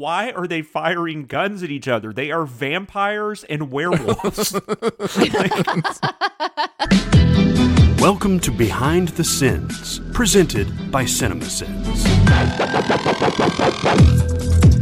Why are they firing guns at each other? They are vampires and werewolves. Welcome to Behind the Sins, presented by CinemaSins.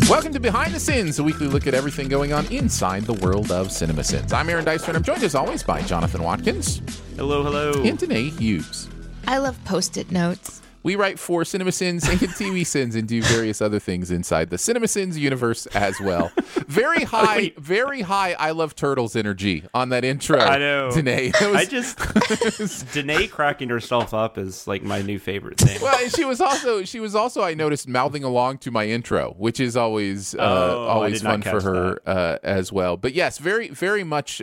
Welcome to Behind the Sins, a weekly look at everything going on inside the world of CinemaSins. I'm Aaron Dyster, and I'm joined as always by Jonathan Watkins. Hello, hello. And Danae Hughes. I love Post-it notes. We write for CinemaSins and TV Sins and do various other things inside the CinemaSins universe as well. Very high, very high I Love Turtles energy on that intro. I know. Danae. Danae cracking herself up is like my new favorite thing. Well, she was also, I noticed, mouthing along to my intro, which is always fun for her as well. But yes, very, very much...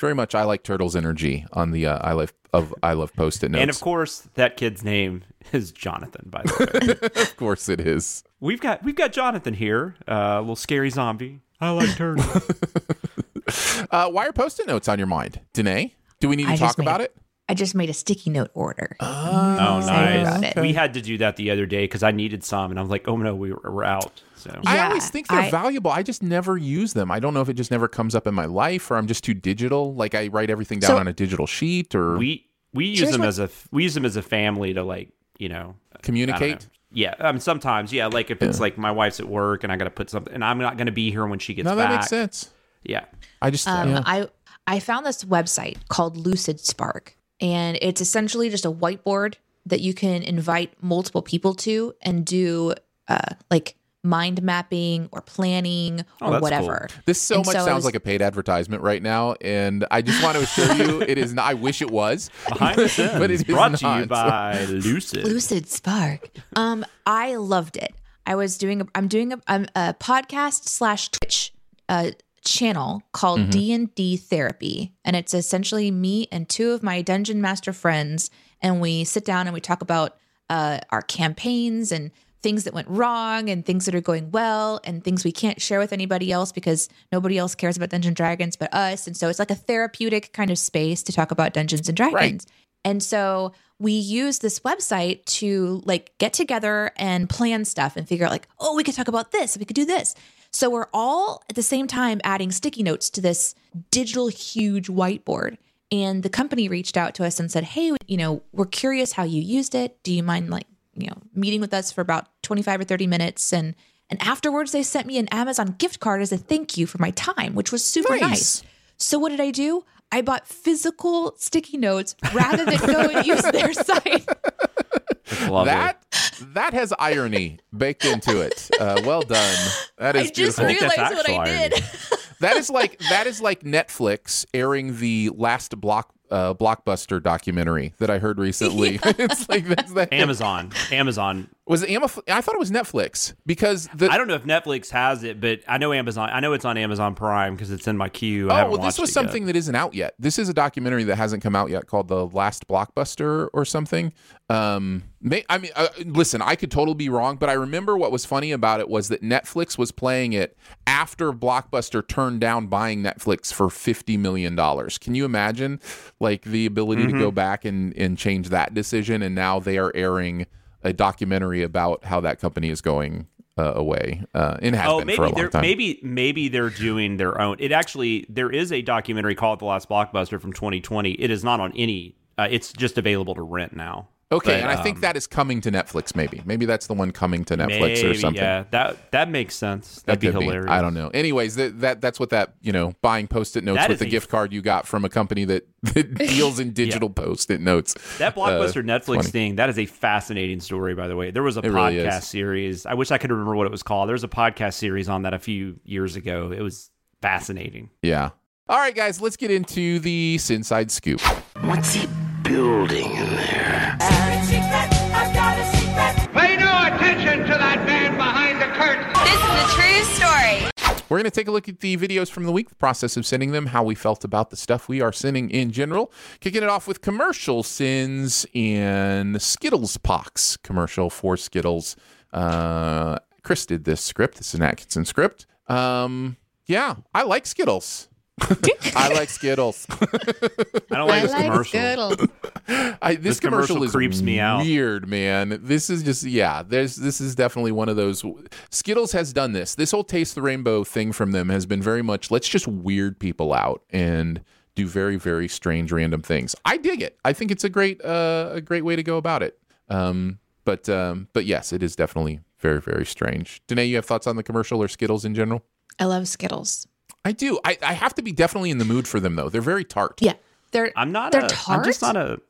Very much I like Turtles energy on the I love Post-it notes. And of course, that kid's name is Jonathan, by the way. Of course it is. We've got Jonathan here, a little scary zombie. I like turtles. Why are Post-it notes on your mind, Danae? Do we need to talk about it? I just made a sticky note order. Oh nice. We had to do that the other day because I needed some, and I was like, oh no, we're out. So. Yeah, I always think they're valuable. I just never use them. I don't know if it just never comes up in my life, or I'm just too digital. Like I write everything down on a digital sheet, or we use them as a family to, like, you know, communicate. Yeah, sometimes. Yeah, like if it's like my wife's at work and I got to put something, and I'm not going to be here when she gets back. No, that makes sense. Yeah, I just I found this website called Lucidspark, and it's essentially just a whiteboard that you can invite multiple people to and do mind mapping or planning or whatever. Cool. This sounds like a paid advertisement right now, and I just want to assure you it is not. I wish it was. Behind the Sins, but it is brought to you by Lucidspark. I loved it. I was doing a podcast / Twitch channel called D&D Therapy, and it's essentially me and two of my Dungeon Master friends, and we sit down and we talk about our campaigns and things that went wrong and things that are going well and things we can't share with anybody else because nobody else cares about Dungeon Dragons but us. And so it's like a therapeutic kind of space to talk about Dungeons and Dragons. Right. And so we use this website to get together and plan stuff and figure out we could talk about this. We could do this. So we're all at the same time adding sticky notes to this digital huge whiteboard. And the company reached out to us and said, hey, we're curious how you used it. Do you mind meeting with us for about 25 or 30 minutes. And afterwards they sent me an Amazon gift card as a thank you for my time, which was super nice. So what did I do? I bought physical sticky notes rather than go and use their site. That has irony baked into it. Well done. That is beautiful. I just realized what I did. That is like Netflix airing the Last Blockbuster documentary that I heard recently. Yeah. It's like that's that. Amazon. Was it Amazon? I thought it was Netflix because I don't know if Netflix has it, but I know Amazon. I know it's on Amazon Prime because it's in my queue. This was something that isn't out yet. This is a documentary that hasn't come out yet called The Last Blockbuster or something. Listen, I could totally be wrong, but I remember what was funny about it was that Netflix was playing it after Blockbuster turned down buying Netflix for $50 million. Can you imagine the ability to go back and change that decision? And now they are airing a documentary about how that company is going away. It has been for a long time. Maybe they're doing their own. It actually, there is a documentary called The Last Blockbuster from 2020. It is not on any, it's just available to rent now. Okay, but, and I think that is coming to Netflix, maybe. Maybe that's the one coming to Netflix or something. Yeah, that makes sense. That'd be hilarious. I don't know. Anyways, that's what that, buying Post-it notes with the gift card you got from a company that deals in digital Post-it notes. That Blockbuster Netflix thing, that is a fascinating story, by the way. There was a podcast series. I wish I could remember what it was called. There was a podcast series on that a few years ago. It was fascinating. Yeah. All right, guys, let's get into the Sinside Scoop. What's he building in there? I've got a secret. Pay no attention to that man behind the curtain. This is a true story. We're going to take a look at the videos from the week, the process of sending them, how we felt about the stuff we are sending in general. Kicking it off with commercial sins in Skittles Pox commercial for Skittles. Chris did this script. This is an Atkinson script. Yeah, I like Skittles. I like Skittles. I don't like this commercial. This commercial creeps me out. Weird, man. This is just this is definitely one of those. Skittles has done this. This whole Taste the Rainbow thing from them has been very much let's just weird people out and do very, very strange random things. I dig it. I think it's a great way to go about it. But yes, it is definitely very, very strange. Danae, you have thoughts on the commercial or Skittles in general? I love Skittles. I do. I have to be definitely in the mood for them, though. They're very tart. Yeah. They're tart? I'm just not a...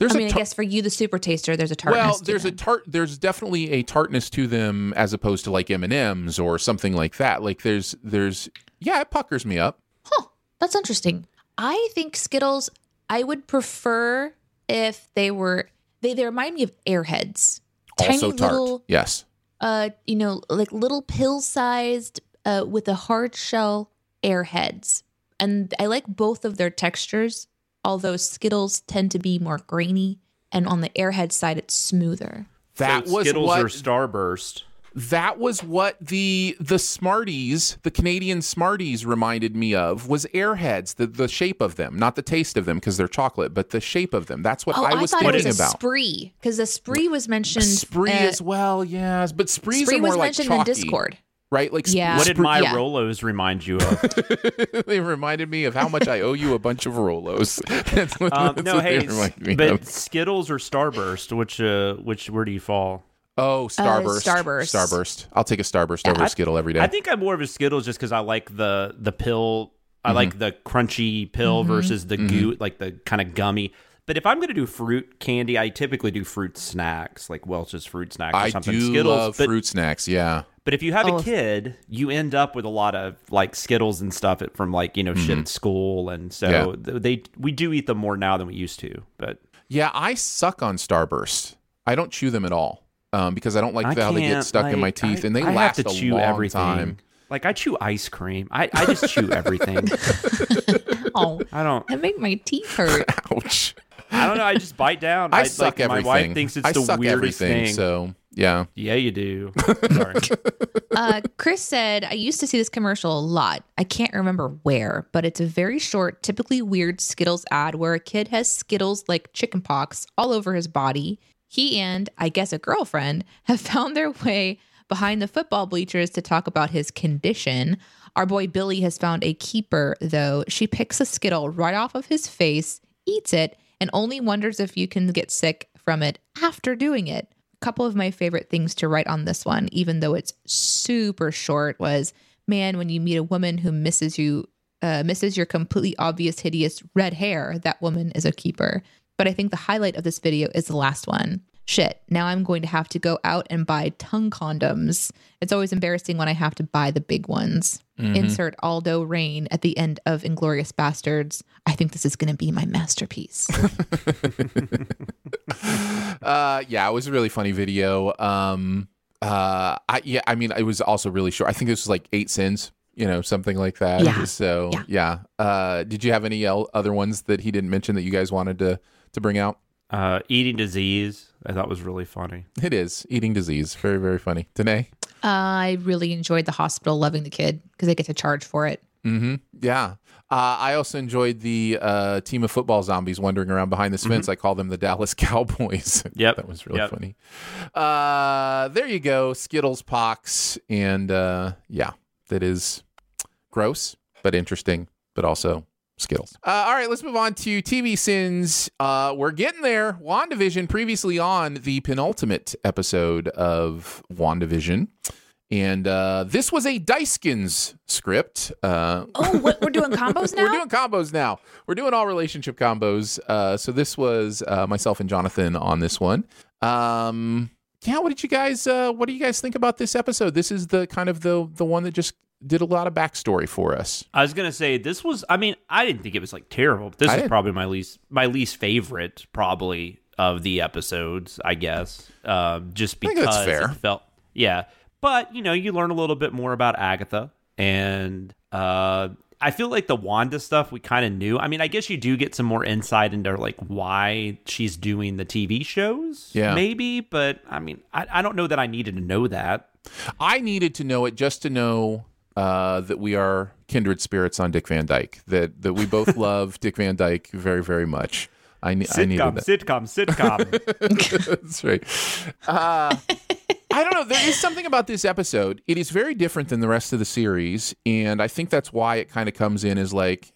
I guess for you, the super taster, there's a tartness to them. There's definitely a tartness to them as opposed to like M&M's or something like that. Like there's it puckers me up. Huh. That's interesting. I think Skittles, I would prefer if they were... They remind me of Airheads. Also tiny tart. Little, yes. Like little pill-sized... with a hard shell Airheads. And I like both of their textures, although Skittles tend to be more grainy, and on the Airhead side, it's smoother. Skittles or Starburst. That was what the Smarties, the Canadian Smarties, reminded me of, was Airheads, the shape of them, not the taste of them because they're chocolate, but the shape of them. That's what I was thinking about. Spree, because the Spree was mentioned. Spree as well, yes. But Spree are more like chalky. Spree was mentioned in Discord. Right? Like, yeah. What did my Rolos remind you of? They reminded me of how much I owe you a bunch of Rolos. But Skittles or Starburst, which where do you fall? Oh, Starburst. Starburst. I'll take a Starburst over a Skittle every day. I think I'm more of a Skittle just because I like the pill. I like the crunchy pill versus the goo, like the kind of gummy. But if I'm going to do fruit candy, I typically do fruit snacks, like Welch's fruit snacks or something. I do love fruit snacks, yeah. But if you have a kid, you end up with a lot of like Skittles and stuff from shit at school, and so we do eat them more now than we used to. But yeah, I suck on Starburst. I don't chew them at all because I don't like how they get stuck in my teeth, and they last a chew long everything. Time. Like I chew ice cream. I just chew everything. I don't. That make my teeth hurt. Ouch. I don't know. I just bite down. I suck everything. My wife thinks it's the weirdest thing. So yeah. Yeah, you do. Sorry. Chris said, I used to see this commercial a lot. I can't remember where, but it's a very short, typically weird Skittles ad where a kid has Skittles like chicken pox all over his body. He and, I guess, a girlfriend have found their way behind the football bleachers to talk about his condition. Our boy Billy has found a keeper, though. She picks a Skittle right off of his face, eats it, and only wonders if you can get sick from it after doing it. A couple of my favorite things to write on this one, even though it's super short, was, man, when you meet a woman who misses your completely obvious, hideous red hair, that woman is a keeper. But I think the highlight of this video is the last one. Shit, now I'm going to have to go out and buy tongue condoms. It's always embarrassing when I have to buy the big ones. Mm-hmm. Insert Aldo Rain at the end of Inglourious Bastards. I think this is going to be my masterpiece. It was a really funny video. It was also really short. I think this was like 8 cents. Something like that. Yeah. So, yeah. Did you have any other ones that he didn't mention that you guys wanted to bring out? Eating disease. I thought was really funny. It is. Eating disease. Very, very funny. Danae? I really enjoyed the hospital loving the kid because they get to charge for it. Mm-hmm. Yeah. I also enjoyed the team of football zombies wandering around behind this fence. I call them the Dallas Cowboys. Yep. That was really funny. There you go. Skittles, pox. And that is... gross, but interesting, but also Skittles. All right, let's move on to TV Sins. We're getting there. WandaVision, previously on the penultimate episode of WandaVision. And this was a Dyskin's script. We're doing combos now? We're doing combos now. We're doing all relationship combos. So this was myself and Jonathan on this one. What did you guys, what do you guys think about this episode? This is the kind of the one that just did a lot of backstory for us. I was going to say, this was, I didn't think it was like terrible, but this is probably my least favorite probably of the episodes, I guess. Just because I think that's fair. It felt, yeah. But, you learn a little bit more about Agatha, and I feel like the Wanda stuff we kind of knew. I guess you do get some more insight into like why she's doing the TV shows, maybe, but I don't know that I needed to know that. I needed to know it just to know that we are kindred spirits on Dick Van Dyke, that we both love Dick Van Dyke very, very much. I needed that. That's right. I don't know. There is something about this episode. It is very different than the rest of the series, and I think that's why it kind of comes in as like,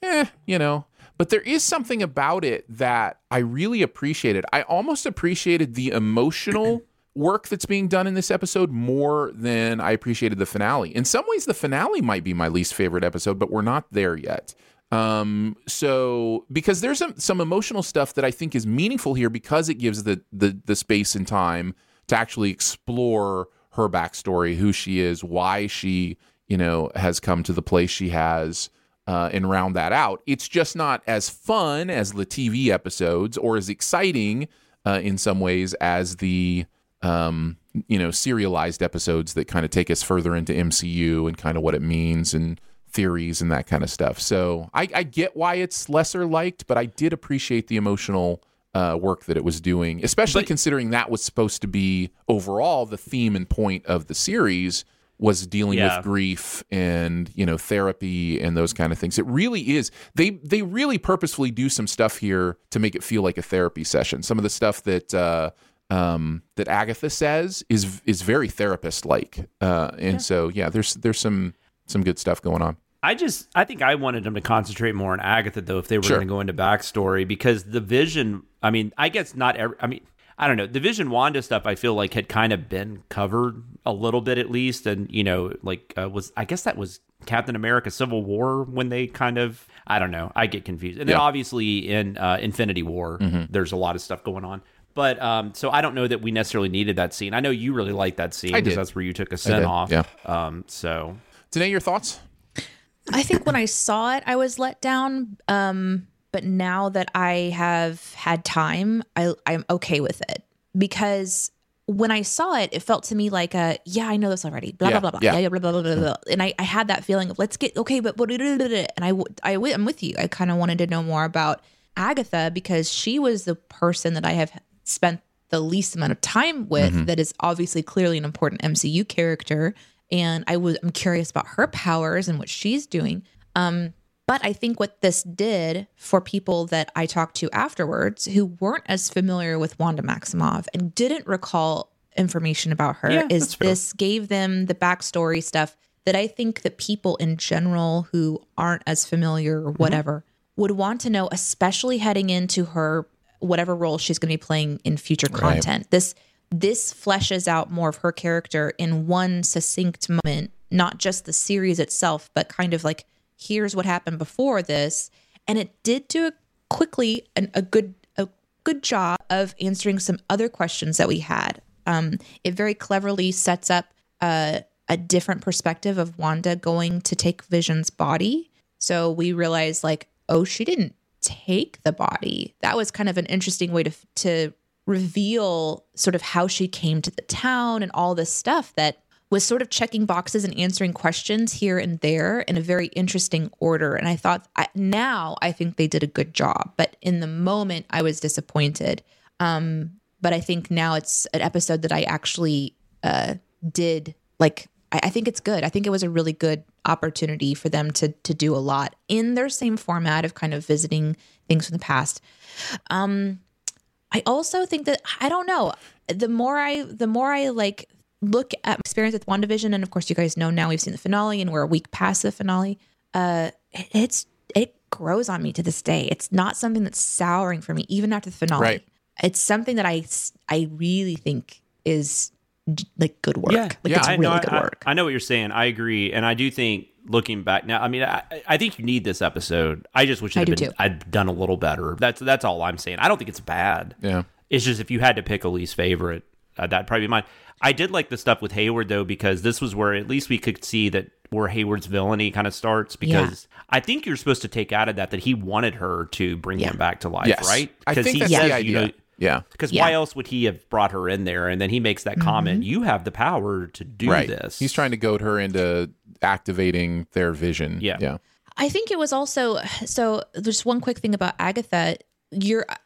you know. But there is something about it that I really appreciated. I almost appreciated the emotional work that's being done in this episode more than I appreciated the finale. In some ways, the finale might be my least favorite episode, but we're not there yet. So because there's some emotional stuff that I think is meaningful here because it gives the space and time to actually explore her backstory, who she is, why she, you know, has come to the place she has, and round that out. It's just not as fun as the TV episodes or as exciting in some ways as the, you know, serialized episodes that kind of take us further into MCU and kind of what it means and theories and that kind of stuff. So I get why it's lesser liked, but I did appreciate the emotional work that it was doing, especially considering that was supposed to be overall the theme and point of the series was dealing with grief and, you know, therapy and those kind of things. It really is. They really purposefully do some stuff here to make it feel like a therapy session. Some of the stuff that that Agatha says is very therapist like, and so there's some good stuff going on. I think I wanted them to concentrate more on Agatha, though, if they were going to go into backstory, because the Vision, I mean, I guess not every, I mean, I don't know. The Vision Wanda stuff, I feel like had kind of been covered a little bit at least. And, you know, like I guess that was Captain America Civil War when they kind of, I don't know. I get confused. And then obviously in Infinity War, there's a lot of stuff going on. But so I don't know that we necessarily needed that scene. I know you really liked that scene because that's where you took a sin off. Yeah. So Danae, your thoughts? I think when I saw it, I was let down. But now that I have had time, I'm okay with it. Because when I saw it, it felt to me like, I know this already. Blah, blah, blah, blah. Yeah, blah, blah, blah, blah, blah. And I had that feeling of, let's get, okay, but and I'm with you. I kind of wanted to know more about Agatha because she was the person that I have spent the least amount of time with that is obviously clearly an important MCU character. And I'm curious about her powers and what she's doing. But I think what this did for people that I talked to afterwards who weren't as familiar with Wanda Maximoff and didn't recall information about her is this gave them the backstory stuff that I think that people in general who aren't as familiar or whatever would want to know, especially heading into her, whatever role she's going to be playing in future content. This fleshes out more of her character in one succinct moment, not just the series itself, but kind of like, here's what happened before this. And it did do quickly a good job of answering some other questions that we had. It very cleverly sets up a different perspective of Wanda going to take Vision's body. So we realize like, oh, she didn't take the body. That was kind of an interesting way to reveal sort of how she came to the town and all this stuff that was sort of checking boxes and answering questions here and there in a very interesting order. And I thought now I think they did a good job, but in the moment I was disappointed. But I think now it's an episode that I actually did like. I think it's good. I think it was a really good opportunity for them to do a lot in their same format of kind of visiting things from the past. I also think that, I don't know, the more I like look at my experience with WandaVision, and of course you guys know now we've seen the finale and we're a week past the finale, it grows on me to this day. It's not something that's souring for me, even after the finale. Right. It's something that I really think is like good work. Yeah. Like it's really good work. I know what you're saying. I agree. And I do think looking back now, I mean, I think you need this episode. I just wish I'd done a little better. That's all I'm saying. I don't think it's bad. Yeah. It's just if you had to pick a least favorite, that'd probably be mine. I did like the stuff with Hayward though, because this was where at least we could see that where Hayward's villainy kind of starts, because I think you're supposed to take out of that he wanted her to bring him back to life, right? I think that's the idea. You know, because why else would he have brought her in there? And then he makes that comment, you have the power to do this. He's trying to goad her into activating their vision. Yeah. I think it was also, so there's one quick thing about Agatha.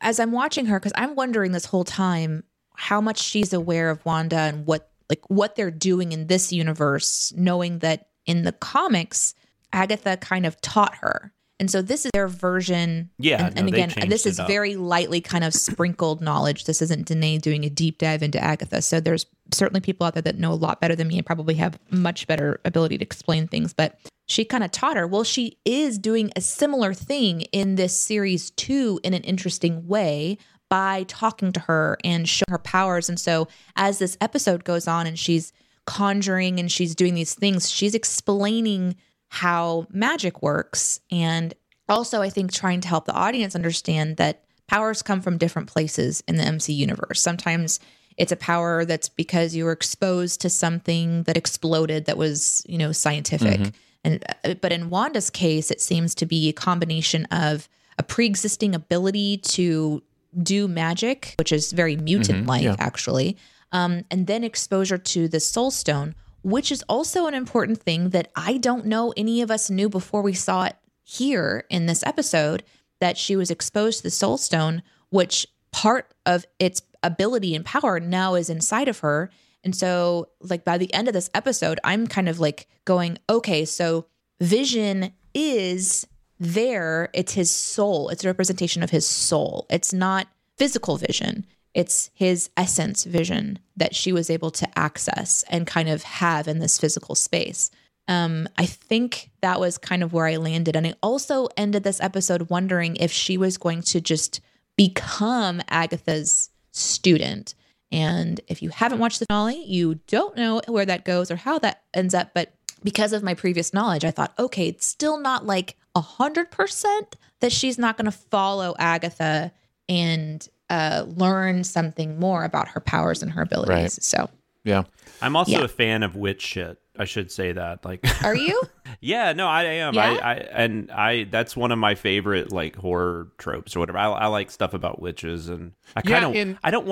As I'm watching her, because I'm wondering this whole time how much she's aware of Wanda and what they're doing in this universe, knowing that in the comics, Agatha kind of taught her. And so this is their version. Yeah. And again, this is very lightly kind of sprinkled knowledge. This isn't Danae doing a deep dive into Agatha. So there's certainly people out there that know a lot better than me and probably have much better ability to explain things. But she kind of taught her. Well, she is doing a similar thing in this series too, in an interesting way, by talking to her and showing her powers. And so as this episode goes on and she's conjuring and she's doing these things, she's explaining how magic works. And also, I think, trying to help the audience understand that powers come from different places in the MC universe. Sometimes it's a power that's because you were exposed to something that exploded that was, you know, scientific. Mm-hmm. But in Wanda's case, it seems to be a combination of a pre-existing ability to do magic, which is very mutant-like, mm-hmm, yeah, actually, and then exposure to the Soul Stone, which is also an important thing that I don't know any of us knew before we saw it here in this episode, that she was exposed to the Soul Stone, which part of its ability and power now is inside of her. And so, like, by the end of this episode, I'm kind of like going, okay, so Vision is there. It's his soul. It's a representation of his soul. It's not physical vision. It's his essence vision that she was able to access and kind of have in this physical space. I think that was kind of where I landed. And I also ended this episode wondering if she was going to just become Agatha's student. And if you haven't watched the finale, you don't know where that goes or how that ends up. But because of my previous knowledge, I thought, okay, it's still not like 100% that she's not going to follow Agatha and learn something more about her powers and her abilities. Right. So, yeah, I'm also a fan of witch shit. I should say that. Like, are you? Yeah, no, I am. Yeah? I that's one of my favorite like horror tropes or whatever. I like stuff about witches, and I kind of I don't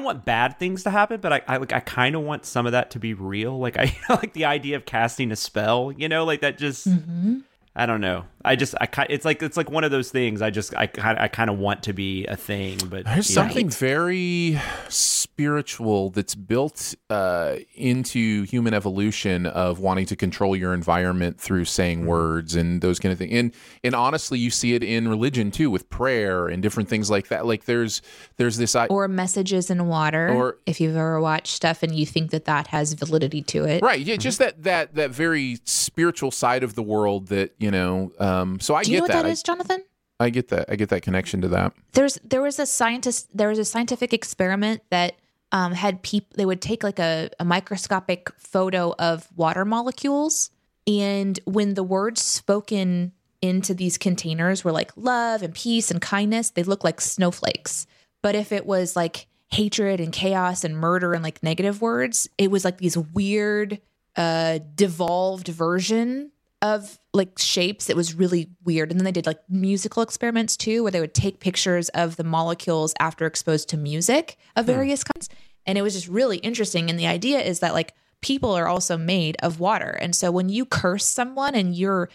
want bad things to happen, but I kind of want some of that to be real. Like I like the idea of casting a spell, you know, like that just. Mm-hmm. I don't know. It's like one of those things. I kind of want to be a thing, but there's something very spiritual that's built into human evolution of wanting to control your environment through saying words and those kind of things. And honestly, you see it in religion too, with prayer and different things like that. Like there's this or messages in water. Or if you've ever watched stuff and you think that has validity to it, right? Yeah, just that very spiritual side of the world that you know. So I get that. Do you know what that is, Jonathan? I get that. I get that connection to that. There was a scientific experiment that had people. They would take like a microscopic photo of water molecules, and when the words spoken into these containers were like love and peace and kindness, they looked like snowflakes. But if it was like hatred and chaos and murder and like negative words, it was like these weird devolved version of like shapes. It was really weird. And then they did like musical experiments too, where they would take pictures of the molecules after exposed to music of various kinds. And it was just really interesting. And the idea is that like people are also made of water. And so when you curse someone and you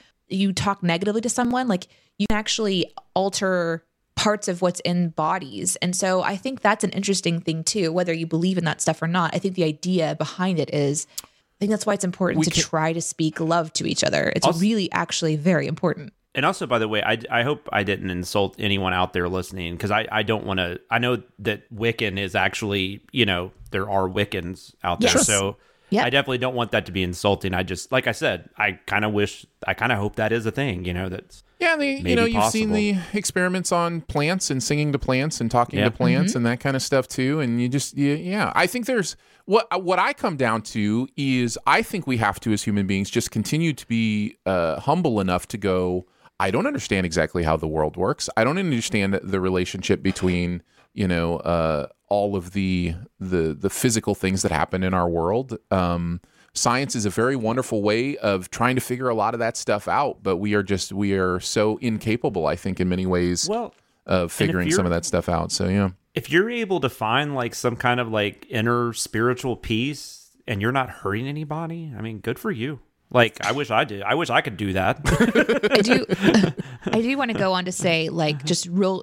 talk negatively to someone, like you can actually alter parts of what's in bodies. And so I think that's an interesting thing too, whether you believe in that stuff or not. I think the idea behind it is, I think that's why it's important to try to speak love to each other. It's also, really actually very important. And also, by the way, I hope I didn't insult anyone out there listening, because I don't want to. I know that Wiccan is actually, you know, there are Wiccans out there. Yes. So yep. I definitely don't want that to be insulting. I just, like I said, I kind of hope that is a thing, you know, that's. Yeah, you've seen the experiments on plants and singing to plants and talking to plants and that kind of stuff too. And you just, I think there's what I come down to is I think we have to, as human beings, just continue to be humble enough to go, I don't understand exactly how the world works. I don't understand the relationship between, you know, all of the physical things that happen in our world. Science is a very wonderful way of trying to figure a lot of that stuff out, but we are so incapable, I think, in many ways of figuring some of that stuff out. So, yeah. If you're able to find like some kind of like inner spiritual peace and you're not hurting anybody, I mean, good for you. Like, I wish I did. I wish I could do that. I do want to go on to say, like, just real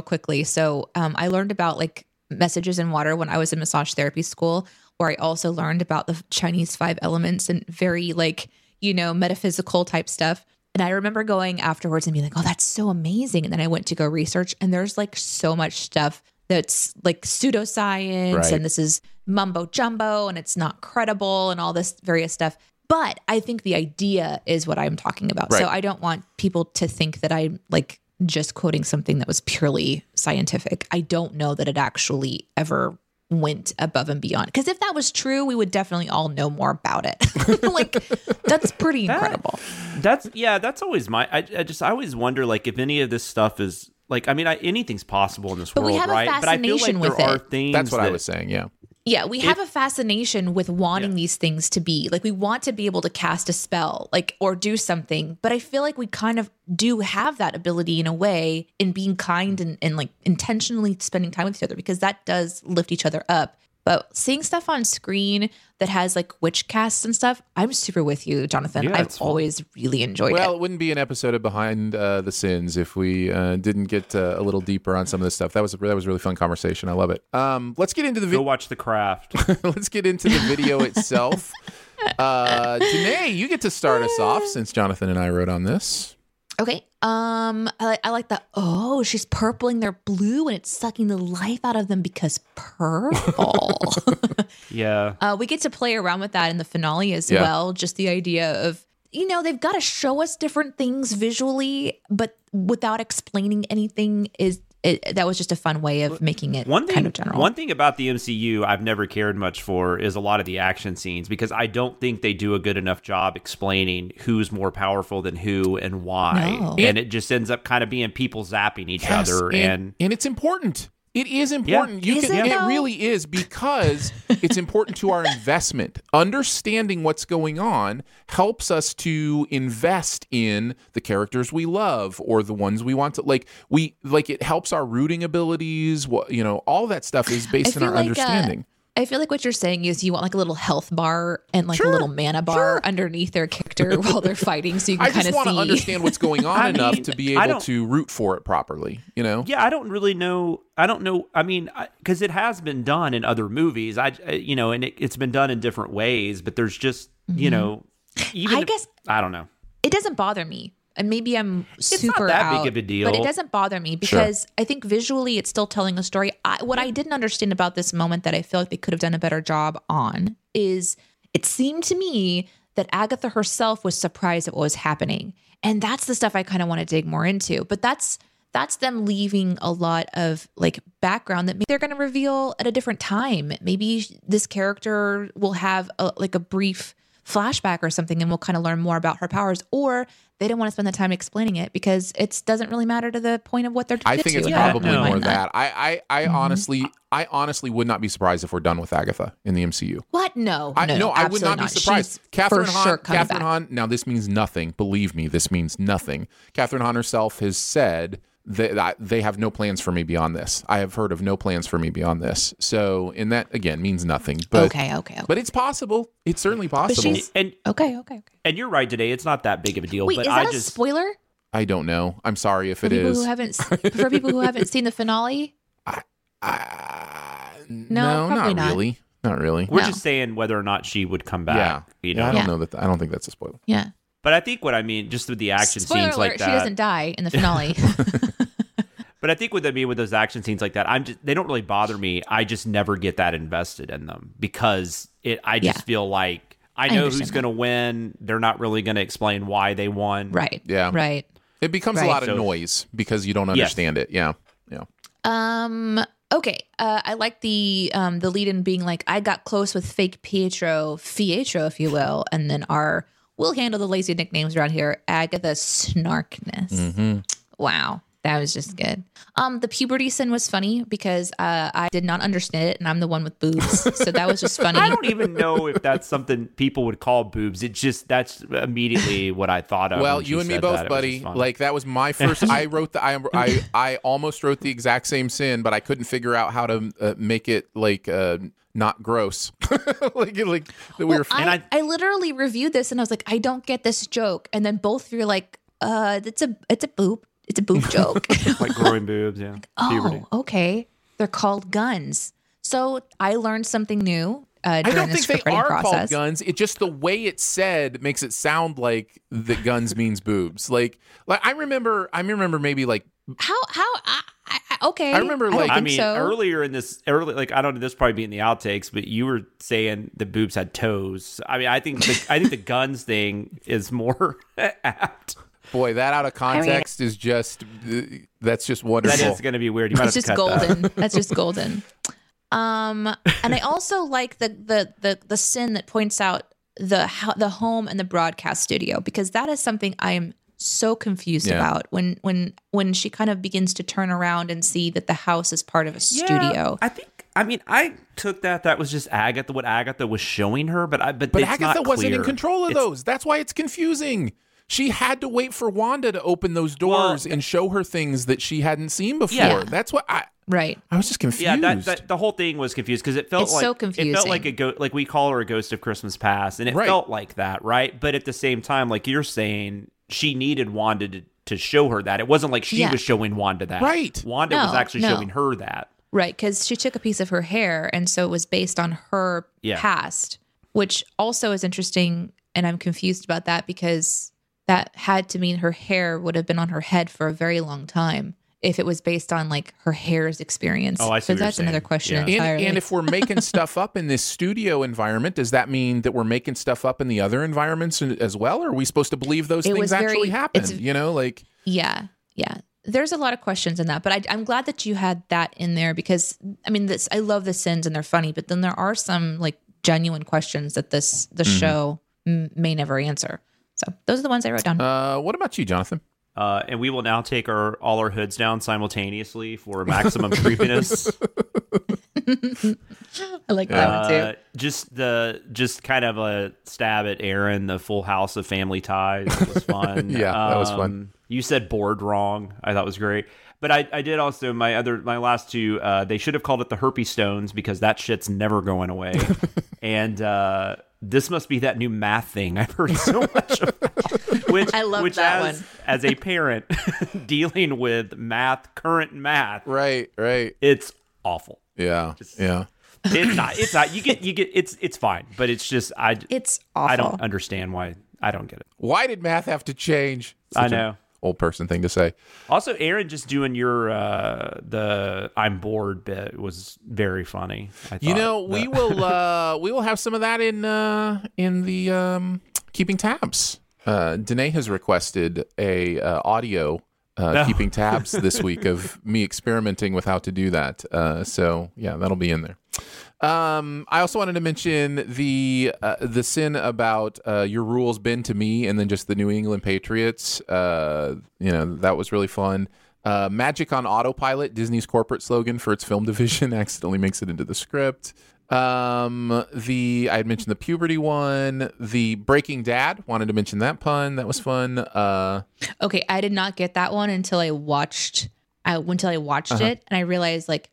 quickly. So I learned about like messages in water when I was in massage therapy school, where I also learned about the Chinese 5 elements and very like you know, metaphysical type stuff. And I remember going afterwards and being like, oh, that's so amazing. And then I went to go research, and there's like so much stuff that's like pseudoscience, right, and this is mumbo jumbo and it's not credible and all this various stuff. But I think the idea is what I'm talking about. Right. So I don't want people to think that I'm like just quoting something that was purely scientific. I don't know that it actually ever went above and beyond, because if that was true, we would definitely all know more about it. Like, that's pretty incredible. That's always my, I always wonder, like, if any of this stuff is like, I mean, anything's possible in this world, right? But I feel like there are things. That's what I was saying. Yeah. Yeah. We have a fascination with wanting these things to be like, we want to be able to cast a spell, like, or do something, but I feel like we kind of do have that ability in a way, in being kind and like intentionally spending time with each other, because that does lift each other up. But seeing stuff on screen that has like witch casts and stuff, I'm super with you, Jonathan. Yeah, I've always really enjoyed it. Well, it wouldn't be an episode of Behind the Sins if we didn't get a little deeper on some of this stuff. That was a really fun conversation. I love it. Let's get into the video. Go watch The Craft. Let's get into the video itself. Danae, you get to start us off since Jonathan and I wrote on this. Okay. I like that. Oh, she's purpling their blue and it's sucking the life out of them because purple. Yeah. We get to play around with that in the finale as well. Just the idea of, you know, they've got to show us different things visually, but without explaining anything that was just a fun way of making it kind of general. One thing about the MCU I've never cared much for is a lot of the action scenes, because I don't think they do a good enough job explaining who's more powerful than who and why. No. And it just ends up kind of being people zapping each other. And it's important. It is important. Yeah. It really is, because it's important to our investment. Understanding what's going on helps us to invest in the characters we love or the ones we want to like. It helps our rooting abilities. You know, all that stuff is based on our understanding. I feel like what you're saying is you want like a little health bar and like a little mana bar underneath their character while they're fighting, so you can kind of see. I just want to understand what's going on enough to be able to root for it properly, you know? Yeah, I don't really know. I don't know. I mean, because it has been done in other movies, you know, and it's been done in different ways, but there's just, you know, I guess, I don't know. It doesn't bother me. And maybe I'm super out, big of a deal. But it doesn't bother me because I think visually it's still telling a story. What I didn't understand about this moment that I feel like they could have done a better job on is it seemed to me that Agatha herself was surprised at what was happening. And that's the stuff I kind of want to dig more into. But that's them leaving a lot of like background that maybe they're going to reveal at a different time. Maybe this character will have a brief flashback or something, and we'll kind of learn more about her powers, or they didn't want to spend the time explaining it because it doesn't really matter to the point of what they're trying to do. I think it's probably more that. I honestly would not be surprised if we're done with Agatha in the MCU. What? No, I would not be surprised. Catherine Hahn, now this means nothing. Believe me, this means nothing. Catherine Hahn herself has said that they have no plans for me beyond this. I have heard of no plans for me beyond this. So, and that, again, means nothing. But, okay. But it's possible. It's certainly possible. Okay. And you're right, today. It's not that big of a deal. Wait, but is that a spoiler? I don't know. I'm sorry if it is. For people who haven't seen the finale? No, probably not really. Not really. We're just saying whether or not she would come back. Yeah. You know? I don't know I don't think that's a spoiler. Yeah. But I think what I mean, just with the action scenes like that. She doesn't die in the finale. But I think with those action scenes like that, they don't really bother me. I just never get that invested in them because I just feel like I know who's going to win. They're not really going to explain why they won. Right. Yeah. Right. It becomes a lot of noise because you don't understand it. Yeah. Yeah. Okay. I like the lead-in being like, I got close with fake Pietro, if you will, and then we'll handle the lazy nicknames around here. Agatha Snarkness. Mm-hmm. Wow. That was just good. The puberty sin was funny because I did not understand it, and I'm the one with boobs, so that was just funny. I don't even know if that's something people would call boobs. It just that's immediately what I thought of. Well, you and me both, buddy. Like that was my first. I almost wrote the exact same sin, but I couldn't figure out how to make it like. Not gross. I literally reviewed this and I was like, I don't get this joke. And then both of you are like, it's a boob. It's a boob joke. Like growing boobs, yeah. Like, oh, puberty. Okay. They're called guns. So I learned something new. I don't think they are called guns. It just the way it's said makes it sound like that guns means boobs. Like I remember maybe like how okay. I remember like I mean so. earlier like I don't know, this probably be in the outtakes, but you were saying the boobs had toes. I mean I think the guns thing is more apt. Boy, that out of context is just that's just wonderful. That is going to be weird. You might have to cut that. It's just golden. That's just golden. And I also like the sin that points out the home and the broadcast studio, because that is something I am so confused about when she kind of begins to turn around and see that the house is part of a studio. I think I took that was just Agatha, what Agatha was showing her, but it's Agatha not clear. Wasn't in control of those. That's why it's confusing. She had to wait for Wanda to open those doors and show her things that she hadn't seen before. Yeah. That's what I was just confused. Yeah, that the whole thing was confused because it felt like a ghost, like we call her a ghost of Christmas past, and it felt like that, right? But at the same time, like you're saying, she needed Wanda to show her that. It wasn't like she was showing Wanda that. Right. Wanda was actually showing her that. Right, because she took a piece of her hair, and so it was based on her past, which also is interesting, and I'm confused about that because that had to mean her hair would have been on her head for a very long time if it was based on like her hair's experience. Oh, I see. So that's another question entirely. And if we're making stuff up in this studio environment, does that mean that we're making stuff up in the other environments as well? Or are we supposed to believe those things actually happened? You know, like yeah. There's a lot of questions in that, but I'm glad that you had that in there because I mean, I love the sins and they're funny, but then there are some like genuine questions that the show may never answer. So those are the ones I wrote down. What about you, Jonathan? And we will now take all our hoods down simultaneously for maximum creepiness. I like that one too. Just kind of a stab at Aaron, the Full House of Family Ties was fun. That was fun. You said bored wrong. I thought it was great. But I did also my last two. They should have called it the Herpy Stones because that shit's never going away. And this must be that new math thing I've heard so much about. I love that one. As a parent dealing with current math. Right. It's awful. Yeah. It's not. You get. It's fine. But it's just It's awful. I don't understand why. I don't get it. Why did math have to change? Such I know. Old person thing to say. Also, Aaron just doing your the I'm bored bit was very funny. I thought. You know, we will have some of that in the keeping tabs. Danae has requested a audio keeping tabs this week of me experimenting with how to do that. So yeah, that'll be in there. I also wanted to mention the sin about your rules been to me, and then just the New England Patriots. You know, that was really fun. Magic on autopilot, Disney's corporate slogan for its film division, accidentally makes it into the script. I had mentioned the puberty one, the breaking dad. Wanted to mention that pun. That was fun. Okay, I did not get that one until I watched. Uh-huh. It, and I realized like.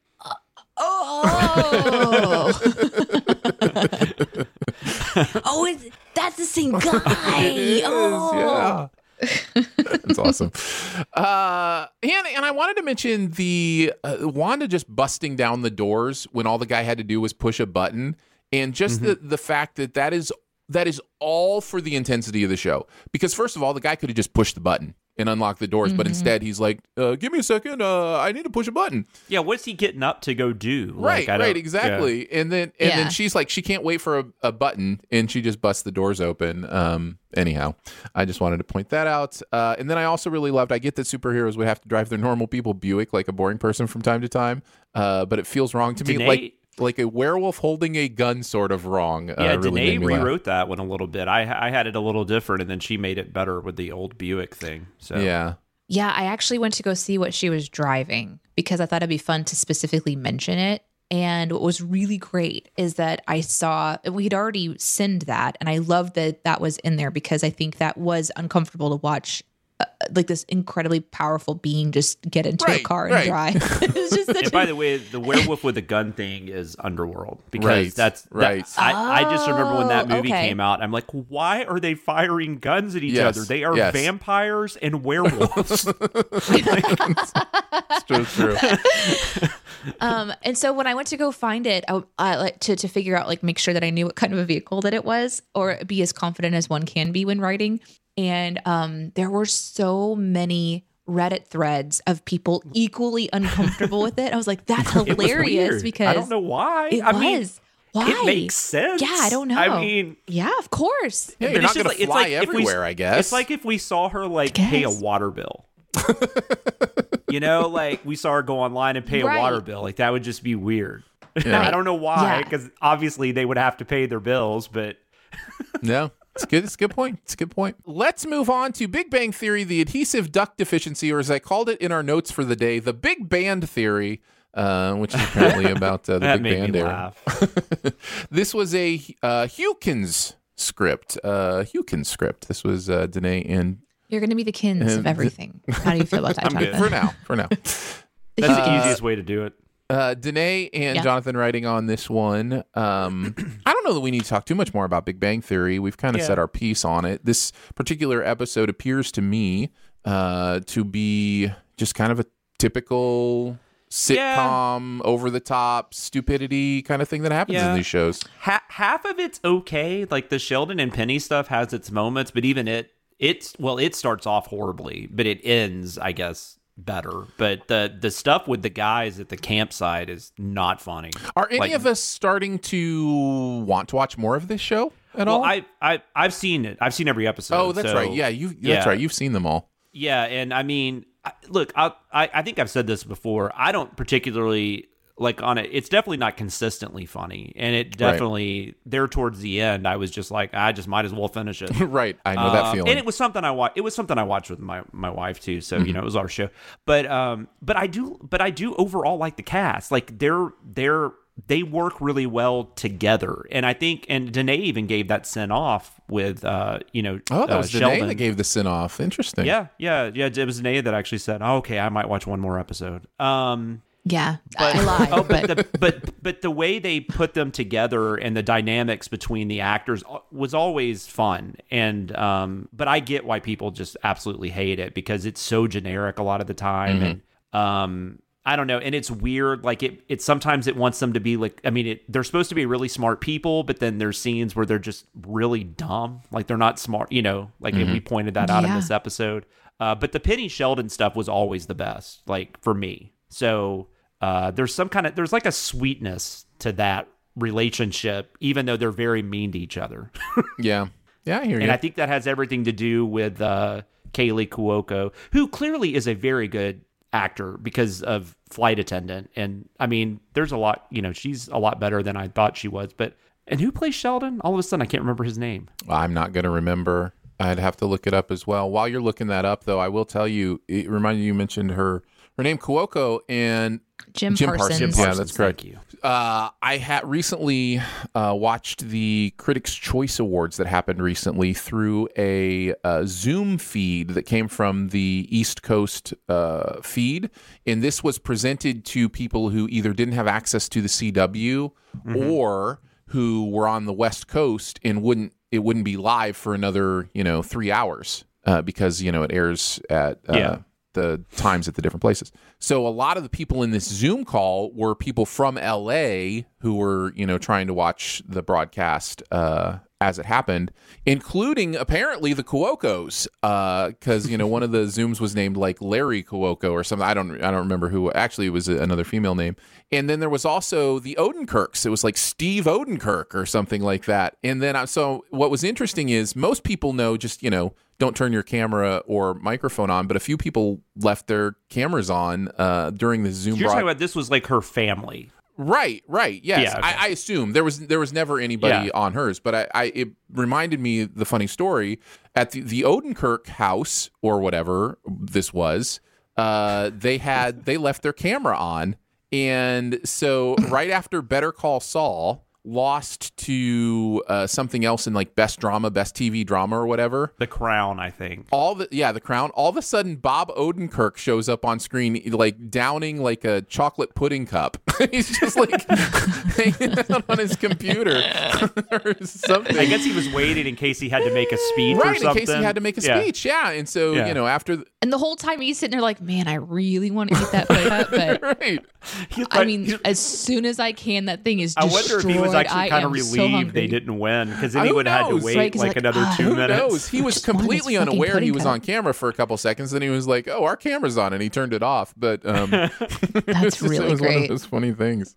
That's the same guy. It is, yeah. That's awesome. And I wanted to mention the Wanda just busting down the doors when all the guy had to do was push a button, and just the fact that is all for the intensity of the show. Because first of all, the guy could have just pushed the button and unlock the doors, but instead he's like, give me a second, I need to push a button. Yeah, what's he getting up to go do? Like, right, exactly. Yeah. And then she's like, she can't wait for a button, and she just busts the doors open. Anyhow, I just wanted to point that out. And then I also really loved, I get that superheroes would have to drive their normal people Buick like a boring person from time to time, but it feels wrong to me. Like a werewolf holding a gun sort of wrong. Yeah, really Danae rewrote that one a little bit. I had it a little different, and then she made it better with the old Buick thing. So Yeah, I actually went to go see what she was driving because I thought it'd be fun to specifically mention it. And what was really great is that I saw, we'd already sinned that, and I loved that that was in there because I think that was uncomfortable to watch. Like this incredibly powerful being just get into a car and drive. It's just and by the way, the werewolf with a gun thing is Underworld because I just remember when that movie came out. I'm like, why are they firing guns at each other? They are vampires and werewolves. It's true. And so when I went to go find it, I, to figure out, like, make sure that I knew what kind of a vehicle that it was, or be as confident as one can be when writing. And there were so many Reddit threads of people equally uncomfortable with it. I was like, that's hilarious, because I don't know why. Why? It makes sense. Yeah, I don't know. I mean, yeah, of course. Yeah, you're not going to fly everywhere, I guess. It's like if we saw her, like, pay a water bill. You know, like, we saw her go online and pay a water bill. Like, that would just be weird. Yeah. I don't know why, because obviously they would have to pay their bills, but... No. It's good. It's a good point. It's a good point. Let's move on to Big Bang Theory, the adhesive duct deficiency, or as I called it in our notes for the day, the Big Band Theory, which is apparently about the Big Band era. This was a Hewkins script. This was Danae and... You're going to be the Kins of everything. How do you feel about that, Jonathan? Good. For now. That's the easiest way to do it. Danae and Jonathan writing on this one. I don't know that we need to talk too much more about Big Bang Theory. We've kind of set our piece on it. This particular episode appears to me to be just kind of a typical sitcom, over-the-top stupidity kind of thing that happens in these shows. Half of it's okay. Like, the Sheldon and Penny stuff has its moments, but even it starts off horribly, but it ends, I guess, better. But the stuff with the guys at the campsite is not funny. Are any of us starting to want to watch more of this show at all? I've seen it. I've seen every episode. Oh, that's right. Yeah, that's right. You've seen them all. Yeah, and I mean, look, I think I've said this before. I don't particularly like on it. It's definitely not consistently funny, and it definitely there towards the end, I was just like, I just might as well finish it. Right, I know that feeling. And it was something I watched. It was something I watched with my wife too. So you know, it was our show. But I do overall like the cast. Like they work really well together. And I think, and Danae even gave that sin off with that was Sheldon. Danae that gave the sin off. Interesting. Yeah. It was Danae that actually said, oh, "Okay, I might watch one more episode." Yeah, but, I lied. Oh, but the way they put them together and the dynamics between the actors was always fun. And but I get why people just absolutely hate it, because it's so generic a lot of the time. Mm-hmm. And I don't know, and it's weird. Like it sometimes it wants them to be like. I mean, they're supposed to be really smart people, but then there's scenes where they're just really dumb. Like they're not smart. You know, like mm-hmm. we pointed that out in this episode. But the Penny Sheldon stuff was always the best, like for me. So. There's like a sweetness to that relationship, even though they're very mean to each other. Yeah, I hear you. And I think that has everything to do with Kaylee Cuoco, who clearly is a very good actor because of Flight Attendant. And I mean, there's a lot, you know, she's a lot better than I thought she was. But and who plays Sheldon? All of a sudden, I can't remember his name. Well, I'm not going to remember. I'd have to look it up as well. While you're looking that up, though, I will tell you, it reminded you mentioned her name Cuoco and Jim Parsons. Yeah, that's correct. Thank you. I had recently watched the Critics' Choice Awards that happened recently through a Zoom feed that came from the East Coast feed. And this was presented to people who either didn't have access to the CW or who were on the West Coast and wouldn't be live for another, 3 hours because, it airs at... the times at the different places. So a lot of the people in this Zoom call were people from LA who were, trying to watch the broadcast as it happened, including apparently the Cuocos, because one of the Zooms was named like Larry Cuoco or something. I don't remember who. Actually, it was another female name. And then there was also the Odenkirks. It was like Steve Odenkirk or something like that. And then so what was interesting is most people know just don't turn your camera or microphone on, but a few people left their cameras on during the Zoom. You're talking about this was like her family. Right. Yes. Yeah, okay. I assume there was never anybody on hers, but it reminded me the funny story at the Odenkirk house or whatever this was. They left their camera on, and so right after Better Call Saul, lost to something else in like best drama, best TV drama or whatever. The Crown, I think. The Crown. All of a sudden, Bob Odenkirk shows up on screen, like downing like a chocolate pudding cup. He's just like hanging out on his computer or something. I guess he was waiting in case he had to make a speech or something. In case he had to make a speech. Yeah. And so, you know, after. And the whole time he's sitting there like, man, I really want to eat that pudding cup. But right. As soon as I can, that thing is destroyed. I wonder if he was actually kind of relieved they didn't win, because then he would have had to wait like another 2 minutes. Who knows? He was completely unaware he was on camera for a couple seconds. Then he was like, oh, our camera's on, and he turned it off. But that's really great. It was one of those funny things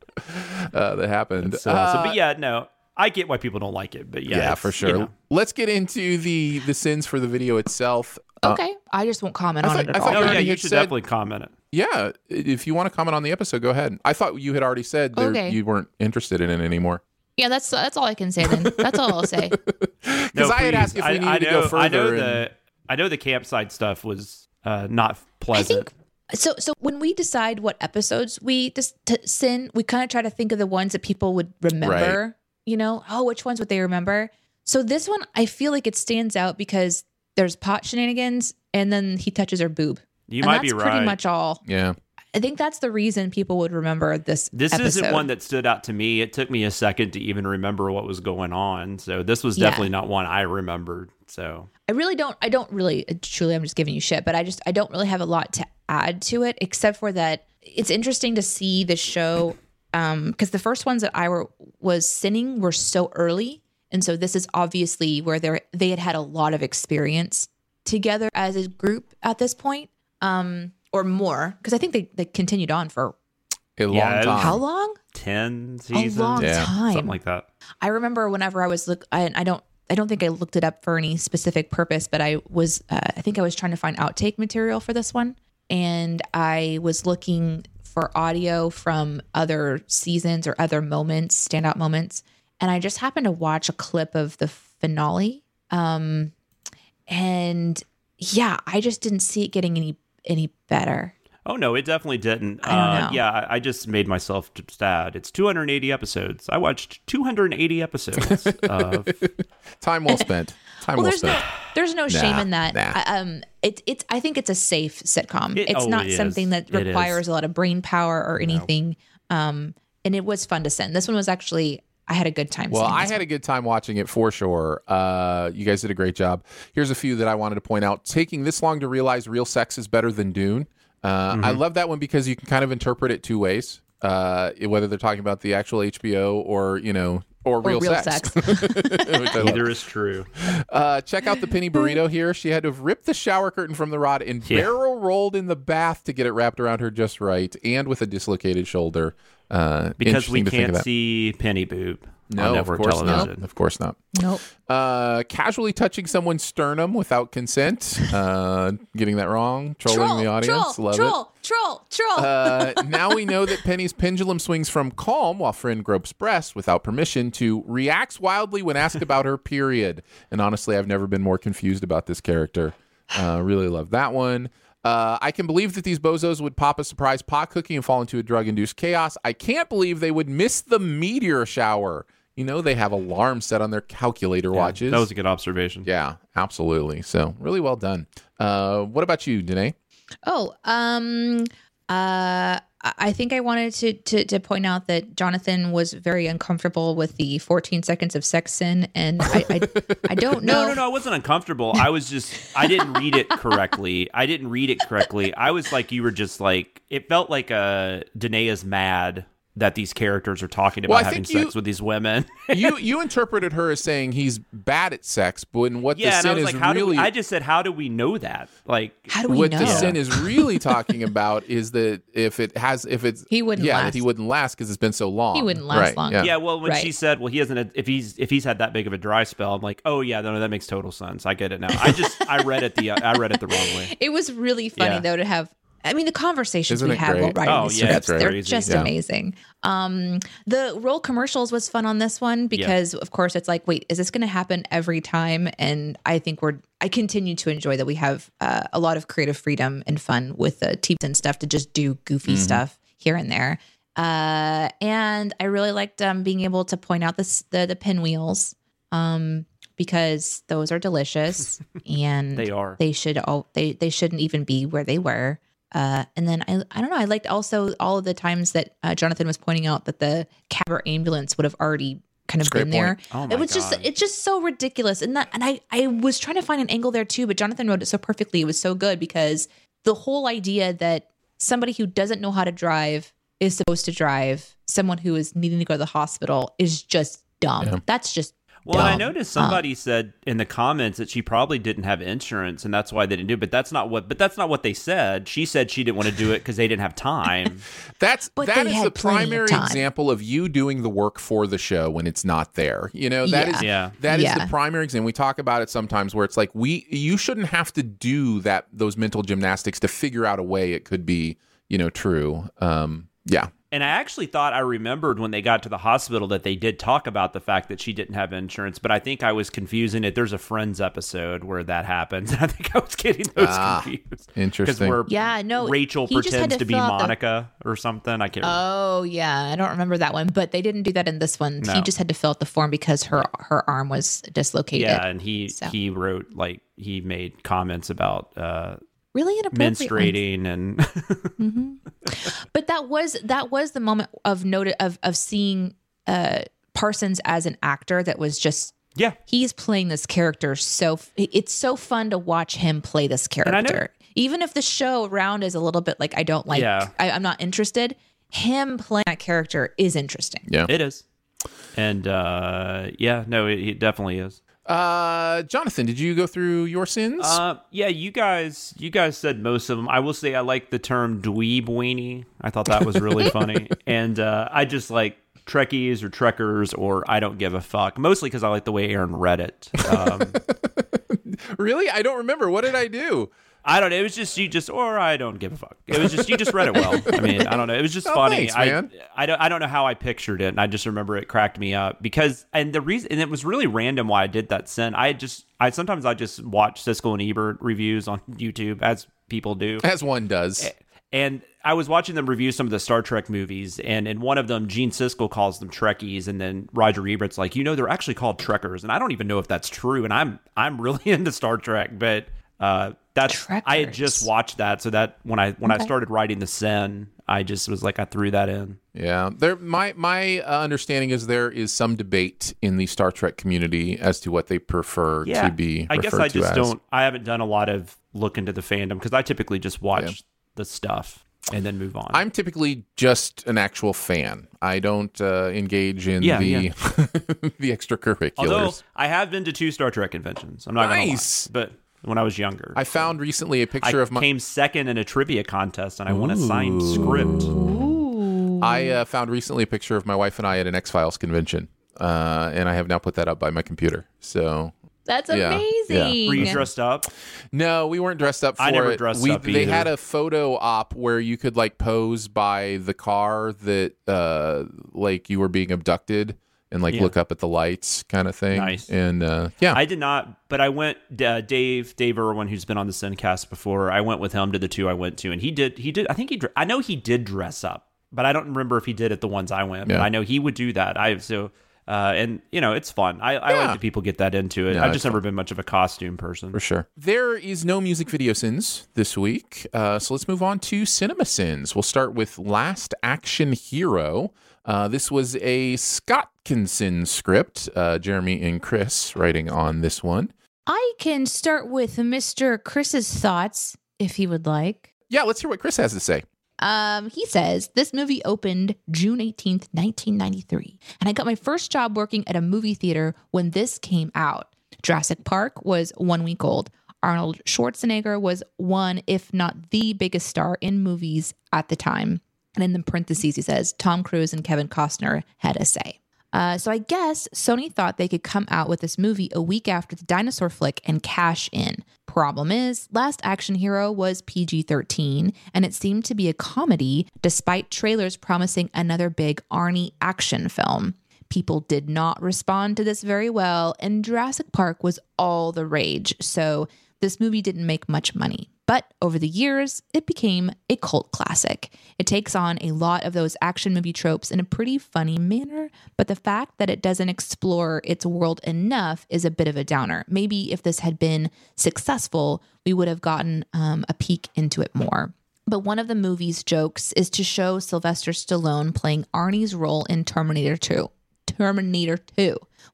that happened. I get why people don't like it, but yeah for sure. You know. Let's get into the sins for the video itself. Okay, I just won't comment on it at all. No, yeah, you should definitely comment it. Yeah, if you want to comment on the episode, go ahead. I thought you had already said you weren't interested in it anymore. Yeah, that's all I can say then. That's all I'll say. Because I had asked if we needed to go further. I know the campsite stuff was not pleasant. I think, so when we decide what episodes we sin, we kind of try to think of the ones that people would remember. Right. You know, which ones would they remember? So this one, I feel like it stands out because there's pot shenanigans, and then he touches her boob. You might be right. That's pretty much all. Yeah. I think that's the reason people would remember this episode. Isn't one that stood out to me. It took me a second to even remember what was going on. So this was definitely not one I remembered. So I really don't. I don't really. Truly, I'm just giving you shit. But I don't really have a lot to add to it, except for that it's interesting to see the show because the first ones that I was sinning were so early, and so this is obviously where they had a lot of experience together as a group at this point. Or more, because I think they continued on for a long time. How long? 10 seasons. A long time. Something like that. I remember whenever I was I don't think I looked it up for any specific purpose, but I was I think I was trying to find outtake material for this one, and I was looking for audio from other seasons or other moments, standout moments, and I just happened to watch a clip of the finale. And yeah, I just didn't see it getting any better. Oh no, it definitely didn't. I don't know. Yeah, I just made myself sad. It's 280 episodes. I watched 280 episodes of time well spent. There's no shame in that. It's I think it's a safe sitcom. It's not something that requires a lot of brain power or anything. No. And it was fun to send. This one was actually. I had a good time. Well, I had a good time watching it for sure. You guys did a great job. Here's a few that I wanted to point out. Taking this long to realize real sex is better than Dune. I love that one because you can kind of interpret it two ways, whether they're talking about the actual HBO or real sex. Either is true. Check out the Penny burrito here. She had to have ripped the shower curtain from the rod and barrel rolled in the bath to get it wrapped around her just right, and with a dislocated shoulder. Because we can't see Penny boob on network television. No, of course not. Nope. Casually touching someone's sternum without consent. Getting that wrong. Trolling the audience. Love it. Now we know that Penny's pendulum swings from calm while friend gropes breasts without permission to reacts wildly when asked about her period. And honestly, I've never been more confused about this character. Really love that one. I can believe that these bozos would pop a surprise pot cookie and fall into a drug-induced chaos. I can't believe they would miss the meteor shower. You know, they have alarms set on their calculator watches. That was a good observation. Yeah, absolutely. So really well done. What about you, Danae? I think I wanted to point out that Jonathan was very uncomfortable with the 14 seconds of sex sin, and I don't know. No, I wasn't uncomfortable. I didn't read it correctly. I was like, you were just like, it felt like Danae is mad that these characters are talking about having sex with these women. you interpreted her as saying he's bad at sex, but what the sin is really... I just said, how do we know that? Like, how do we know? What the sin is really talking about is that if he wouldn't last because it's been so long. He wouldn't last long. Yeah, when she said, he hasn't had, if he's had that big of a dry spell, I'm like, that makes total sense. I get it now. I read it the wrong way. It was really funny though to have. I mean, the conversations we had while writing these scripts, they're just amazing. The roll commercials was fun on this one because, of course, it's like, wait, is this going to happen every time? And I think I continue to enjoy that we have a lot of creative freedom and fun with the teams and stuff to just do goofy stuff here and there. And I really liked being able to point out the pinwheels because those are delicious and they shouldn't even be where they were. And then I don't know. I liked also all of the times that Jonathan was pointing out that the cab or ambulance would have already kind of been there. Oh my God. It's just so ridiculous. And I was trying to find an angle there too, but Jonathan wrote it so perfectly. It was so good because the whole idea that somebody who doesn't know how to drive is supposed to drive someone who is needing to go to the hospital is just dumb. Yeah. That's just well, dumb. I noticed somebody said in the comments that she probably didn't have insurance and that's why they didn't do it. But that's not what they said. She said she didn't want to do it because they didn't have time. that is the primary example of you doing the work for the show when it's not there. You know, that is the primary example. We talk about it sometimes where it's like you shouldn't have to do those mental gymnastics to figure out a way it could be, you know, true. Yeah. And I actually thought I remembered when they got to the hospital that they did talk about the fact that she didn't have insurance, but I think I was confusing it. There's a Friends episode where that happens. I think I was getting those confused. Interesting. Rachel pretends to be Monica or something. I can't remember. Oh, yeah. I don't remember that one, but they didn't do that in this one. No. He just had to fill out the form because her arm was dislocated. Yeah, and he wrote, like, he made comments about... really inappropriate menstruating and mm-hmm. But that was the moment of note of seeing Parsons as an actor that was just he's playing this character it's so fun to watch him play this character, even if the show around is a little bit like I don't like I'm not interested. Him playing that character is interesting. Yeah, it is. And it definitely is. Jonathan, did you go through your sins? You guys said most of them. I will say I like the term dweeb weenie. I thought that was really funny. And I just like Trekkies or Trekkers or I don't give a fuck, mostly because I like the way Aaron read it. Really? I don't remember. What did I do? I don't know. It was just, I don't give a fuck. It was just, you just read it well. I mean, I don't know. It was just funny. Thanks, man. I don't know how I pictured it. And I just remember it cracked me up because, and the reason, and it was really random why I did that sin. Sometimes I just watch Siskel and Ebert reviews on YouTube as people do. As one does. And I was watching them review some of the Star Trek movies, and in one of them, Gene Siskel calls them Trekkies, and then Roger Ebert's like, you know, they're actually called Trekkers, and I don't even know if that's true, and I'm really into Star Trek, but... that's Trekkers. I had just watched that, so that when I started writing the sin, I just was like I threw that in. Yeah, there. My understanding is there is some debate in the Star Trek community as to what they prefer to be. I guess I just don't. I haven't done a lot of look into the fandom because I typically just watch the stuff and then move on. I'm typically just an actual fan. I don't engage in the extracurriculars. Although I have been to 2 Star Trek conventions. I'm not gonna lie, but. When I was younger. I found recently a picture of my... I came second in a trivia contest, and I won a signed script. Ooh. I found recently a picture of my wife and I at an X-Files convention, and I have now put that up by my computer. So... That's amazing. Yeah. Were you dressed up? No, we weren't dressed up for it. I never dressed up either. They had a photo op where you could, like, pose by the car that, like, you were being abducted. And like look up at the lights kind of thing. Nice. And I did not, but I went, Dave Irwin, who's been on the Sincast before, I went with him to the 2 I went to. And I know he did dress up, but I don't remember if he did at the ones I went. Yeah. But I know he would do that. And you know, it's fun. I like that people get that into it. I've just never been much of a costume person. For sure. There is no music video sins this week. So let's move on to CinemaSins. We'll start with Last Action Hero. This was a Scottkinson script, Jeremy and Chris writing on this one. I can start with Mr. Chris's thoughts, if he would like. Yeah, let's hear what Chris has to say. He says, this movie opened June 18th, 1993, and I got my first job working at a movie theater when this came out. Jurassic Park was 1 week old. Arnold Schwarzenegger was one, if not the biggest star in movies at the time. And in the parentheses, he says, Tom Cruise and Kevin Costner had a say. So I guess Sony thought they could come out with this movie a week after the dinosaur flick and cash in. Problem is, Last Action Hero was PG-13, and it seemed to be a comedy, despite trailers promising another big Arnie action film. People did not respond to this very well, and Jurassic Park was all the rage, so this movie didn't make much money. But over the years, it became a cult classic. It takes on a lot of those action movie tropes in a pretty funny manner, but the fact that it doesn't explore its world enough is a bit of a downer. Maybe if this had been successful, we would have gotten a peek into it more. But one of the movie's jokes is to show Sylvester Stallone playing Arnie's role in Terminator 2.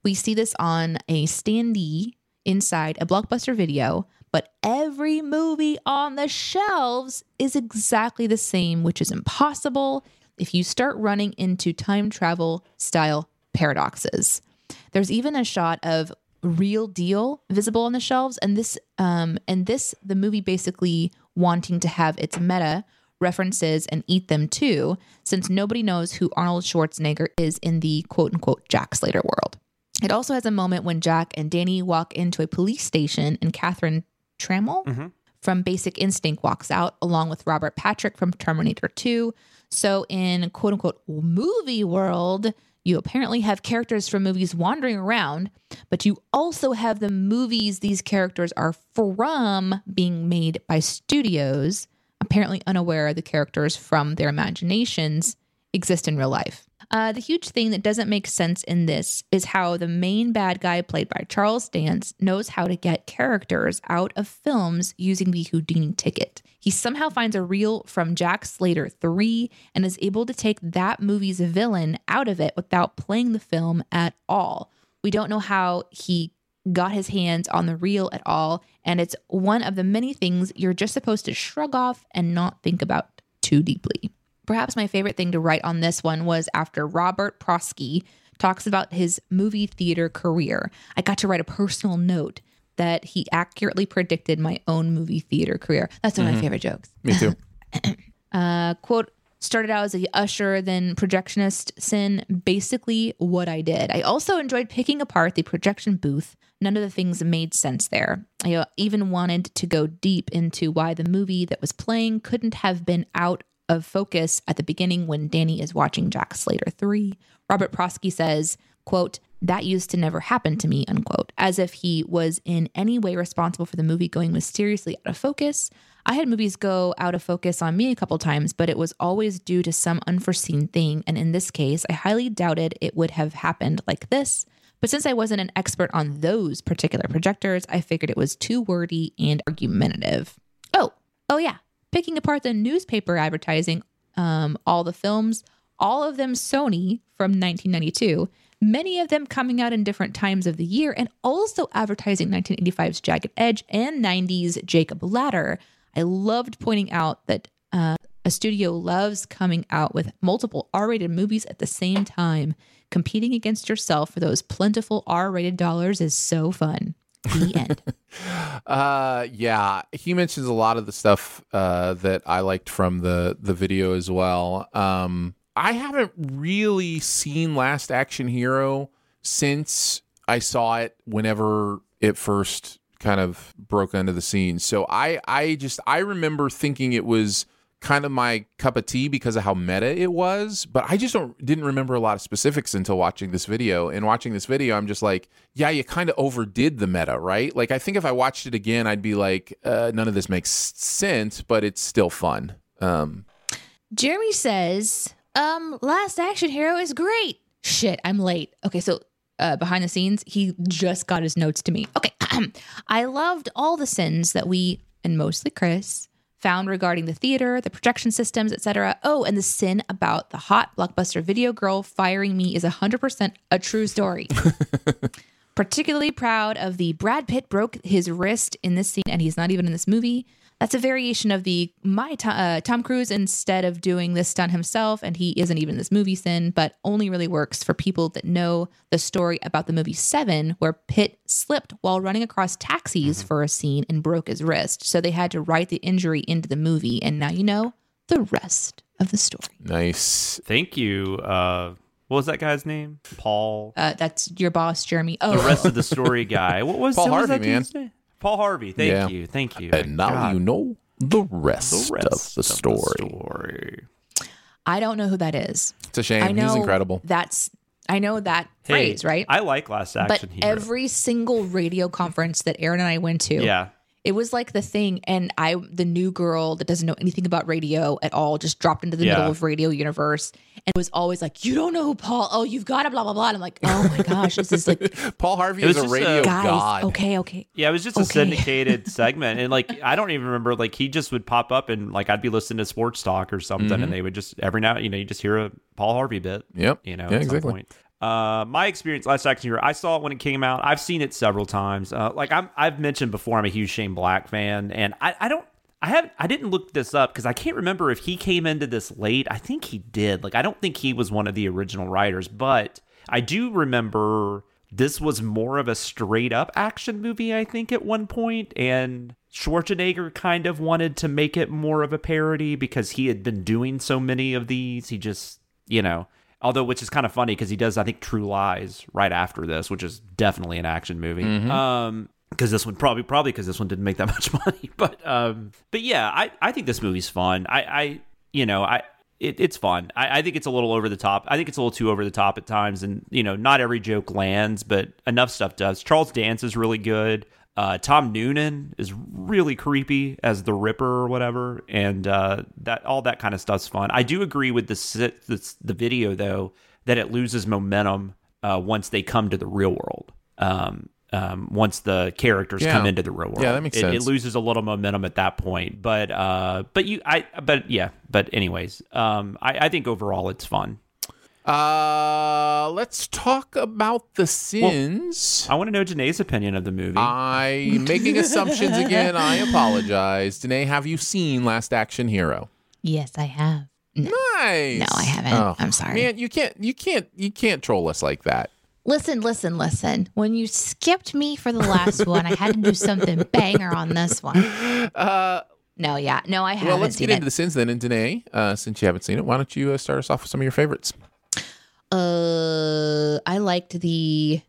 We see this on a standee inside a Blockbuster video, but every movie on the shelves is exactly the same, which is impossible if you start running into time travel style paradoxes. There's even a shot of Real Deal visible on the shelves, and this the movie basically wanting to have its meta references and eat them too, since nobody knows who Arnold Schwarzenegger is in the quote-unquote Jack Slater world. It also has a moment when Jack and Danny walk into a police station and Catherine Trammell from Basic Instinct walks out along with Robert Patrick from Terminator 2. So in quote-unquote movie world, you apparently have characters from movies wandering around, but you also have the movies these characters are from being made by studios, apparently unaware the characters from their imaginations exist in real life. The huge thing that doesn't make sense in this is how the main bad guy played by Charles Dance knows how to get characters out of films using the Houdini ticket. He somehow finds a reel from Jack Slater 3 and is able to take that movie's villain out of it without playing the film at all. We don't know how he got his hands on the reel at all, and it's one of the many things you're just supposed to shrug off and not think about too deeply. Perhaps my favorite thing to write on this one was after Robert Prosky talks about his movie theater career. I got to write a personal note that he accurately predicted my own movie theater career. That's one of my favorite jokes. Me too. Quote, started out as a usher, then projectionist, sin, basically what I did. I also enjoyed picking apart the projection booth. None of the things made sense there. I even wanted to go deep into why the movie that was playing couldn't have been out of focus at the beginning when Danny is watching Jack Slater 3. Robert Prosky says, quote, that used to never happen to me, unquote, as if he was in any way responsible for the movie going mysteriously out of focus. I had movies go out of focus on me a couple times, but it was always due to some unforeseen thing. And in this case, I highly doubted it would have happened like this. But since I wasn't an expert on those particular projectors, I figured it was too wordy and argumentative. Oh yeah. Picking apart the newspaper advertising, all the films, all of them Sony from 1992, many of them coming out in different times of the year and also advertising 1985's Jagged Edge and 90's Jacob Ladder. I loved pointing out that a studio loves coming out with multiple R-rated movies at the same time. Competing against yourself for those plentiful R-rated dollars is so fun. The end. Yeah, he mentions a lot of the stuff that I liked from the video as well. I haven't really seen Last Action Hero since I saw it whenever it first kind of broke onto the scene. So I remember thinking it was kind of my cup of tea because of how meta it was, but I just didn't remember a lot of specifics until watching this video. And watching this video, I'm just like, yeah, you kind of overdid the meta, right? Like, I think if I watched it again, I'd be like, none of this makes sense, but it's still fun. Jeremy says... Last Action Hero is great. Shit, I'm late. Okay, so behind the scenes, he just got his notes to me. Okay, I loved all the sins that we, and mostly Chris, found regarding the theater, the projection systems, etc. Oh, and the sin about the hot Blockbuster video girl firing me is 100% a true story. Particularly proud of the Brad Pitt broke his wrist in this scene, and he's not even in this movie. That's a variation of the Tom Cruise instead of doing this stunt himself, and he isn't even in this movie sin, but only really works for people that know the story about the movie Seven, where Pitt slipped while running across taxis for a scene and broke his wrist. So they had to write the injury into the movie, and now you know the rest of the story. Nice. Thank you. What was that guy's name? Paul. That's your boss, Jeremy. Oh, the rest of the story guy. What was Paul Harvey, man? Paul Harvey, thank you. And now God. You know the rest of the story. I don't know who that is. It's a shame. He's incredible. I know that phrase, right? I like Last Action Hero. But every single radio conference that Aaron and I went to It was like the thing, and the new girl that doesn't know anything about radio at all just dropped into the middle of radio universe and was always like, you don't know who Paul, oh, you've got to blah, blah, blah. And I'm like, oh my gosh, this is like... Paul Harvey is a radio god. Okay. Yeah, it was just a syndicated segment. And like, I don't even remember, like he just would pop up and like, I'd be listening to Sports Talk or something and they would just every now, you just hear a Paul Harvey bit. Yep. At some point. My experience, Last Action Hero, I saw it when it came out. I've seen it several times. I've mentioned before, I'm a huge Shane Black fan, and I didn't look this up because I can't remember if he came into this late. I think he did. Like, I don't think he was one of the original writers, but I do remember this was more of a straight up action movie, I think, at one point, and Schwarzenegger kind of wanted to make it more of a parody because he had been doing so many of these. He just, although, which is kind of funny because he does, I think, True Lies right after this, which is definitely an action movie. Because this one probably because this one didn't make that much money. But yeah, I think this movie's fun. It's fun. I think it's a little over the top. I think it's a little too over the top at times, and not every joke lands, but enough stuff does. Charles Dance is really good. Tom Noonan is really creepy as the Ripper or whatever, and that all that kind of stuff's fun. I do agree with the video though that it loses momentum once they come to the real world. Once the characters come into the real world, that makes sense. It loses a little momentum at that point. I think overall it's fun. Let's talk about the sins. Well, I want to know Danae's opinion of the movie. I'm making assumptions again. I apologize. Danae, have you seen Last Action Hero? Yes, I have. No. Nice. No, I haven't. Oh, I'm sorry. Man, you can't troll us like that. Listen. When you skipped me for the last one, I had to do something banger on this one. No, I haven't. Well, let's get into the sins then. And Danae, since you haven't seen it, why don't you start us off with some of your favorites? I liked the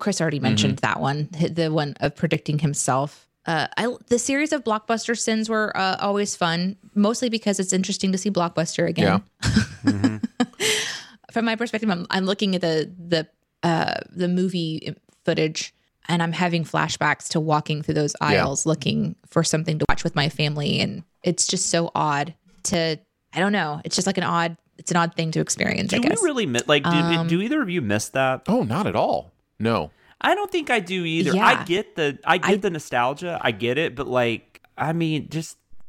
Chris already mentioned that one, the one of predicting himself. The series of blockbuster sins were always fun, mostly because it's interesting to see Blockbuster again. Yeah. From my perspective, I'm looking at the movie footage, and I'm having flashbacks to walking through those aisles looking for something to watch with my family, and it's just so odd to I don't know. It's just like It's an odd thing to experience, I guess. Do we really miss, do either of you miss that? Oh, not at all. No. I don't think I do either. Yeah. I get the nostalgia. I get it. But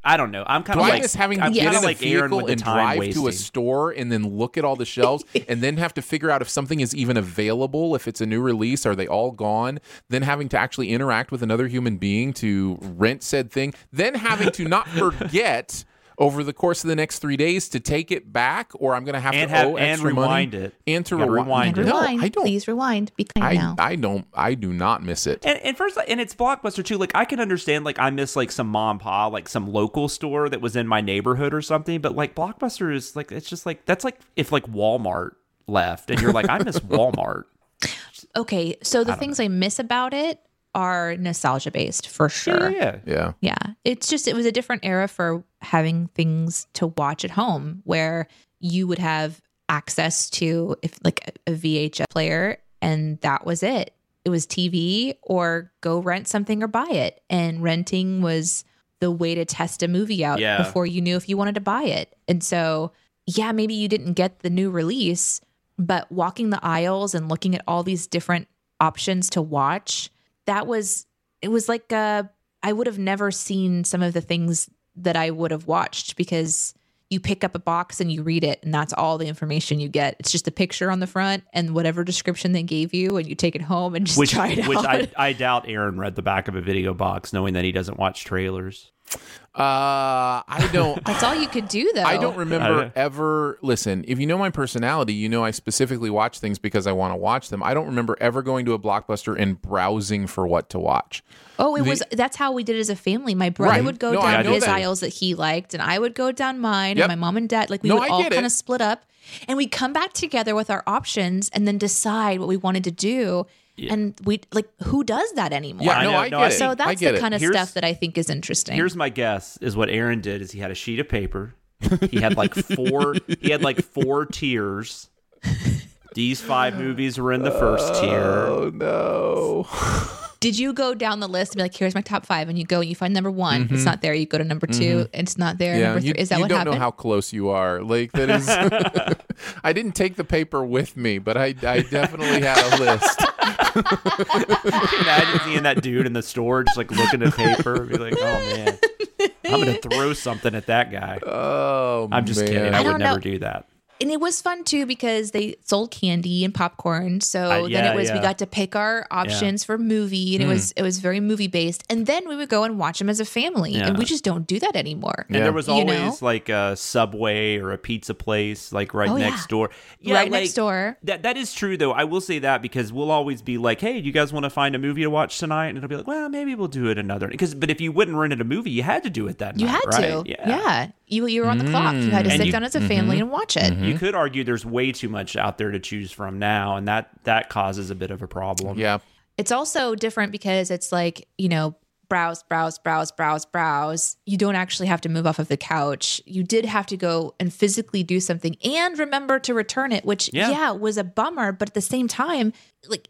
I don't know. I'm kind of like having to get in a vehicle and drive to a store and then look at all the shelves and then have to figure out if something is even available, if it's a new release, are they all gone? Then having to actually interact with another human being to rent said thing. Then having to not forget... over the course of the next 3 days to take it back, or I'm going to have to owe extra money. And rewind it. And to rewind it. No, I don't. Please rewind. Be kind now. I do not miss it. And first, and it's Blockbuster too. Like I can understand, like I miss like some mom and pa, like some local store that was in my neighborhood or something. But like Blockbuster is like, it's just like, that's like if like Walmart left and you're like, I miss Walmart. Okay. So the things I miss about it are nostalgia based for sure. Yeah. It's just, it was a different era for having things to watch at home where you would have access to a VHS player and that was it. It was TV or go rent something or buy it. And renting was the way to test a movie out before you knew if you wanted to buy it. And so, yeah, maybe you didn't get the new release, but walking the aisles and looking at all these different options to watch, I would have never seen some of the things that I would have watched because you pick up a box and you read it and that's all the information you get. It's just a picture on the front and whatever description they gave you and you take it home and just try it out. Which I doubt Aaron read the back of a video box knowing that he doesn't watch trailers. I don't. That's all you could do, though. I don't remember ever. Listen, if you know my personality, you know I specifically watch things because I want to watch them. I don't remember ever going to a Blockbuster and browsing for what to watch. Oh, that's how we did it as a family. My brother would go down his aisles that he liked, and I would go down mine. Yep. And my mom and dad, would all kind of split up, and we'd come back together with our options, and then decide what we wanted to do. Yeah. And we who does that anymore? Yeah, I get it. So that's the kind of stuff that I think is interesting. Here's my guess: is what Aaron did is he had a sheet of paper. He had four tiers. These 5 movies were in the first tier. Oh no! Did you go down the list and be like, here's my top five, and you go and you find number one, it's not there, you go to number two, it's not there, number three, is that what happened? You don't know how close you are. Like, that is, I didn't take the paper with me, but I definitely had a list. Imagine seeing that dude in the store just like looking at paper and be like, oh man, I'm going to throw something at that guy. Oh, I'm just kidding. I would never do that. And it was fun, too, because they sold candy and popcorn. So then it was we got to pick our options for movie. And it was very movie-based. And then we would go and watch them as a family. Yeah. And we just don't do that anymore. And there was always, like, a Subway or a pizza place, like, right next door. Yeah, right next door. That is true, though. I will say that because we'll always be like, hey, do you guys want to find a movie to watch tonight? And it'll be like, well, maybe we'll do it another. But if you wouldn't rent a movie, you had to do it that night, You had to. Yeah. You were on the clock. You had to sit down as a family and watch it. Mm-hmm. You could argue there's way too much out there to choose from now, and that causes a bit of a problem. Yeah. It's also different because it's like, browse, browse, browse, browse, browse. You don't actually have to move off of the couch. You did have to go and physically do something and remember to return it, which, was a bummer. But at the same time, like...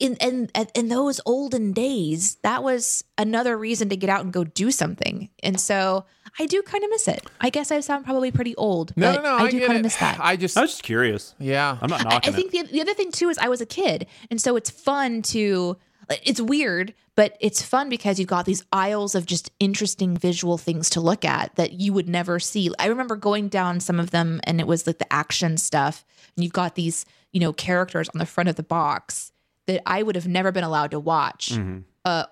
In those olden days, that was another reason to get out and go do something. And so I do kind of miss it. I guess I sound probably pretty old. No, I do kind of miss that. I was just curious. Yeah. I'm not knocking it. I think the other thing, too, is I was a kid. And so it's fun to... It's weird, but it's fun because you've got these aisles of just interesting visual things to look at that you would never see. I remember going down some of them, and it was like the action stuff. And you've got these, characters on the front of the box that I would have never been allowed to watch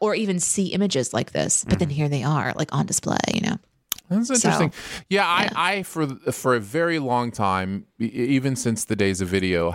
or even see images like this. But then here they are, like on display, That's interesting. So, I for a very long time, even since the days of video,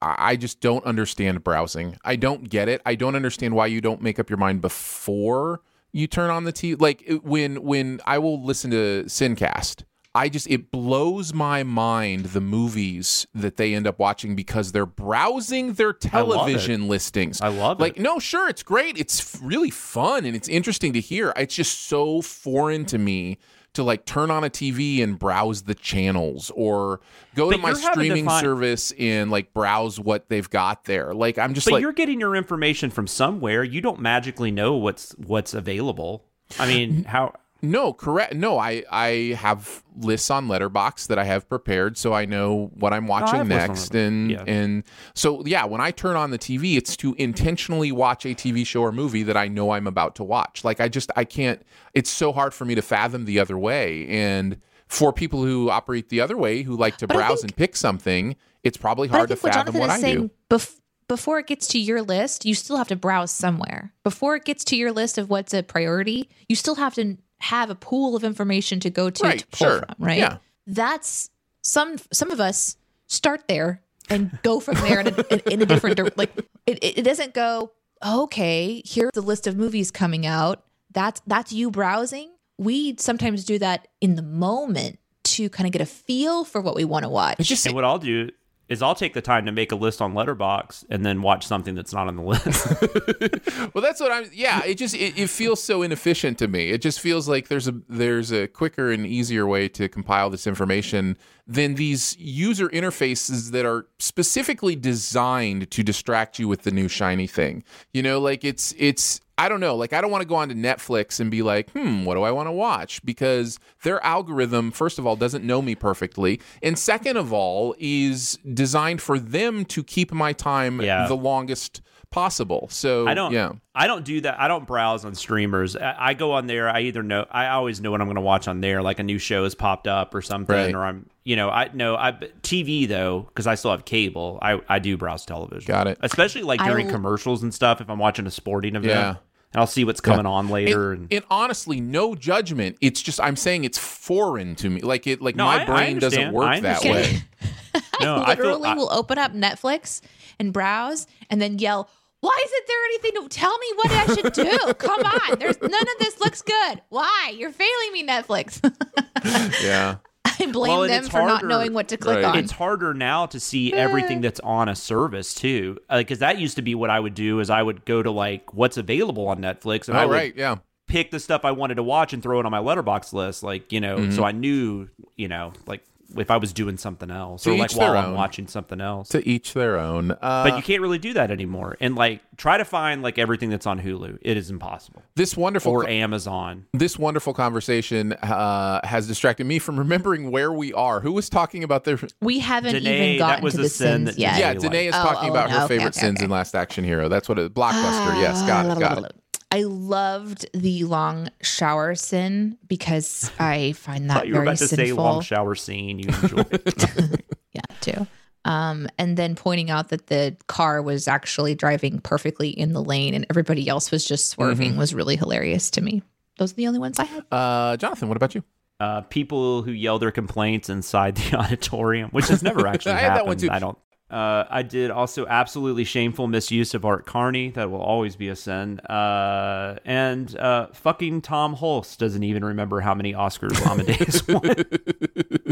I just don't understand browsing. I don't get it. I don't understand why you don't make up your mind before you turn on the TV. Like when I will listen to Sincast, it blows my mind the movies that they end up watching because they're browsing their television listings. I love it. Like, no, sure, it's great. It's really fun and it's interesting to hear. It's just so foreign to me to like turn on a TV and browse the channels or go to my streaming service and like browse what they've got there. Like, I'm just like... But you're getting your information from somewhere. You don't magically know what's available. I mean, how... No, correct. No, I have lists on Letterboxd that I have prepared, so I know what I'm watching next. And so, when I turn on the TV, it's to intentionally watch a TV show or movie that I know I'm about to watch. Like, I can't, it's so hard for me to fathom the other way. And for people who operate the other way, who like to browse and pick something, it's probably hard to fathom what I do. Before it gets to your list, you still have to browse somewhere. Before it gets to your list of what's a priority, you still have to have a pool of information to go to, from, right? Yeah. That's some of us start there and go from there in a different direction. Like it doesn't go, okay, here's the list of movies coming out. That's you browsing. We sometimes do that in the moment to kind of get a feel for what we want to watch. And what I'll do is I'll take the time to make a list on Letterboxd and then watch something that's not on the list. Well, that's what I'm... Yeah, it just... It feels so inefficient to me. It just feels like there's a quicker and easier way to compile this information than these user interfaces that are specifically designed to distract you with the new shiny thing. Like it's... I don't know. Like, I don't want to go onto Netflix and be like, what do I want to watch? Because their algorithm, first of all, doesn't know me perfectly. And second of all, is designed for them to keep my time the longest possible. So I don't do that. I don't browse on streamers. I go on there. I always know what I'm going to watch on there. Like a new show has popped up or something, right. Or TV though, because I still have cable. I do browse television. Got it. Especially like during commercials and stuff. If I'm watching a sporting event, and I'll see what's coming on later. And honestly, no judgment. It's just I'm saying it's foreign to me. Like it. Like no, my brain doesn't work that way. I will open up Netflix and browse, and then yell. Why isn't there anything to tell me what I should do? Come on. There's none of this looks good. Why? You're failing me, Netflix. Yeah. I blame them for not knowing what to click on. It's harder now to see everything that's on a service too. Because that used to be what I would do is I would go to like what's available on Netflix. And pick the stuff I wanted to watch and throw it on my Letterboxd list. Like, so I knew, like if I was doing something else, or like while I'm watching something else. To each their own. But you can't really do that anymore. And like try to find like everything that's on Hulu. It is impossible. Or Amazon. This wonderful conversation has distracted me from remembering where we are. Who was talking about their... We haven't even gotten to the sins yet. Yeah, Danae is talking about her favorite sins in Last Action Hero. That's what it... Blockbuster. Yes, got it. I loved the long shower sin because I find that very sinful. You were about to say long shower scene. You enjoyed it. Yeah, too. And then pointing out that the car was actually driving perfectly in the lane and everybody else was just swerving was really hilarious to me. Those are the only ones I had. Jonathan, what about you? People who yell their complaints inside the auditorium, which has never actually happened. I had that one too. I did also absolutely shameful misuse of Art Carney. That will always be a sin. And fucking Tom Hulse doesn't even remember how many Oscars Amadeus won.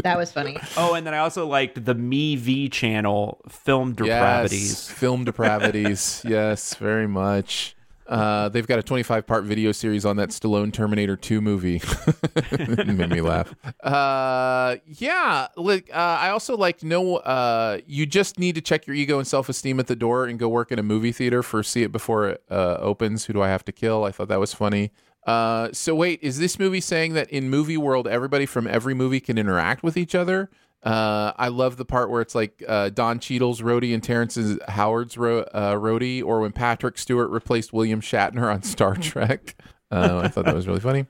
That was funny. Oh, and then I also liked the MeV channel, Film Depravities. Yes, Film Depravities. Yes, very much. They've got a 25-part video series on that Stallone Terminator 2 movie. It made me laugh. I also like you just need to check your ego and self-esteem at the door and go work in a movie theater for See It Before It Opens. Who Do I Have to Kill? I thought that was funny. So wait, is this movie saying that in movie world, everybody from every movie can interact with each other? I love the part where it's like Don Cheadle's roadie and Terrence Howard's roadie, or when Patrick Stewart replaced William Shatner on Star Trek. I thought that was really funny.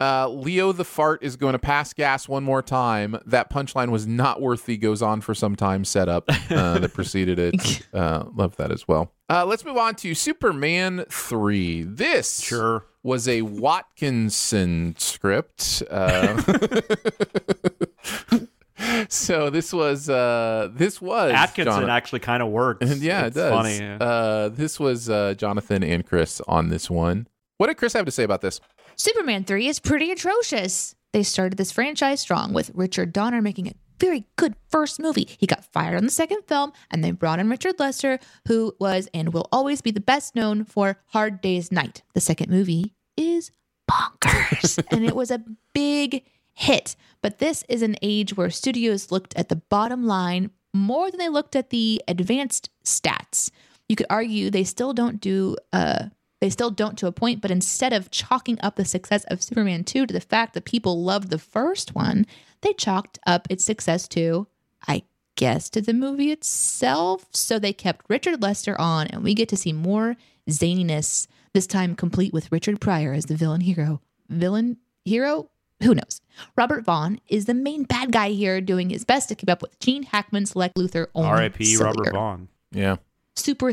Leo the fart is going to pass gas one more time. That punchline was not worth the goes on for some time setup that preceded it. Love that as well. Let's move on to Superman 3. This was a Watkinson script. So this was Atkinson actually kind of works. Yeah, it does. Funny, yeah. This was Jonathan and Chris on this one. What did Chris have to say about this? Superman 3 is pretty atrocious. They started this franchise strong with Richard Donner making a very good first movie. He got fired on the second film, and they brought in Richard Lester, who was and will always be the best known for Hard Day's Night. The second movie is bonkers, and it was a big hit. But this is an age where studios looked at the bottom line more than they looked at the advanced stats. You could argue they still don't to a point, but instead of chalking up the success of Superman 2 to the fact that people loved the first one, they chalked up its success to, I guess, to the movie itself. So they kept Richard Lester on, and we get to see more zaniness, this time complete with Richard Pryor as the villain hero. Villain hero? Who knows? Robert Vaughn is the main bad guy here, doing his best to keep up with Gene Hackman's Lex Luthor. R.I.P. Robert Vaughn. Yeah. Super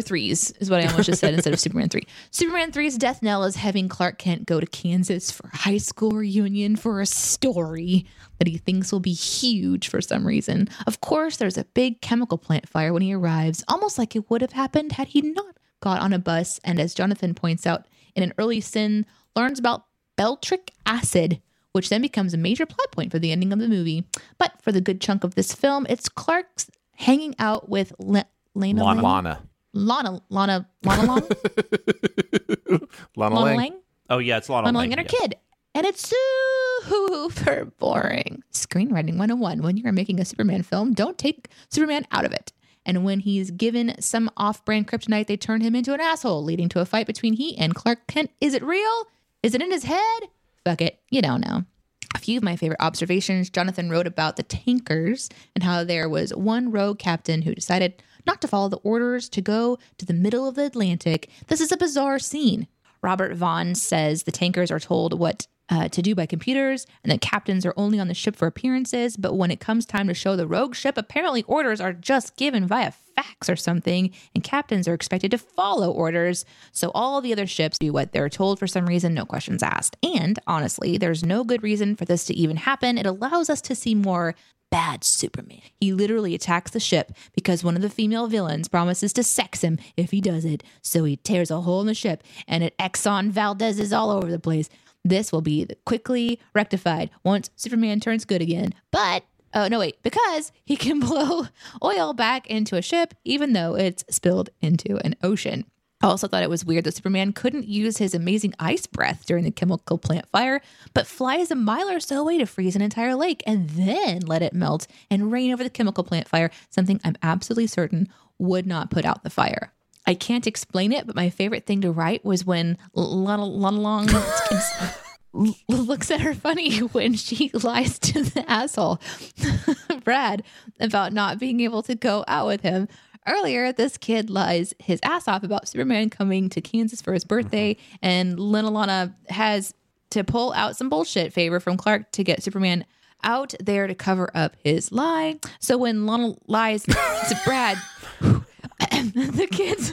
threes is what I almost just said instead of Superman 3. Superman 3's death knell is having Clark Kent go to Kansas for a high school reunion for a story that he thinks will be huge for some reason. Of course, there's a big chemical plant fire when he arrives, almost like it would have happened had he not got on a bus. And as Jonathan points out, in an early sin, learns about Beltric acid, which then becomes a major plot point for the ending of the movie. But for the good chunk of this film, it's Clark's hanging out with Lana Lang. Oh yeah, it's Lana Lang and her kid. And it's super boring. Screenwriting 101. When you're making a Superman film, don't take Superman out of it. And when he's given some off-brand kryptonite, they turn him into an asshole, leading to a fight between he and Clark Kent. Is it real? Is it in his head? Fuck it. You don't know. A few of my favorite observations. Jonathan wrote about the tankers and how there was one rogue captain who decided not to follow the orders to go to the middle of the Atlantic. This is a bizarre scene. Robert Vaughn says the tankers are told what to do by computers, and the captains are only on the ship for appearances. But when it comes time to show the rogue ship, apparently orders are just given via fax or something, and captains are expected to follow orders. So all the other ships do what they're told for some reason, no questions asked. And honestly, there's no good reason for this to even happen. It allows us to see more bad Superman. He literally attacks the ship because one of the female villains promises to sex him if he does it. So he tears a hole in the ship, and it Exxon Valdez is all over the place. This will be quickly rectified once Superman turns good again. But, because he can blow oil back into a ship, even though it's spilled into an ocean. I also thought it was weird that Superman couldn't use his amazing ice breath during the chemical plant fire, but flies a mile or so away to freeze an entire lake and then let it melt and rain over the chemical plant fire, something I'm absolutely certain would not put out the fire. I can't explain it, but my favorite thing to write was when Lana Lang looks at her funny when she lies to the asshole, Brad, about not being able to go out with him. Earlier, this kid lies his ass off about Superman coming to Kansas for his birthday, and Lana has to pull out some bullshit favor from Clark to get Superman out there to cover up his lie. So when Lana lies to Brad, the kids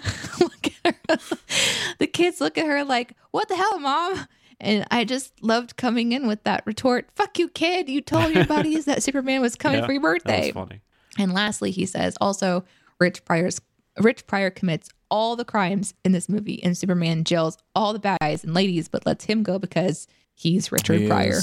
look at her like, "What the hell, Mom?" And I just loved coming in with that retort, "Fuck you, kid! You told your buddies that Superman was coming for your birthday." That was funny. And lastly, he says, also, Rich Pryor commits all the crimes in this movie, and Superman jails all the bad guys and ladies, but lets him go because he's Richard Pryor.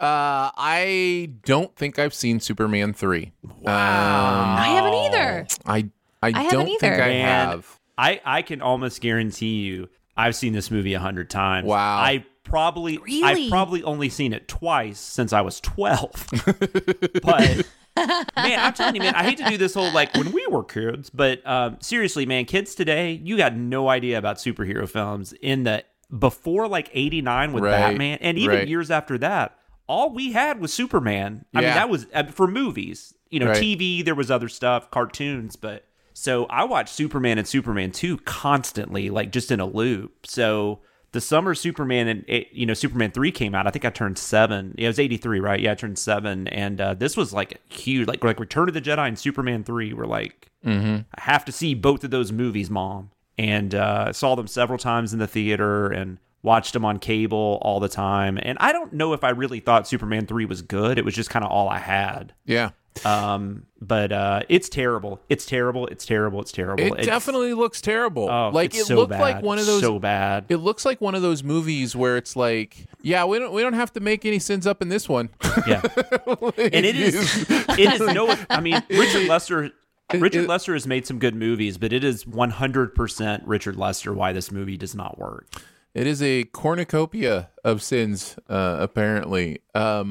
I don't think I've seen Superman 3. Wow. I haven't either. I don't think I have. I can almost guarantee you I've seen this movie 100 times. Wow. I've probably only seen it twice since I was 12. But man, I'm telling you, man, I hate to do this whole like when we were kids, but seriously, man, kids today, you got no idea about superhero films in the before like 89 with Batman, and even years after that, all we had was Superman. I mean, that was for movies, TV, there was other stuff, cartoons, but so I watched Superman and Superman 2 constantly, like just in a loop. So the summer Superman and Superman 3 came out, I think I turned 7. Yeah, it was 83, right? Yeah, I turned 7, and this was like huge. Like Return of the Jedi and Superman 3 were like, I have to see both of those movies, Mom. And saw them several times in the theater and watched them on cable all the time. And I don't know if I really thought Superman 3 was good. It was just kind of all I had. Yeah. But it's terrible. It's terrible. It definitely looks terrible. Oh, like it looked like one of those so bad. It looks like one of those movies where it's like, yeah, we don't have to make any sins up in this one. Yeah. And it is no, I mean, Richard Lester has made some good movies, but it is 100% Richard Lester why this movie does not work. It is a cornucopia of sins, apparently. Oh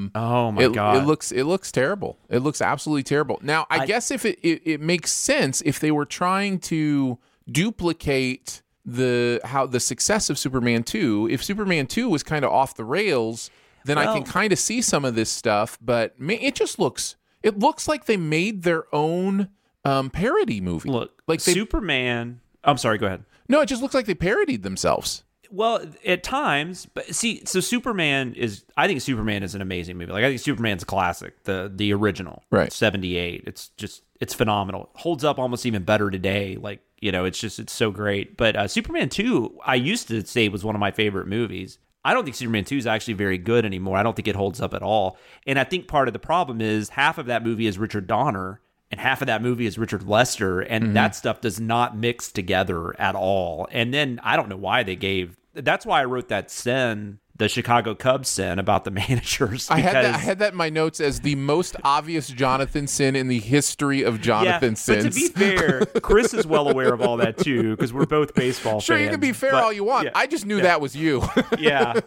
my God! It looks terrible. It looks absolutely terrible. Now, I guess if it makes sense if they were trying to duplicate the success of Superman 2. If Superman 2 was kind of off the rails, then I can kind of see some of this stuff. But man, it looks like they made their own parody movie. Look, like Superman. I'm sorry. Go ahead. No, it just looks like they parodied themselves. Well, at times, but see, so Superman is, I think Superman is an amazing movie. Like, I think Superman's a classic, the original, right? 78. It's just, it's phenomenal. Holds up almost even better today. Like, it's so great. But Superman 2, I used to say was one of my favorite movies. I don't think Superman 2 is actually very good anymore. I don't think it holds up at all. And I think part of the problem is half of that movie is Richard Donner, and half of that movie is Richard Lester, and that stuff does not mix together at all. And then I don't know why they gave. That's why I wrote that sin, the Chicago Cubs sin about the managers. I had that in my notes as the most obvious Jonathan sin in the history of Jonathan sins. But to be fair, Chris is well aware of all that too, because we're both baseball fans. Sure, you can be fair all you want. Yeah, I just knew that was you. Yeah,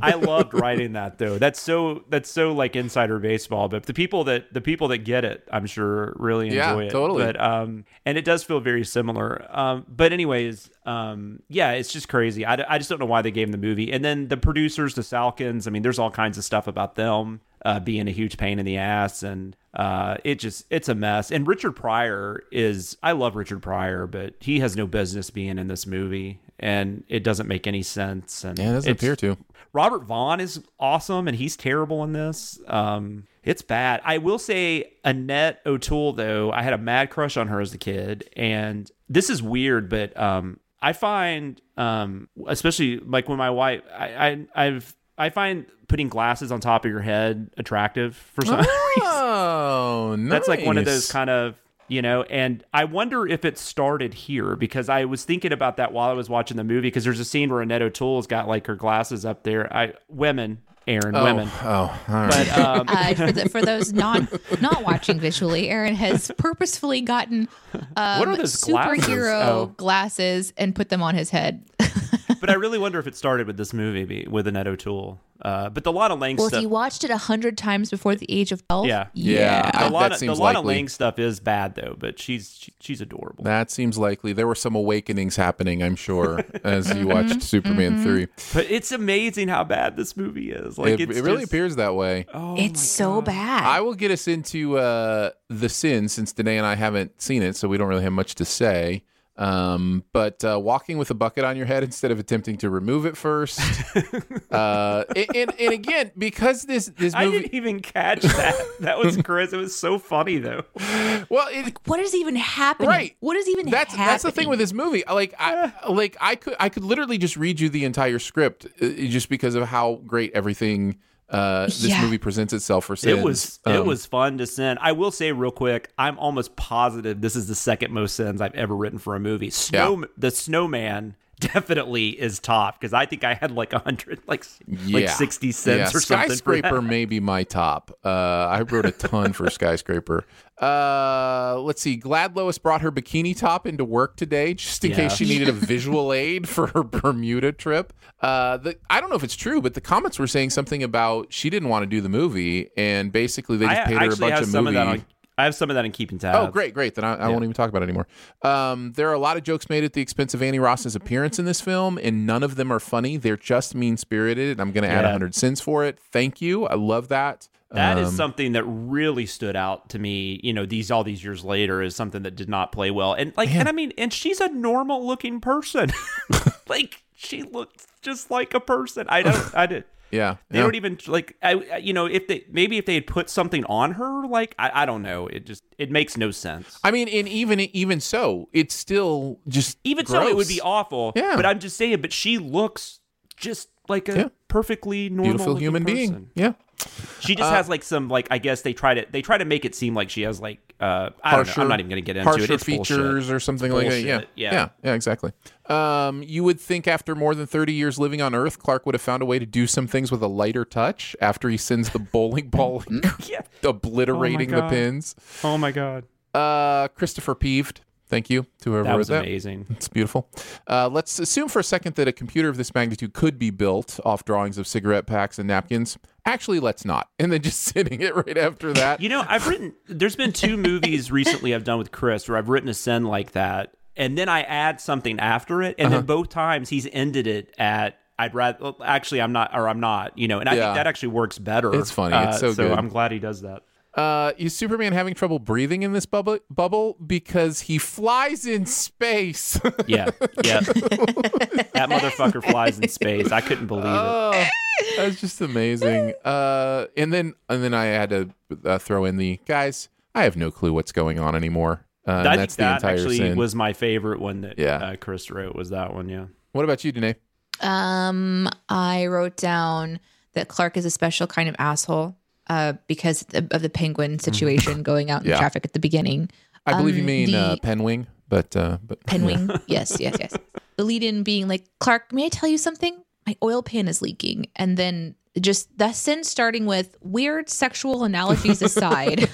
I loved writing that though. That's so like insider baseball. But the people that get it, I'm sure really enjoy it. Yeah, totally. But and it does feel very similar. But anyways. It's just crazy. I just don't know why they gave him the movie. And then the producers, the Salkins, I mean, there's all kinds of stuff about them being a huge pain in the ass. And it's a mess. And Richard Pryor I love Richard Pryor, but he has no business being in this movie. And it doesn't make any sense. And it doesn't appear to. Robert Vaughn is awesome, and he's terrible in this. It's bad. I will say Annette O'Toole, though, I had a mad crush on her as a kid. And this is weird, but... I find, especially like when my wife, I find putting glasses on top of your head attractive for some reason. Oh, nice. That's like one of those kind of, and I wonder if it started here because I was thinking about that while I was watching the movie because there's a scene where Annette O'Toole's got like her glasses up there. Aaron women. Oh, all right. But, for those not watching visually, Aaron has purposefully gotten what are those superhero glasses and put them on his head. But I really wonder if it started with this movie with Annette O'Toole. But the Lana Lang stuff. Well, if you watched it 100 times before the age of 12. Yeah. The Lana Lang stuff is bad though, but she's adorable. That seems likely. There were some awakenings happening, I'm sure, as you watched Superman 3. But it's amazing how bad this movie is. Like it really appears that way. Oh, it's so bad. I will get us into The Sin, since Danae and I haven't seen it, so we don't really have much to say. But walking with a bucket on your head instead of attempting to remove it first. And again, because this movie... I didn't even catch that. That was Chris. It was so funny though. Well, what is even happening? Right. What is even happening? That's the thing with this movie. I could literally just read you the entire script just because of how great everything this movie presents itself for Sins. It was fun to Sin. I will say real quick, I'm almost positive this is the second most Sins I've ever written for a movie. The Snowman definitely is top, because I think I had like 100, like 60 Sins or something. Skyscraper may be my top. I wrote a ton for Skyscraper. Let's see. Glad Lois brought her bikini top into work today, just in case she needed a visual aid for her Bermuda trip. I don't know if it's true, but the comments were saying something about she didn't want to do the movie, and basically they just paid her a bunch of movie. I have some of that in Keeping Tabs. Oh, great. Then I won't even talk about it anymore. There are a lot of jokes made at the expense of Annie Ross's appearance in this film, and none of them are funny. They're just mean-spirited, and I'm going to add 100 cents for it. Thank you. I love that. That is something that really stood out to me, you know, all these years later, is something that did not play well. And and she's a normal-looking person. Like, she looks just like a person. Don't even like. If they had put something on her, like I don't know. It makes no sense. I mean, and even so, it's still just gross. So, it would be awful. Yeah. But I'm just saying. But she looks just like a perfectly normal, beautiful human being. Yeah. She just has like some I guess they try to make it seem like she has I don't know. I'm not even going to get into it. It's features bullshit. Or something like that. Yeah, exactly. You would think after more than 30 years living on Earth, Clark would have found a way to do some things with a lighter touch after he sends the bowling ball obliterating the pins. Oh my God. Christopher Peeved. Thank you to whoever wrote that. That was amazing. It's beautiful. Let's assume for a second that a computer of this magnitude could be built off drawings of cigarette packs and napkins. Actually, let's not. And then just sitting it right after that. You know, there's been two movies recently I've done with Chris where I've written a Sin like that, and then I add something after it, and then both times he's ended it at, I'm not, you know, and I think that actually works better. It's funny. It's so good. So I'm glad he does that. Is Superman having trouble breathing in this bubble because he flies in space? Yeah. That motherfucker flies in space. I couldn't believe it. That's just amazing. And then I had to throw in the guys. I have no clue what's going on anymore. I think that actually Sin was my favorite one that Chris wrote. Was that one? Yeah. What about you, Danae? I wrote down that Clark is a special kind of asshole. Because of the penguin situation going out in traffic at the beginning. I believe you mean Penwing, but Penwing, yes. The lead-in being like, Clark, may I tell you something? My oil pan is leaking. And then just the Sin starting with weird sexual analogies aside.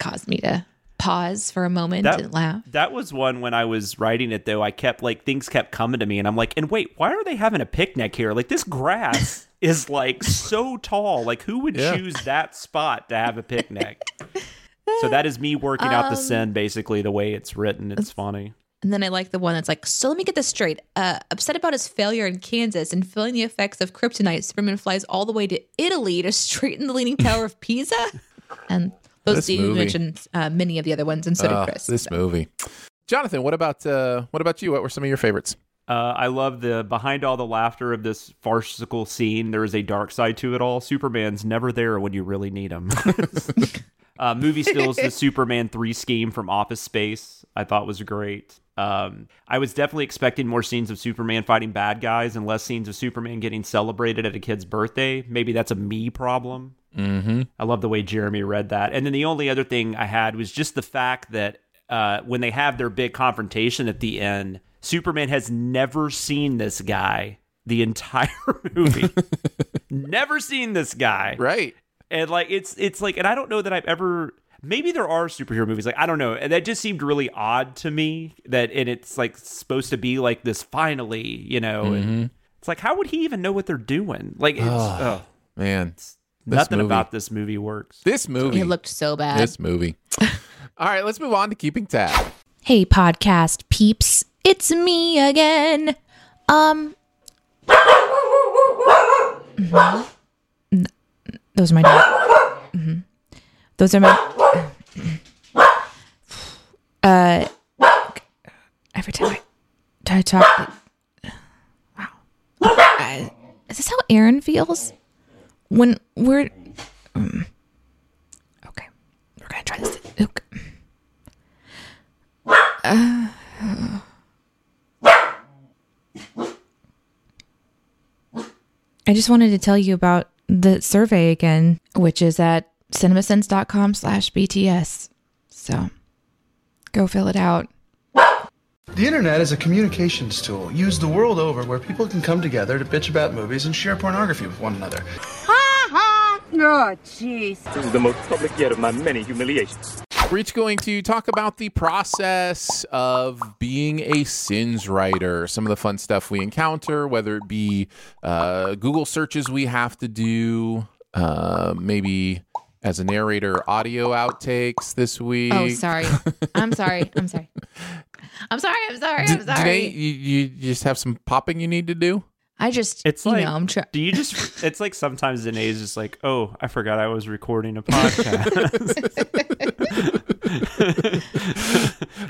Caused me to pause for a moment and laugh. That was one when I was writing it, though. I kept things kept coming to me, and I'm like, and wait, why are they having a picnic here? Like this grass... is so tall. Who would choose that spot to have a picnic? So that is me working out the Sin, basically, the way it's written. It's funny. And then I like the one that's so let me get this straight. Upset about his failure in Kansas and feeling the effects of kryptonite, Superman flies all the way to Italy to straighten the Leaning Tower of Pisa. And those you mentioned many of the other ones, and so did Chris. This movie. Jonathan, what about you? What were some of your favorites? I love the behind all the laughter of this farcical scene. There is a dark side to it all. Superman's never there when you really need him. Movie steals the Superman 3 scheme from Office Space. I thought was great. I was definitely expecting more scenes of Superman fighting bad guys and less scenes of Superman getting celebrated at a kid's birthday. Maybe that's a me problem. Mm-hmm. I love the way Jeremy read that. And then the only other thing I had was just the fact that when they have their big confrontation at the end, Superman has never seen this guy the entire movie. Never seen this guy. Right. And like it's like, and I don't know that I've ever, maybe there are superhero movies, like I don't know, and that just seemed really odd to me, that, and it's like supposed to be like this finally, you know, mm-hmm. and it's like, how would he even know what they're doing? Like, it's man, it's, nothing movie. About this movie works. This movie, it looked so bad. This movie. All right, let's move on to keeping tab. Hey, podcast peeps, it's me again. Mm-hmm. Those are my dogs. Mm-hmm. Those are my. Every time I talk. Wow. Is this how Aaron feels when we're? Okay, we're gonna try this. I just wanted to tell you about the survey again, which is at cinemasins.com/BTS. So go fill it out. The internet is a communications tool used the world over where people can come together to bitch about movies and share pornography with one another. Ha ha! Oh, jeez. This is the most public yet of my many humiliations. We're each going to talk about the process of being a sins writer, some of the fun stuff we encounter, whether it be Google searches we have to do, maybe as a narrator, audio outtakes this week. Oh, sorry. I'm sorry. Today, you just have some popping you need to do? It's like sometimes Danae's just like, oh, I forgot I was recording a podcast.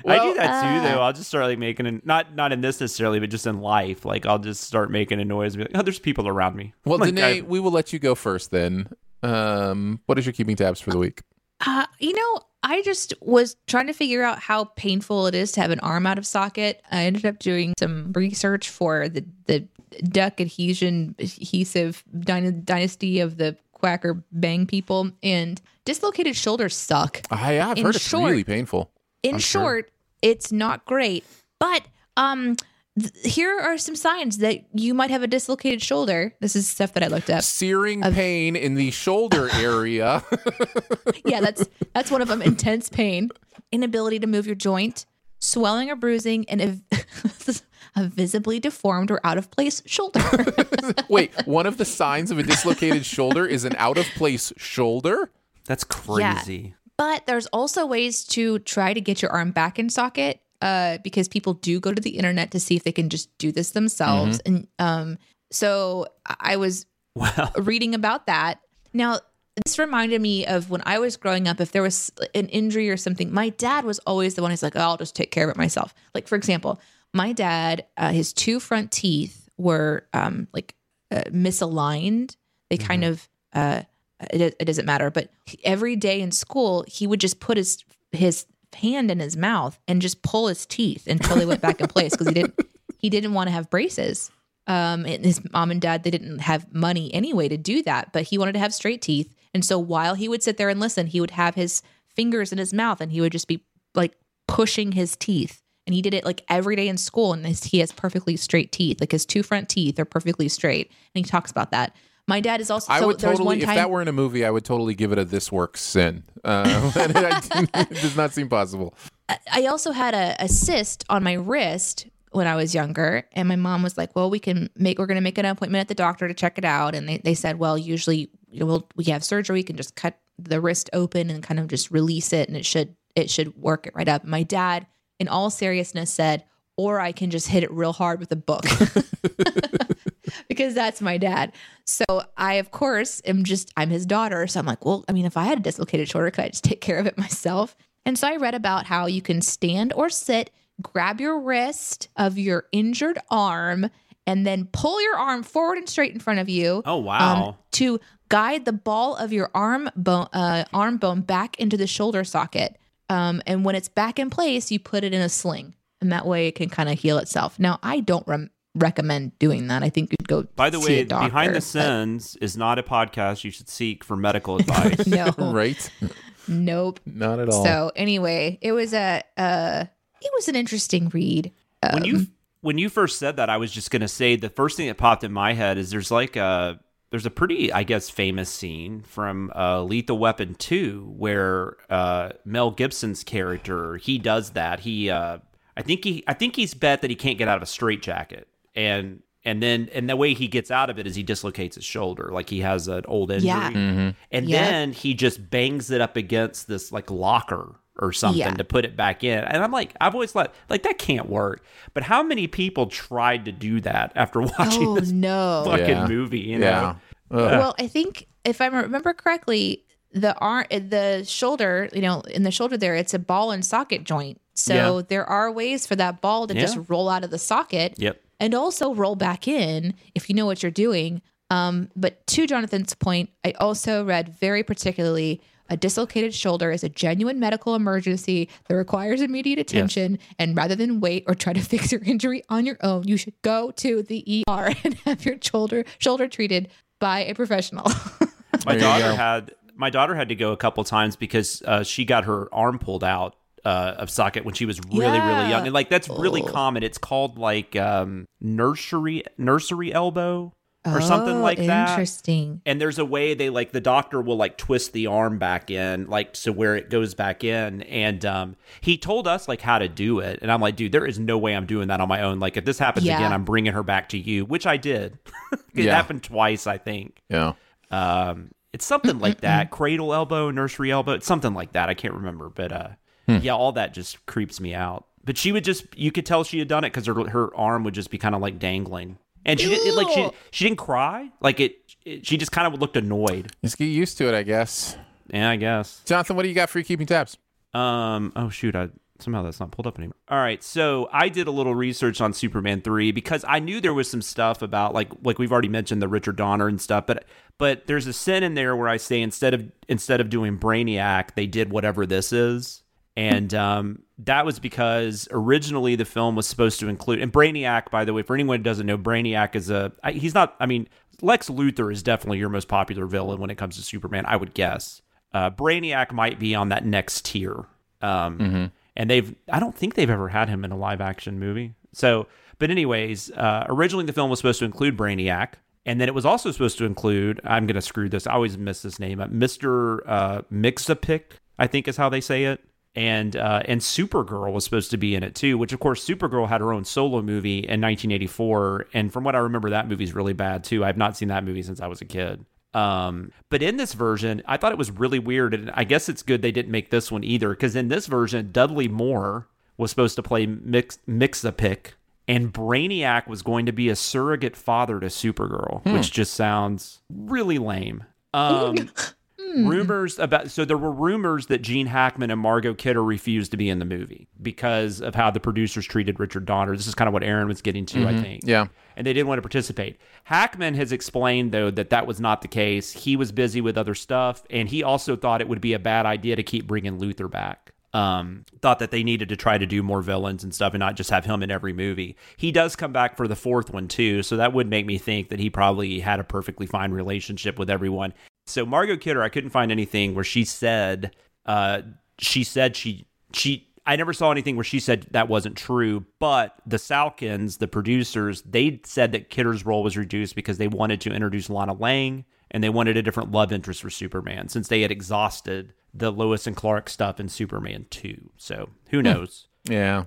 Well, I do that too, though. I'll just start like making not in this necessarily, but just in life. Like I'll just start making a noise and be like, oh, there's people around me. Well, like, Danae, we will let you go first then. What is your keeping tabs for the week? You know, I just was trying to figure out how painful it is to have an arm out of socket. I ended up doing some research for the duck adhesive dynasty of the quacker bang people, and dislocated shoulders suck. I've heard it's really painful. In short, it's not great. But here are some signs that you might have a dislocated shoulder. This is stuff that I looked up. Searing pain in the shoulder area. Yeah, that's one of them. Intense pain, inability to move your joint, swelling or bruising, and a visibly deformed or out of place shoulder. Wait, one of the signs of a dislocated shoulder is an out of place shoulder? That's crazy. Yeah. But there's also ways to try to get your arm back in socket. Because people do go to the internet to see if they can just do this themselves. Mm-hmm. And so I was reading about that. Now, this reminded me of when I was growing up, if there was an injury or something, my dad was always the one who's like, oh, I'll just take care of it myself. Like, for example, my dad, his two front teeth were misaligned. They kind of, it doesn't matter. But every day in school, he would just put his hand in his mouth and just pull his teeth until they went back in place, because he didn't want to have braces. And his mom and dad, they didn't have money anyway to do that, but he wanted to have straight teeth. And so while he would sit there and listen, he would have his fingers in his mouth and he would just be like pushing his teeth. And he did it like every day in school, and he has perfectly straight teeth. Like his two front teeth are perfectly straight. And he talks about that. My dad is also. If that were in a movie, I would totally give it a "this works" sin. It does not seem possible. I also had a cyst on my wrist when I was younger, and my mom was like, "Well, we're going to make an appointment at the doctor to check it out." And they said, "Well, usually we have surgery. We can just cut the wrist open and kind of just release it, and it should work it right up." And my dad, in all seriousness, said, "Or I can just hit it real hard with a book." Because that's my dad. So I, of course, I'm his daughter. So I'm like, well, I mean, if I had a dislocated shoulder, could I just take care of it myself? And so I read about how you can stand or sit, grab your wrist of your injured arm, and then pull your arm forward and straight in front of you. Oh, wow. To guide the ball of your arm bone back into the shoulder socket. And when it's back in place, you put it in a sling. And that way it can kind of heal itself. Now, I don't recommend doing that. I think you'd go. By the way, Behind the Sins is not a podcast you should seek for medical advice. No, right? Nope, not at all. So anyway, it was an interesting read. When you when you first said that, I was just going to say the first thing that popped in my head is there's a pretty, I guess, famous scene from Lethal Weapon 2 where Mel Gibson's character, he does that. I think he's bet that he can't get out of a straitjacket, and then the way he gets out of it is he dislocates his shoulder, like he has an old injury, then he just bangs it up against this like locker or something to put it back in. And I'm like, I've always thought, like, that can't work. But how many people tried to do that after watching this fucking movie? You know? Well, I think if I remember correctly, the shoulder, you know, in the shoulder there, it's a ball and socket joint. So there are ways for that ball to just roll out of the socket and also roll back in if you know what you're doing. But to Jonathan's point, I also read very particularly a dislocated shoulder is a genuine medical emergency that requires immediate attention. Yes. And rather than wait or try to fix your injury on your own, you should go to the ER and have your shoulder treated by a professional. My daughter had to go a couple times because she got her arm pulled out of socket when she was really young, and like that's really common. It's called like nursery elbow. Or something like that. Interesting. And there's a way they like the doctor will like twist the arm back in, like so where it goes back in. And he told us like how to do it. And I'm like, dude, there is no way I'm doing that on my own. Like if this happens again, I'm bringing her back to you, which I did. It happened twice, I think. Yeah. It's something like that. Cradle elbow, nursery elbow. It's something like that. I can't remember. But all that just creeps me out. But she would just, you could tell she had done it because her arm would just be kind of like dangling. And she didn't cry. Like she just kind of looked annoyed. Just get used to it, I guess. Yeah, I guess. Jonathan, what do you got for your keeping tabs? Oh shoot, somehow that's not pulled up anymore. All right, so I did a little research on Superman 3 because I knew there was some stuff about like we've already mentioned the Richard Donner and stuff, but there's a sin in there where I say instead of doing Brainiac, they did whatever this is. And that was because originally the film was supposed to include, and Brainiac, by the way, for anyone who doesn't know, Brainiac is Lex Luthor is definitely your most popular villain when it comes to Superman, I would guess. Brainiac might be on that next tier. And I don't think they've ever had him in a live action movie. So, but anyways, originally the film was supposed to include Brainiac. And then it was also supposed to include, I'm going to screw this, I always miss this name up, Mr. Mix-a-Pick, I think is how they say it. And Supergirl was supposed to be in it too, which of course Supergirl had her own solo movie in 1984, and from what I remember, that movie's really bad too. I've not seen that movie since I was a kid. But in this version, I thought it was really weird, and I guess it's good they didn't make this one either, because in this version, Dudley Moore was supposed to play Mix-a-Pick, and Brainiac was going to be a surrogate father to Supergirl, which just sounds really lame. There were rumors that Gene Hackman and Margot Kidder refused to be in the movie because of how the producers treated Richard Donner. This is kind of what Aaron was getting to, I think. Yeah. And they didn't want to participate. Hackman has explained, though, that was not the case. He was busy with other stuff, and he also thought it would be a bad idea to keep bringing Luthor back. Thought that they needed to try to do more villains and stuff and not just have him in every movie. He does come back for the fourth one, too, so that would make me think that he probably had a perfectly fine relationship with everyone. So Margot Kidder, I couldn't find anything where she said I never saw anything where she said that wasn't true, but the Salkins, the producers, they said that Kidder's role was reduced because they wanted to introduce Lana Lang and they wanted a different love interest for Superman since they had exhausted the Lois and Clark stuff in Superman 2. So who knows? Yeah.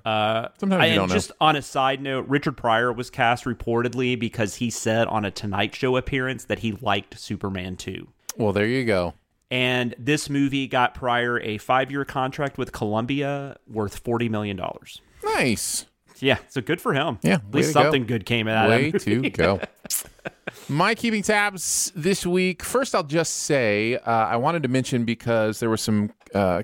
Sometimes you don't know. Just on a side note, Richard Pryor was cast reportedly because he said on a Tonight Show appearance that he liked Superman 2. Well, there you go. And this movie got Pryor a 5-year contract with Columbia worth $40 million. Nice. Yeah, so good for him. Yeah, at least something good came out of it. Way to go. My keeping tabs this week. First, I'll just say I wanted to mention because there was some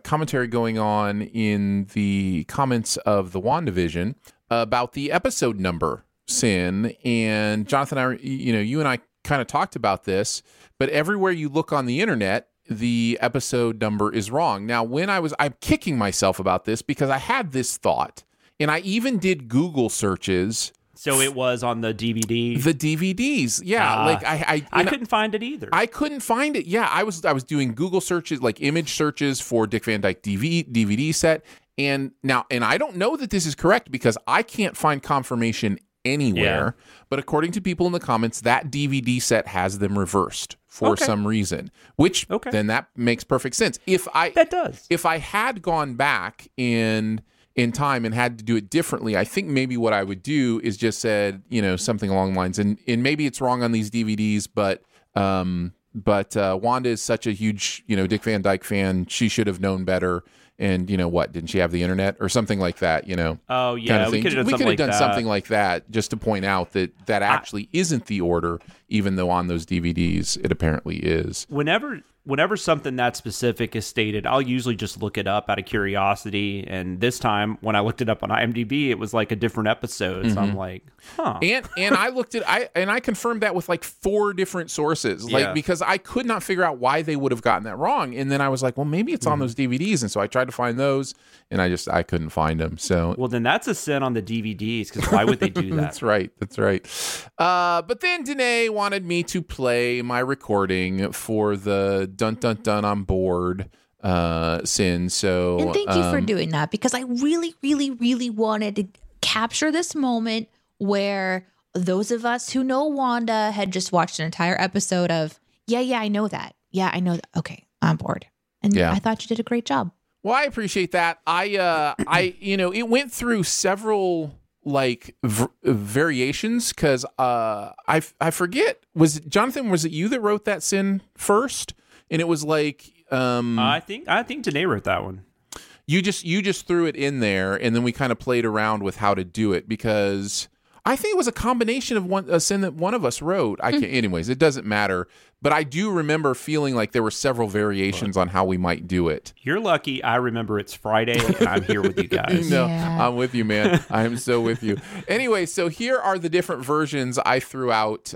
commentary going on in the comments of the WandaVision about the episode number sin. And Jonathan, you and I kind of talked about this, but everywhere you look on the internet, the episode number is wrong. Now, I'm kicking myself about this because I had this thought, and I even did Google searches. So it was on the DVD? The DVDs, yeah. I couldn't find it either. I couldn't find it, yeah. I was doing Google searches, like image searches for Dick Van Dyke DVD set, And now, and I don't know that this is correct because I can't find confirmation anywhere, but according to people in the comments, that DVD set has them reversed for some reason, which then that makes perfect sense. If I had gone back in time and had to do it differently, I think maybe what I would do is just said, you know, something along the lines, and maybe it's wrong on these DVDs, but Wanda is such a huge, you know, Dick Van Dyke fan, she should have known better. And you know what? Didn't she have the internet or something like that? You know. Oh yeah, kind of we could have done something like that just to point out that actually isn't the order, even though on those DVDs it apparently is. Whenever something that specific is stated, I'll usually just look it up out of curiosity. And this time, when I looked it up on IMDb, it was like a different episode. So I'm like, huh. And I looked at I confirmed that with like 4 different sources, because I could not figure out why they would have gotten that wrong. And then I was like, well, maybe it's on those DVDs. And so I tried to find those, and I couldn't find them. So well, then that's a sin on the DVDs because why would they do that? That's right. But then Danae wanted me to play my recording for the Dun Dun Dun on Board Sin. So, and thank you for doing that, because I really, really, really wanted to capture this moment where those of us who know Wanda had just watched an entire episode of, I know that. Yeah, I know that. Okay, I'm bored. And I thought you did a great job. Well, I appreciate that. I you know, it went through several like variations because I forget, was it you that wrote that Sin first? And it was like, I think Danae wrote that one. You just threw it in there, and then we kind of played around with how to do it because I think it was a combination of a sin that one of us wrote. Anyways, it doesn't matter. But I do remember feeling like there were several variations on how we might do it. You're lucky. I remember it's Friday, and I'm here with you guys. I'm with you, man. I am so with you. Anyway, so here are the different versions I threw out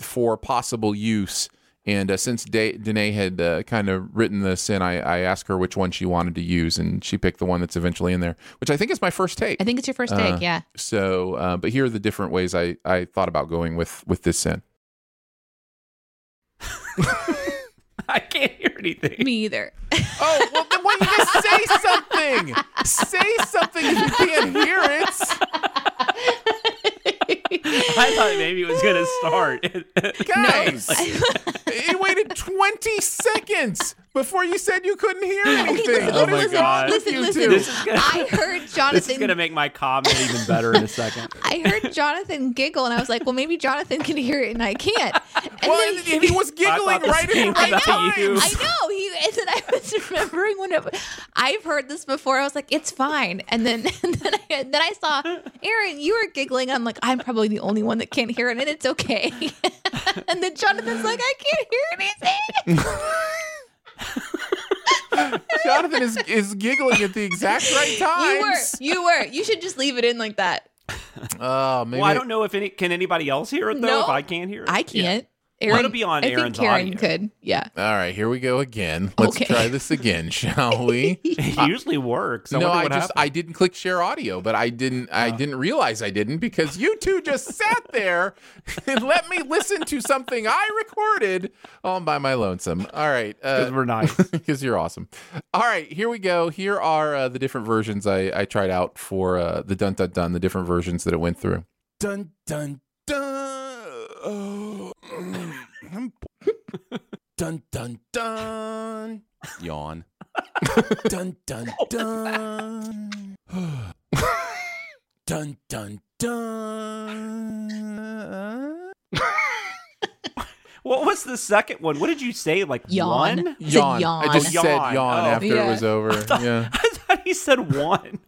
for possible use. And since Danae had kind of written this in, I asked her which one she wanted to use, and she picked the one that's eventually in there, which I think is my first take. I think it's your first take, yeah. So, but here are the different ways I thought about going with this sin. I can't hear anything. Me either. Oh, well, then why don't you just say something? Say something if you can't hear it. I thought maybe it was going to start. Guys, it waited 20 seconds before you said you couldn't hear anything. Okay, oh my God. Listen. I heard Jonathan. This is going to make my comment even better in a second. I heard Jonathan giggle, and I was like, well, maybe Jonathan can hear it, and I can't. And he was giggling right at the right time. I know. And then I was remembering I've heard this before. I was like, it's fine. And then I saw, Aaron, you were giggling. I'm like, I'm probably the only one that can't hear it, and it's okay. And then Jonathan's like, I can't hear anything. Jonathan is giggling at the exact right time. You were. You should just leave it in like that. Oh, maybe. Well, I don't know if can anybody else hear it though. No, if I can't hear it, I can't. Aaron, it'll be on Aaron's audio. Could. Yeah. All right, here we go again. Let's try this again, shall we? It usually works. I didn't click share audio, but I didn't realize I didn't because you two just sat there and let me listen to something I recorded all by my lonesome. All right, because we're nice. Because you're awesome. All right, here we go. Here are the different versions I tried out for the Dun Dun Dun. The different versions that it went through. Dun Dun Dun. Oh. Dun dun dun. Yawn. Dun dun dun. Dun dun dun. What was the second one? What did you say? Like yawn? One? Yawn. Yawn. I just said yawn after it was over. I thought he said one.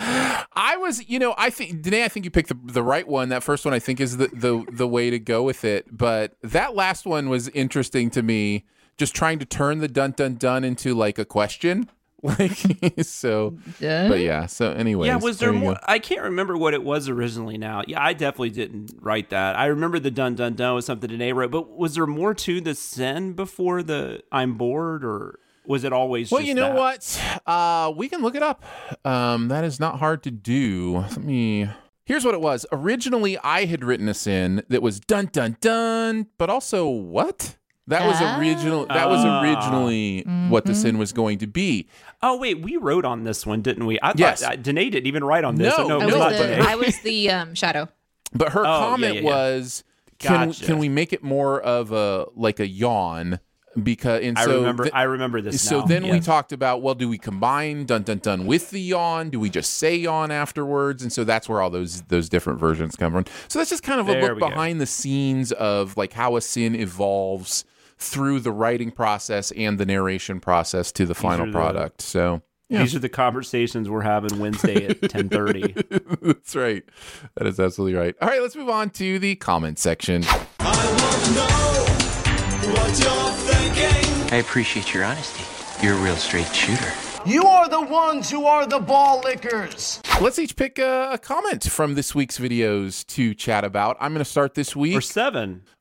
I was like, I think Danae, I think you picked the right one. That first one I think is the way to go with it. But that last one was interesting to me, just trying to turn the dun dun dun into like a question. Like so dun? But yeah, so anyway. Yeah, was there more? I can't remember what it was originally now. Yeah, I definitely didn't write that. I remember the dun dun dun was something Danae wrote, but was there more to the sin before the I'm bored or was it always? Well, just you know that? What? We can look it up. That is not hard to do. Here's what it was. Originally, I had written a sin that was dun dun dun, but also what? That was original. That was originally what the sin was going to be. Oh wait, we wrote on this one, didn't we? I thought Danae didn't even write on this. I was the shadow. But her comment was, "Can we make it more of a like a yawn?" Because and so I remember this. So now. Then we talked about, well, do we combine dun dun dun with the yawn? Do we just say yawn afterwards? And so that's where all those different versions come from. So that's just kind of a look behind the scenes of like how a sin evolves through the writing process and the narration process to the final product. So these are the conversations we're having Wednesday at 10:30. That's right. That is absolutely right. All right, let's move on to the comment section. I want to know what you're thinking. I appreciate your honesty. You're a real straight shooter. You are the ones who are the ball lickers. Let's each pick a comment from this week's videos to chat about. I'm going to start this week.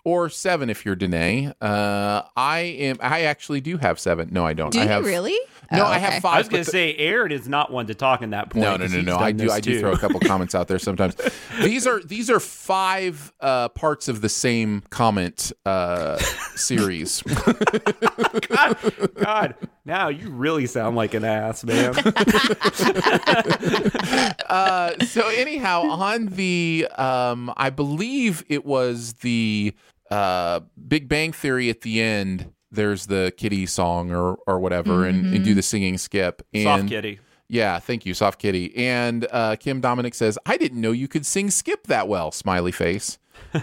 Or seven if you're Danae. I actually do have seven. No, I don't. Do you really? No, I have five. I was going to say, Aaron is not one to talk in that point. No. I do throw a couple comments out there sometimes. These are five parts of the same comment series. God, now you really sound like an ass, man. So anyhow, on the, I believe it was the Big Bang Theory at the end. There's the kitty song or whatever, and do the singing skip. And, soft kitty. Yeah, thank you, soft kitty. And Kim Dominic says, I didn't know you could sing skip that well, smiley face.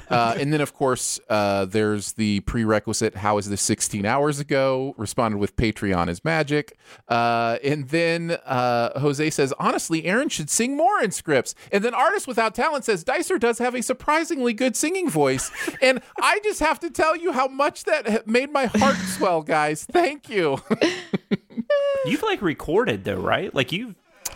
And then, of course, there's the prerequisite, how is this 16 hours ago? Responded with Patreon is magic. And then Jose says, honestly, Aaron should sing more in scripts. And then Artist Without Talent says, Dicer does have a surprisingly good singing voice. And I just have to tell you how much that made my heart swell, guys. Thank you. You've like recorded though, right? Like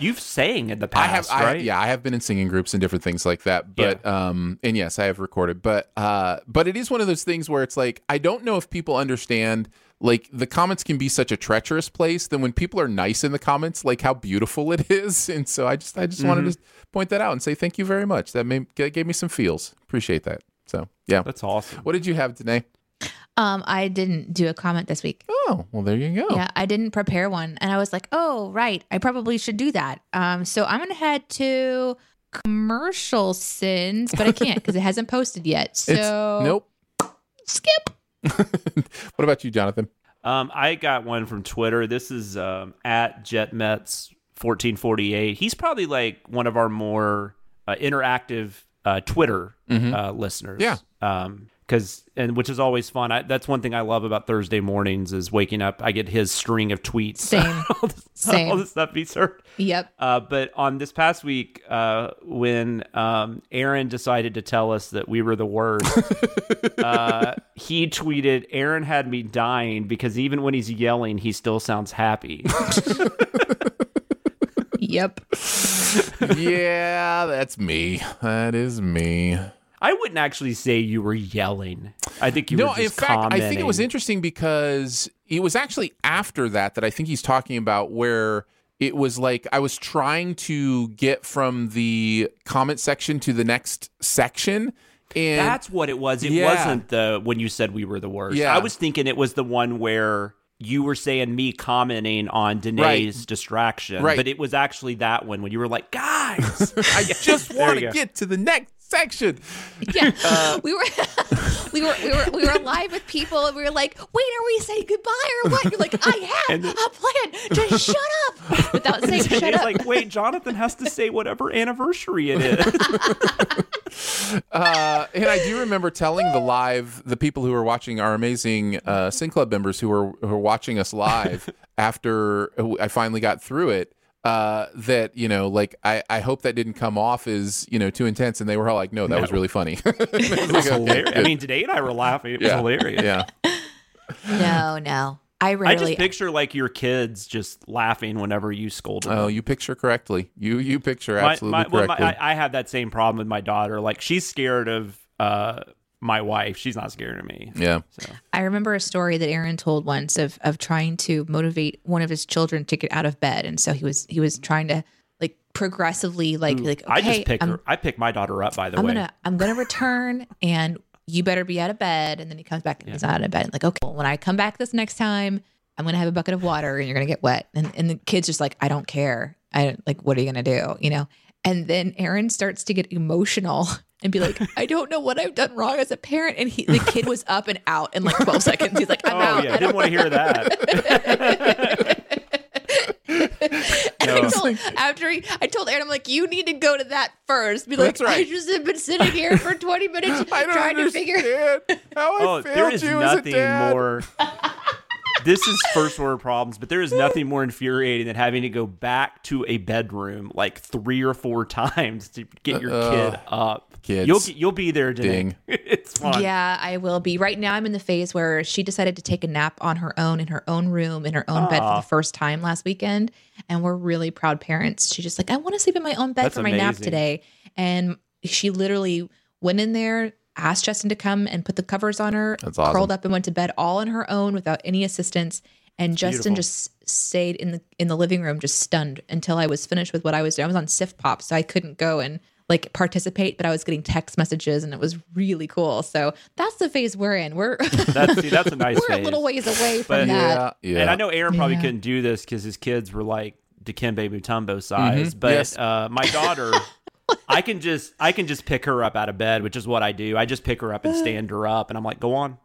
You've sang in the past, right? Yeah, I have been in singing groups and different things like that. But and yes, I have recorded. But it is one of those things where it's like, I don't know if people understand. Like the comments can be such a treacherous place. Then when people are nice in the comments, like how beautiful it is. And so I just wanted to point that out and say thank you very much. That gave me some feels. Appreciate that. So yeah, that's awesome. What did you have today? I didn't do a comment this week. Oh, well, there you go. Yeah, I didn't prepare one. And I was like, oh, right. I probably should do that. So I'm going to head to commercial sins, but I can't because it hasn't posted yet. So nope. Skip. What about you, Jonathan? I got one from Twitter. This is at JetMets1448. He's probably like one of our more interactive Twitter listeners. Yeah. Which is always fun. That's one thing I love about Thursday mornings is waking up. I get his string of tweets. Same. All the stuff he's heard. Yep. But on this past week, when Aaron decided to tell us that we were the worst, he tweeted, Aaron had me dying because even when he's yelling, he still sounds happy. Yep. Yeah, that's me. That is me. I wouldn't actually say you were yelling. I think you were just commenting. I think it was interesting because it was actually after that I think he's talking about where it was like I was trying to get from the comment section to the next section. And that's what it was. It wasn't the when you said we were the worst. Yeah. I was thinking it was the one where you were saying me commenting on Danae's distraction. Right. But it was actually that one when you were like, guys, I just want to get to the next section. Yeah, we were live with people, and we were like, "Wait, are we saying goodbye or what?" You're like, "I have a plan. Just shut up," without saying shut up. It's like, wait, Jonathan has to say whatever anniversary it is. And I do remember telling the people who were watching, our amazing Sin Club members who were watching us live after I finally got through it. That, you know, like, I hope that didn't come off as, you know, too intense. And they were all like, no, that was really funny. It was hilarious. I mean, Danae and I were laughing. It was hilarious. Yeah. No. I just picture, like, your kids just laughing whenever you scold them. Oh, you picture correctly. You picture absolutely correctly. Well, I have that same problem with my daughter. Like, she's scared of my wife. She's not scared of me. Yeah. So. I remember a story that Aaron told once of trying to motivate one of his children to get out of bed. And so he was trying to like progressively like, okay, I just pick her. I pick my daughter up, by the way. I'm going to return and you better be out of bed. And then he comes back and he's not out of bed. And like, okay, well, when I come back this next time, I'm going to have a bucket of water and you're going to get wet. And the kid's just like, I don't care. I don't, like, what are you going to do? You know? And then Aaron starts to get emotional and be like, I don't know what I've done wrong as a parent. And the kid was up and out in like 12 seconds. He's like, I'm out. Yeah. I didn't want to hear that. And I told Aaron, I'm like, you need to go to that first. Be like, that's right. I just have been sitting here for 20 minutes trying to figure out how I failed you as a dad. This is first order problems, but there is nothing more infuriating than having to go back to a bedroom like 3 or 4 times to get your kid up. Kids. You'll be there, Ding. It's fun. Yeah, I will be. Right now I'm in the phase where she decided to take a nap on her own in her own room, in her own bed for the first time last weekend. And we're really proud parents. She's just like, I want to sleep in my own bed for my nap today. And she literally went in there, asked Justin to come and put the covers on her, curled up and went to bed all on her own without any assistance. And it's Justin just stayed in the living room, just stunned until I was finished with what I was doing. I was on Sif Pop, so I couldn't go and like participate, but I was getting text messages and it was really cool. So that's the phase we're in. That's a nice phase. We're a little ways away from that. Yeah. And I know Aaron probably couldn't do this because his kids were like Dikembe Mutombo size, but my daughter, I can just pick her up out of bed, which is what I do. I just pick her up and stand her up, and I'm like, go on.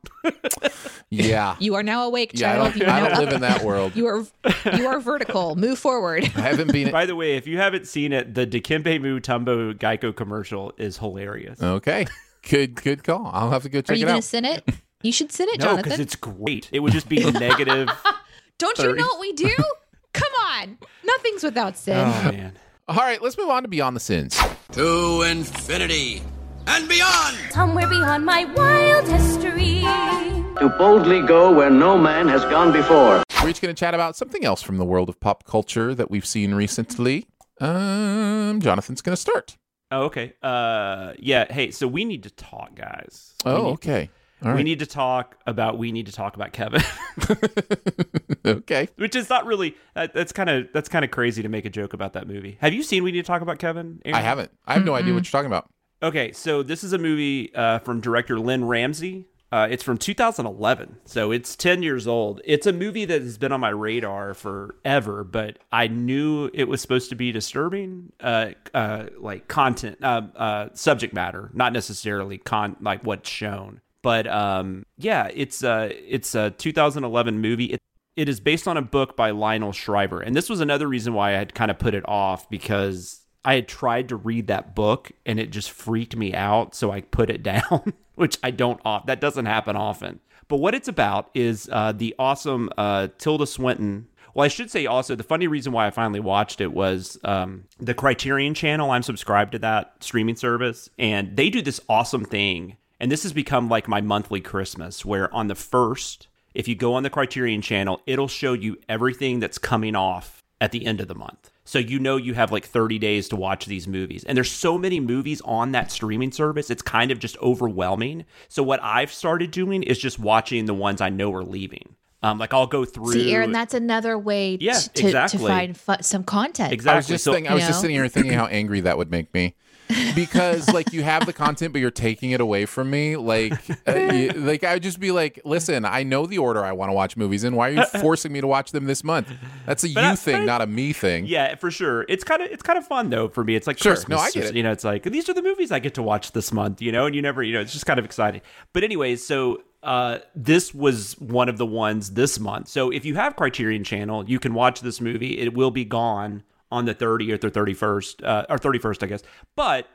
Yeah. You are now awake, child. I don't live in that world. You are vertical. Move forward. I haven't been. By the way, if you haven't seen it, the Dikembe Mutombo Geico commercial is hilarious. Okay. Good call. I'll have to go check it out. Are you going to send it? You should send it, Jonathan. No, because it's great. It would just be negative. Don't 30. You know what we do? Come on. Nothing's without sin. Oh, man. All right, let's move on to Beyond the Sins. To infinity and beyond! Somewhere beyond my wild history. To boldly go where no man has gone before. We're each going to chat about something else from the world of pop culture that we've seen recently. Jonathan's going to start. Oh, okay. Hey, so we need to talk, guys. We need to talk about Kevin. Okay. Which is not really that's kind of crazy to make a joke about that movie. Have you seen We Need to Talk About Kevin, Aaron? I haven't. I have no idea what you're talking about. Okay, so this is a movie from director Lynn Ramsey. It's from 2011, so it's 10 years old. It's a movie that has been on my radar forever, but I knew it was supposed to be disturbing, like content, subject matter, not necessarily like what's shown. But it's a 2011 movie. It is based on a book by Lionel Shriver. And this was another reason why I had kind of put it off, because I had tried to read that book and it just freaked me out. So I put it down, which that doesn't happen often. But what it's about is the awesome Tilda Swinton. Well, I should say also the funny reason why I finally watched it was the Criterion Channel. I'm subscribed to that streaming service and they do this awesome thing. And this has become like my monthly Christmas, where on the first, if you go on the Criterion Channel, it'll show you everything that's coming off at the end of the month. So you know you have like 30 days to watch these movies. And there's so many movies on that streaming service, it's kind of just overwhelming. So what I've started doing is just watching the ones I know are leaving. Like I'll go through. See, Aaron, that's another way to find some content. Exactly. I was just sitting here thinking how angry that would make me. Because like you have the content, but you're taking it away from me. Like, I would just be like, listen, I know the order I want to watch movies in. Why are you forcing me to watch them this month? That's a thing, not a me thing. Yeah, for sure. It's kind of fun though for me. It's like sure, Christmas, no, I get it. You know, it's like these are the movies I get to watch this month. You know, and you never, you know, it's just kind of exciting. But anyways, so. This was one of the ones this month. So if you have Criterion Channel, you can watch this movie. It will be gone on the 30th or 31st, or 31st, I guess. But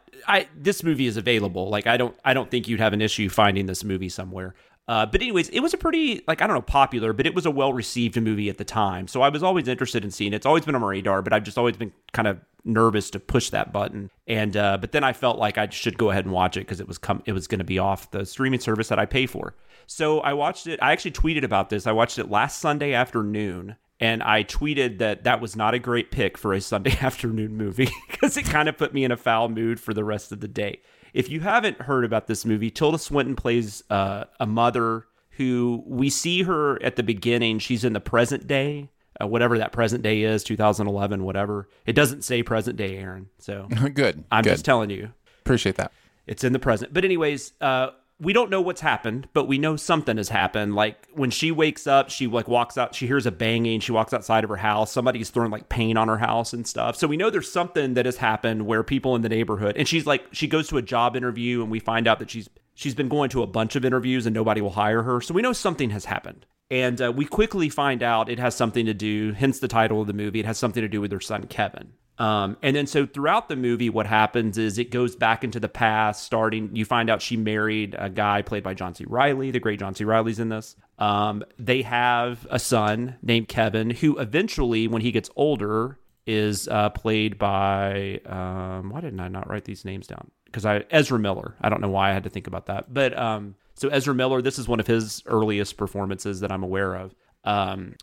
this movie is available. Like I don't think you'd have an issue finding this movie somewhere. But anyways, it was a pretty, like, I don't know, popular, but it was a well-received movie at the time. So I was always interested in seeing it. It's always been on my radar, but I've just always been kind of nervous to push that button. And but then I felt like I should go ahead and watch it because it was going to be off the streaming service that I pay for. So I watched it. I actually tweeted about this. I watched it last Sunday afternoon, and I tweeted that was not a great pick for a Sunday afternoon movie because it kind of put me in a foul mood for the rest of the day. If you haven't heard about this movie, Tilda Swinton plays a mother who we see her at the beginning. She's in the present day, whatever that present day is, 2011, whatever. It doesn't say present day, Aaron. So good. I'm just telling you. Appreciate that. It's in the present. But anyways, we don't know what's happened, but we know something has happened. Like when she wakes up, she like walks out, she hears a banging, she walks outside of her house. Somebody's throwing like paint on her house and stuff. So we know there's something that has happened where people in the neighborhood, and she's like, she goes to a job interview and we find out that she's been going to a bunch of interviews and nobody will hire her. So we know something has happened. And we quickly find out it has something to do, hence the title of the movie, it has something to do with her son, Kevin. And then so throughout the movie, what happens is it goes back into the past, starting, you find out she married a guy played by John C. Reilly. The great John C. Reilly's in this. They have a son named Kevin, who eventually, when he gets older, is played by, why didn't I not write these names down? Because Ezra Miller. I don't know why I had to think about that. But so Ezra Miller, this is one of his earliest performances that I'm aware of,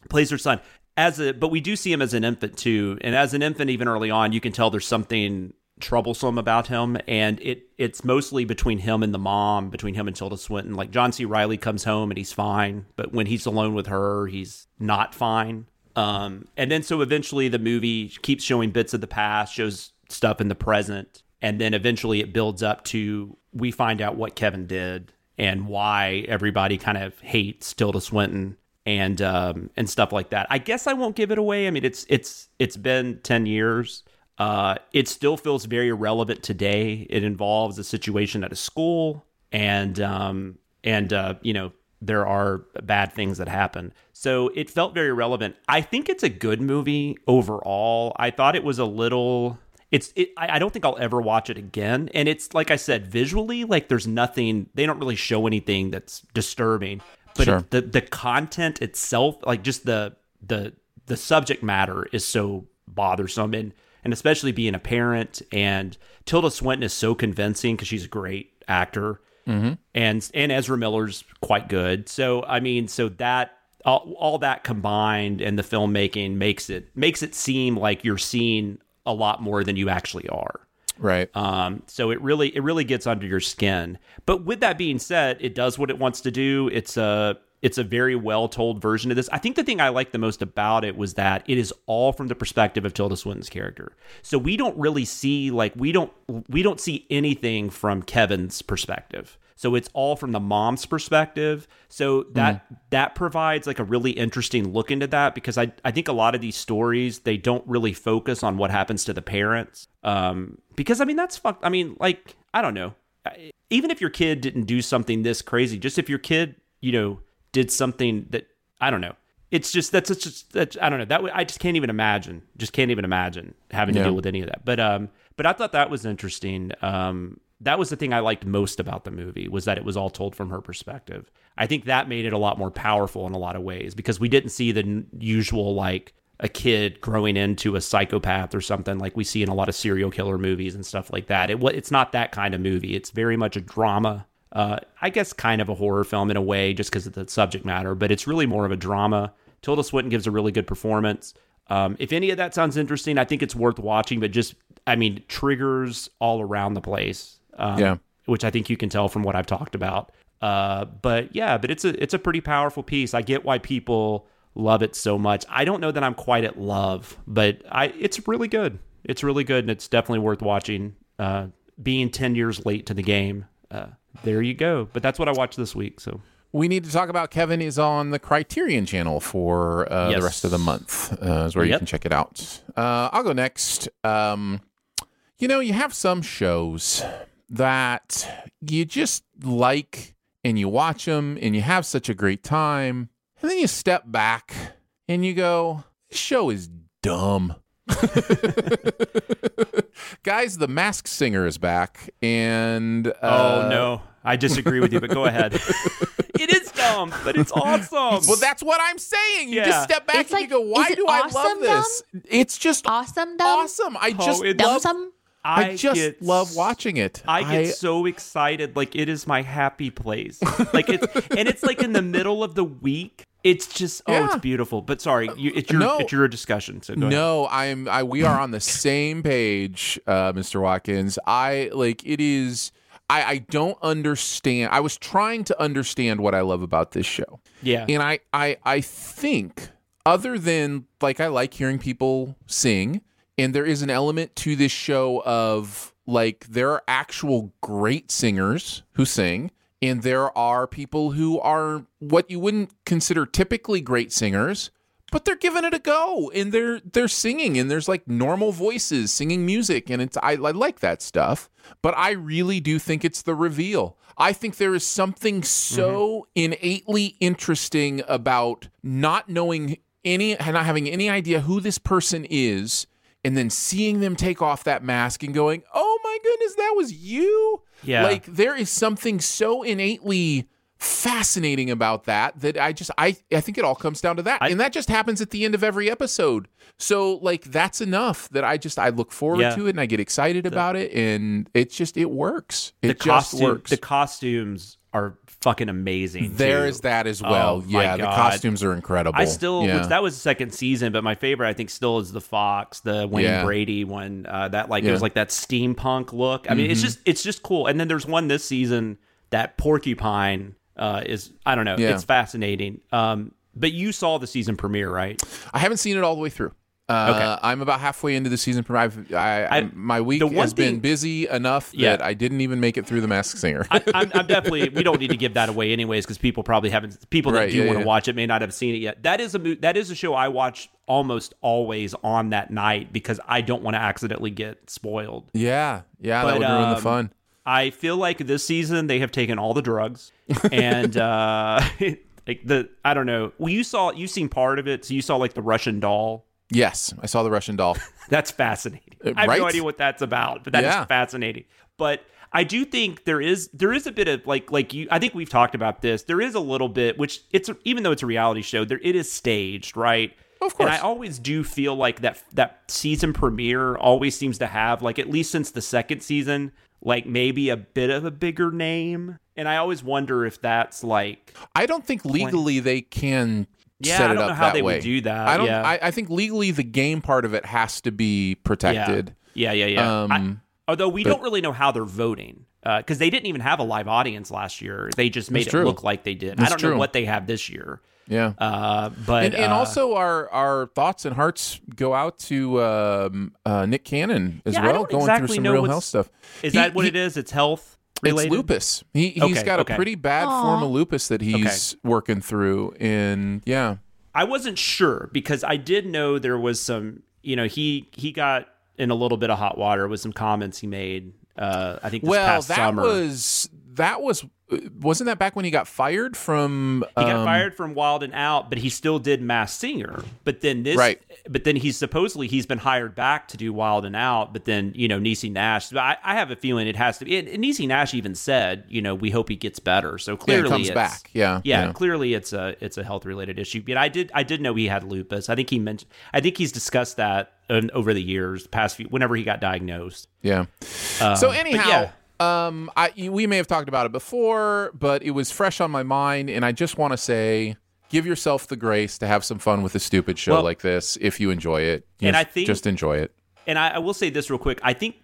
plays her son. But we do see him as an infant too. And as an infant, even early on, you can tell there's something troublesome about him. And it's mostly between him and the mom, between him and Tilda Swinton. Like John C. Reilly comes home and he's fine. But when he's alone with her, he's not fine. And then so eventually the movie keeps showing bits of the past, shows stuff in the present. And then eventually it builds up to, we find out what Kevin did and why everybody kind of hates Tilda Swinton. And stuff like that. I guess I won't give it away. I mean, it's been 10 years. It still feels very relevant today. It involves a situation at a school, and you know, there are bad things that happen. So it felt very relevant. I think it's a good movie overall. I thought it was a little. I don't think I'll ever watch it again. And it's like I said, visually, like there's nothing. They don't really show anything that's disturbing. But sure. The content itself, like just the subject matter is so bothersome. And especially being a parent, and Tilda Swinton is so convincing because she's a great actor. Mm-hmm. And Ezra Miller's quite good. So, I mean, so that all that combined and the filmmaking makes it seem like you're seeing a lot more than you actually are. Right. So it really gets under your skin. But with that being said, it does what it wants to do. It's a very well told version of this. I think the thing I liked the most about it was that it is all from the perspective of Tilda Swinton's character. So we don't really see we don't see anything from Kevin's perspective. So it's all from the mom's perspective. So that provides like a really interesting look into that, because I think a lot of these stories, they don't really focus on what happens to the parents. Because I mean, that's fucked. I mean, like, I don't know, even if your kid didn't do something this crazy, just if your kid, you know, did something that, I don't know. It's just, that's I don't know, that I just can't even imagine. Just can't even imagine having to deal with any of that. But I thought that was interesting. That was the thing I liked most about the movie, was that it was all told from her perspective. I think that made it a lot more powerful in a lot of ways, because we didn't see the usual, like a kid growing into a psychopath or something like we see in a lot of serial killer movies and stuff like that. It's not that kind of movie. It's very much a drama. I guess kind of a horror film in a way, just because of the subject matter, but it's really more of a drama. Tilda Swinton gives a really good performance. If any of that sounds interesting, I think it's worth watching, but just, I mean, triggers all around the place. Which I think you can tell from what I've talked about. But it's a pretty powerful piece. I get why people love it so much. I don't know that I'm quite at love, but it's really good. It's really good, and it's definitely worth watching. Being 10 years late to the game, there you go. But that's what I watched this week. So we need to talk about Kevin is on the Criterion Channel for the rest of the month. Is where you can check it out. I'll go next. You know, you have some shows that you just like, and you watch them and you have such a great time, and then you step back and you go, this show is dumb. Guys, The Masked Singer is back, and oh no, I disagree with you, but go ahead. It is dumb, but it's awesome. Well, that's what I'm saying. You just step back, it's and like, you go, why do awesome I love this? Dumb? It's just awesome dumb? Awesome. I just love I just love watching it. I get so excited. Like, it is my happy place. Like, it's like in the middle of the week. It's just, it's beautiful. But sorry, it's your discussion. So go ahead. We are on the same page, Mr. Watkins. I don't understand. I was trying to understand what I love about this show. Yeah. And I think, other than, like, I like hearing people sing. And there is an element to this show of, like, there are actual great singers who sing, And there are people who are what you wouldn't consider typically great singers, but they're giving it a go, and they're singing, and there's like normal voices singing music, and it's I like that stuff. But I really do think it's the reveal. I think there is something so innately interesting about not knowing any and not having any idea who this person is, and then seeing them take off that mask and going, "Oh my goodness, that was you!" Yeah, like there is something so innately fascinating about that I think it all comes down to that, and that just happens at the end of every episode. So like that's enough that I look forward to it, and I get excited about it, and it works. It just works. The costumes are fucking amazing. There is that as well. Oh, yeah, the costumes are incredible. Which that was the second season, but my favorite I think still is the Fox, the Wayne Brady one. It was like that steampunk look. I mean, it's just cool. And then there's one this season that porcupine. It's fascinating. But you saw the season premiere, right? I haven't seen it all the way through. Okay. I'm about halfway into the season premiere. My week has been busy enough that I didn't even make it through The Masked Singer. I'm definitely. We don't need to give that away, anyways, because people probably haven't. People that want to watch it may not have seen it yet. That is a show I watch almost always on that night because I don't want to accidentally get spoiled. Yeah, but that would ruin the fun. I feel like this season they have taken all the drugs and I don't know. Well, you've seen part of it, so you saw like the Russian doll. Yes, I saw the Russian doll. That's fascinating. Right? I have no idea what that's about, but that is fascinating. But I do think there is a bit of like you. I think we've talked about this. There is a little bit, which even though it's a reality show, it is staged, right? Of course. And I always do feel like that season premiere always seems to have, like, at least since the second season, like maybe a bit of a bigger name. And I always wonder if that's like... I don't think legally they can set it up that way. Yeah, I don't know how they would do that. I think legally the game part of it has to be protected. Yeah. Although we don't really know how they're voting. Because they didn't even have a live audience last year. They just made it look like they did. I don't know what they have this year. Yeah. But also our thoughts and hearts go out to Nick Cannon as well, going through some real health stuff. Is that what it is? It's health related? It's lupus. He's got a pretty bad form of lupus that he's working through. And yeah. I wasn't sure because I did know there was some, he got in a little bit of hot water with some comments he made. I think this past summer. Wasn't that back when he got fired from? He got fired from Wild and Out, but he still did Masked Singer. But then he's supposedly he's been hired back to do Wild and Out. But then Niecy Nash. I have a feeling it has to be. And Niecy Nash even said, we hope he gets better. So clearly it comes back. Yeah. Clearly it's a health related issue. But I did know he had lupus. I think he mentioned. I think he's discussed that over the years, whenever he got diagnosed. Yeah. So anyhow. Yeah. We may have talked about it before, but it was fresh on my mind, and I just want to say, give yourself the grace to have some fun with a stupid show like this if you enjoy it. Just enjoy it. And I will say this real quick. I think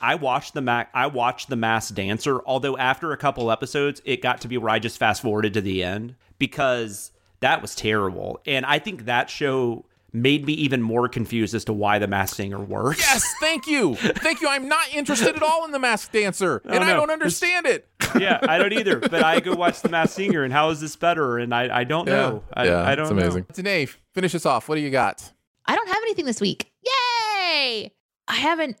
I watched The Masked Dancer, although after a couple episodes, it got to be where I just fast forwarded to the end because that was terrible, and I think that show made me even more confused as to why The Masked Singer works. Yes, thank you. Thank you. I'm not interested at all in The Masked Dancer, and I don't understand it. Yeah, I don't either, but I go watch The Masked Singer, and how is this better? And I don't know. I don't know. It's amazing. Danae, finish us off. What do you got? I don't have anything this week. Yay! I haven't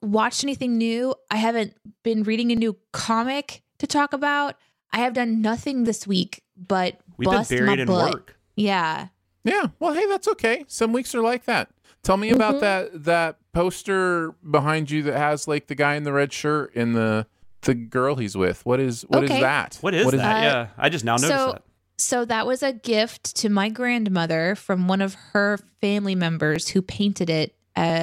watched anything new. I haven't been reading a new comic to talk about. I have done nothing this week, but we've been buried in work. Yeah. Yeah, well, hey, that's okay. Some weeks are like that. Tell me about that poster behind you that has like the guy in the red shirt and the girl he's with. What is that? What is that? Yeah, I just now noticed that. So that was a gift to my grandmother from one of her family members who painted it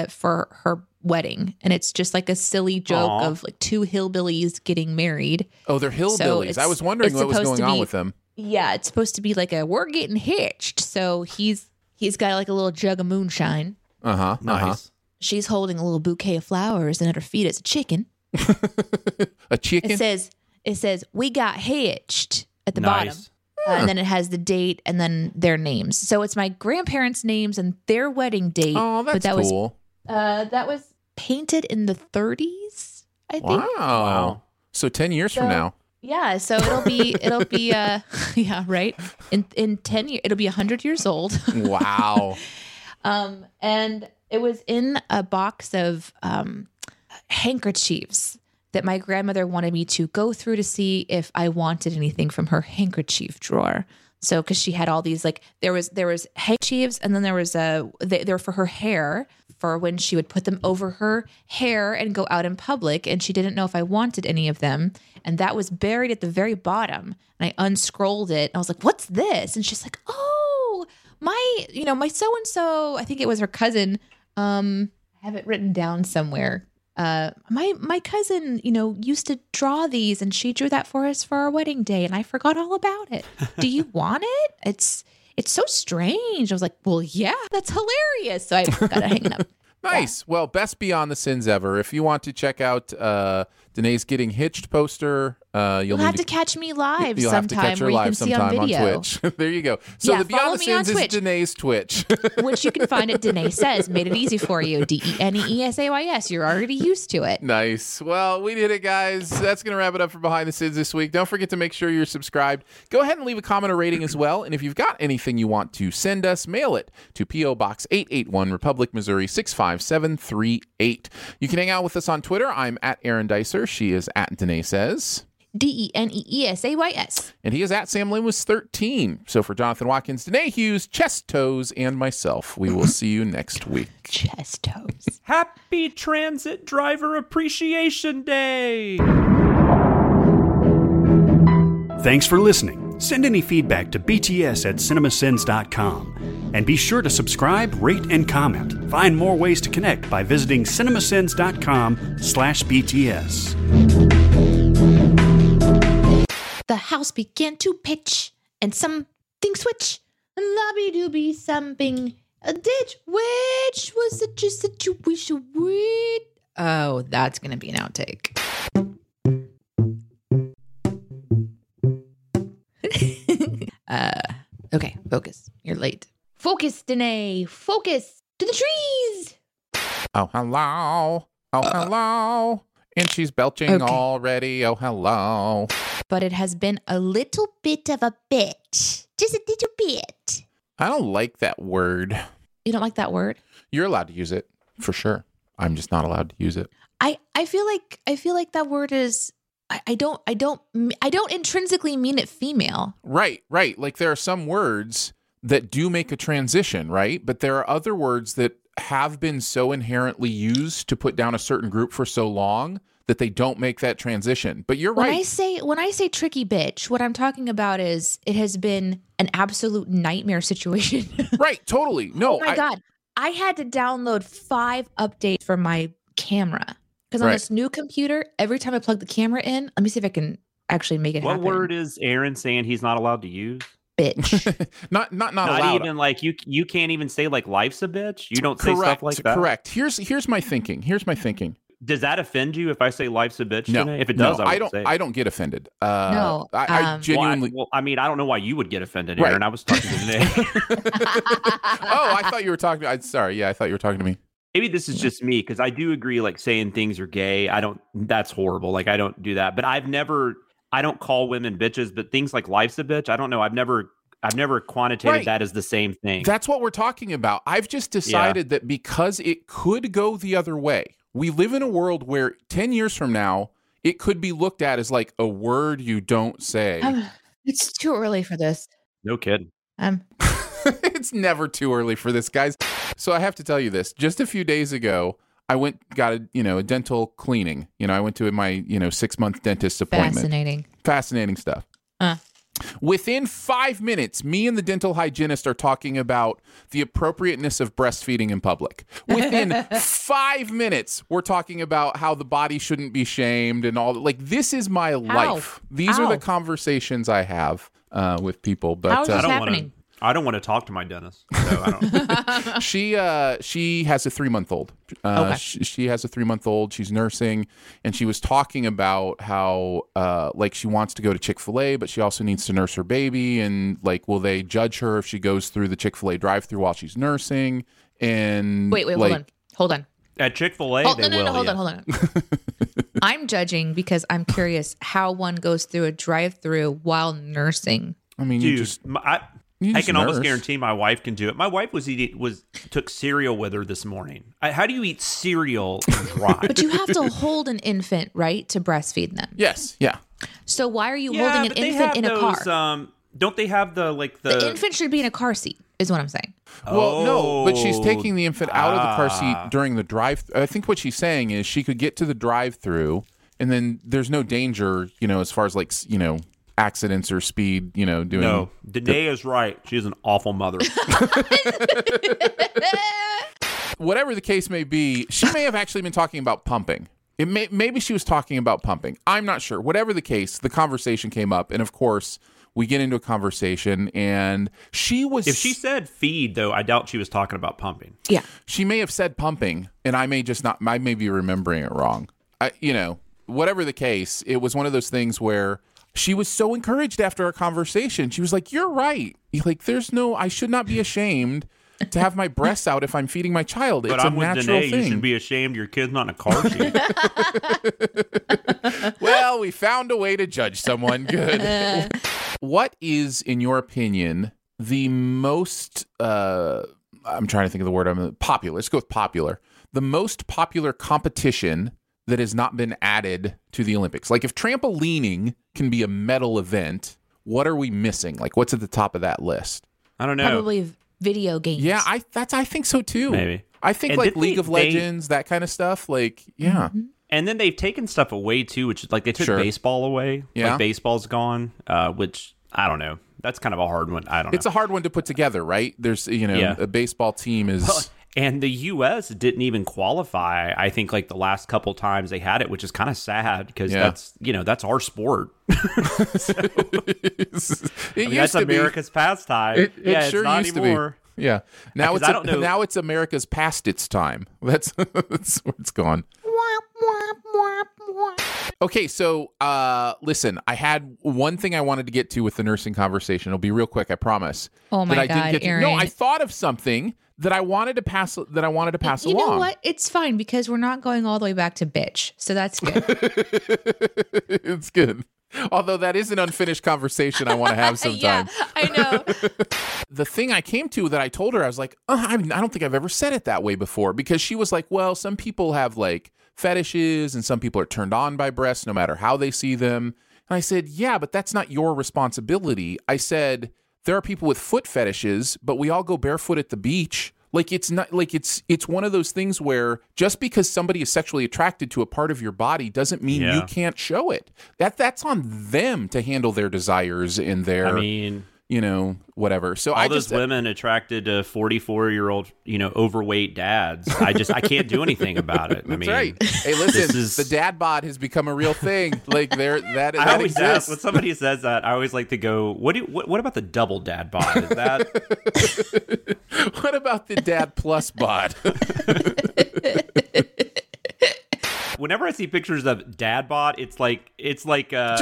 for her wedding, and it's just like a silly joke of like two hillbillies getting married. Oh, they're hillbillies. So I was wondering what was going on with them. Yeah, it's supposed to be like we're getting hitched. So he's got like a little jug of moonshine. Nice. She's holding a little bouquet of flowers, and at her feet is a chicken. A chicken? It says we got hitched at the bottom. And then it has the date and then their names. So it's my grandparents' names and their wedding date. Oh, that's cool. That was painted in the 30s, I think. Wow. So 10 years from now. Yeah, so it'll be yeah, right. In 10 years, it'll be 100 years old. Wow. And it was in a box of handkerchiefs that my grandmother wanted me to go through to see if I wanted anything from her handkerchief drawer. So, because she had all these, like, there was handkerchiefs, and then there was they were for her hair, for when she would put them over her hair and go out in public, and she didn't know if I wanted any of them. And that was buried at the very bottom. And I unscrolled it, and I was like, what's this? And she's like, oh, my so-and-so, I think it was her cousin. I have it written down somewhere. My cousin, used to draw these, and she drew that for us for our wedding day, and I forgot all about it. Do you want it? It's so strange. I was like, well, yeah, that's hilarious. So I got to hang it up. Nice. Yeah. Well, best Beyond the Sins ever. If you want to check out Danae's Getting Hitched poster, you'll have to catch me live sometime where you can see on video. On Twitch. There you go. So yeah, the Beyond the Sins is Danae's Twitch. Which you can find at Danae Says. Made it easy for you. DeneeSays. You're already used to it. Nice. Well, we did it, guys. That's going to wrap it up for Behind the Sins this week. Don't forget to make sure you're subscribed. Go ahead and leave a comment or rating as well. And if you've got anything you want to send us, mail it to P.O. Box 881, Republic, Missouri 65738. You can hang out with us on Twitter. I'm at Aaron Dicer. She is at Danae Says. DeneeSays. And he is at Sam Lewis 13. So for Jonathan Watkins, Danae Hughes, Chest Toes, and myself, we will see you next week. Chest Toes. Happy Transit Driver Appreciation Day. Thanks for listening. Send any feedback to bts@cinemasins.com. And be sure to subscribe, rate, and comment. Find more ways to connect by visiting cinemasins.com/bts. The house began to pitch, and something switch. Lobby doobie something. A ditch which was such a situation. Oh, that's going to be an outtake. Okay, focus. You're late. Focus, Danae. Focus to the trees. Oh, hello. Oh, hello. And she's belching already. Oh, hello. But it has been a little bit of a bitch. Just a little bit. I don't like that word. You don't like that word? You're allowed to use it, for sure. I'm just not allowed to use it. I feel like that word is... I don't intrinsically mean it female. Right. Like there are some words that do make a transition, right? But there are other words that have been so inherently used to put down a certain group for so long that they don't make that transition. But you're right. When I say tricky bitch, what I'm talking about is it has been an absolute nightmare situation. Right, totally. No. Oh my God. I had to download 5 updates for my camera. Because on this new computer, every time I plug the camera in, let me see if I can actually make it happen. What word is Aaron saying he's not allowed to use? Bitch. not allowed. Even like you can't even say like life's a bitch. You don't say stuff like that. Correct. Here's my thinking. Does that offend you if I say life's a bitch? No. If it does, I don't get offended. No. I genuinely. Well, I mean, I don't know why you would get offended, Aaron. Right. I was talking to Nick. Oh, I thought you were talking. I'm sorry. Yeah, I thought you were talking to me. Maybe this is just me because I do agree like saying things are gay. That's horrible. Like I don't do that, but I don't call women bitches, but things like life's a bitch. I don't know. I've never quantitated that as the same thing. That's what we're talking about. I've just decided that because it could go the other way, we live in a world where 10 years from now, it could be looked at as like a word you don't say. It's too early for this. No kidding. It's never too early for this, guys. So I have to tell you this. Just a few days ago, I got a dental cleaning. I went to my 6-month dentist appointment. Fascinating stuff. Within 5 minutes, me and the dental hygienist are talking about the appropriateness of breastfeeding in public. Within 5 minutes, we're talking about how the body shouldn't be shamed and all that. Like this is my life. These are the conversations I have with people. But how is this happening? I don't want to talk to my dentist. So I don't. She has a 3-month-old. She has a 3-month-old. She's nursing, and she was talking about how she wants to go to Chick-fil-A, but she also needs to nurse her baby. And like, will they judge her if she goes through the Chick-fil-A drive-through while she's nursing? And wait, hold on. At Chick-fil-A, hold on. I'm judging because I'm curious how one goes through a drive-through while nursing. I mean, dude, I can almost guarantee my wife can do it. My wife took cereal with her this morning. How do you eat cereal and dry? But you have to hold an infant, right, to breastfeed them. Yes, yeah. So why are you holding an infant in a car? Don't they have the infant should be in a car seat? Is what I'm saying. Well, no, but she's taking the infant out of the car seat during the drive. I think what she's saying is she could get to the drive-through, and then there's no danger, as far as accidents or speed, doing. No, Danae is right. She's an awful mother. Whatever the case may be, she may have actually been talking about pumping. Maybe she was talking about pumping. I'm not sure. Whatever the case, the conversation came up, and of course, we get into a conversation, and she was... If she said feed, though, I doubt she was talking about pumping. Yeah. She may have said pumping, and I may be remembering it wrong. Whatever the case, it was one of those things where she was so encouraged after our conversation. She was like, you're right. I should not be ashamed to have my breasts out if I'm feeding my child. It's a natural thing. You should be ashamed your kid's not in a car seat. Well, we found a way to judge someone. Good. What is, in your opinion, the most, I'm trying to think of the word, popular. Let's go with popular. The most popular competition that has not been added to the Olympics. Like, if trampolining can be a medal event, what are we missing? Like, what's at the top of that list? I don't know. Probably video games. Yeah, I think so too. Maybe. I think and like League of Legends, that kind of stuff. Like, yeah. Mm-hmm. And then they've taken stuff away too, which is like they took baseball away. Yeah. Like baseball's gone, which I don't know. That's kind of a hard one. I don't know. It's a hard one to put together, right? There's, a baseball team is... Well, and the U.S. didn't even qualify, I think, like the last couple times they had it, which is kind of sad because that's our sport. That's America's pastime. It sure it's not used anymore. To be. Yeah. Now now it's America's past its time. That's where it's gone. Okay, so listen, I had one thing I wanted to get to with the nursing conversation. It'll be real quick, I promise. Oh my God, Aaron! No, I thought of something that I wanted to pass. You along. You know what? It's fine because we're not going all the way back to bitch, so that's good. It's good. Although that is an unfinished conversation I want to have sometime. Yeah, I know. The thing I came to that I told her, I was like, I don't think I've ever said it that way before, because she was like, well, some people have like fetishes and some people are turned on by breasts no matter how they see them. And I said, yeah, but that's not your responsibility. I said, there are people with foot fetishes, but we all go barefoot at the beach. Like, it's not like it's one of those things where just because somebody is sexually attracted to a part of your body doesn't mean you can't show it. That's on them to handle their desires in their whatever. So all those women attracted to 44-year-old, overweight dads. I can't do anything about it. That's right. Hey, listen, the dad bod has become a real thing. Like I always ask when somebody says that, I always like to go, what about the double dad bod? Is that what about the dad plus bod? Whenever I see pictures of dad bod, it's like just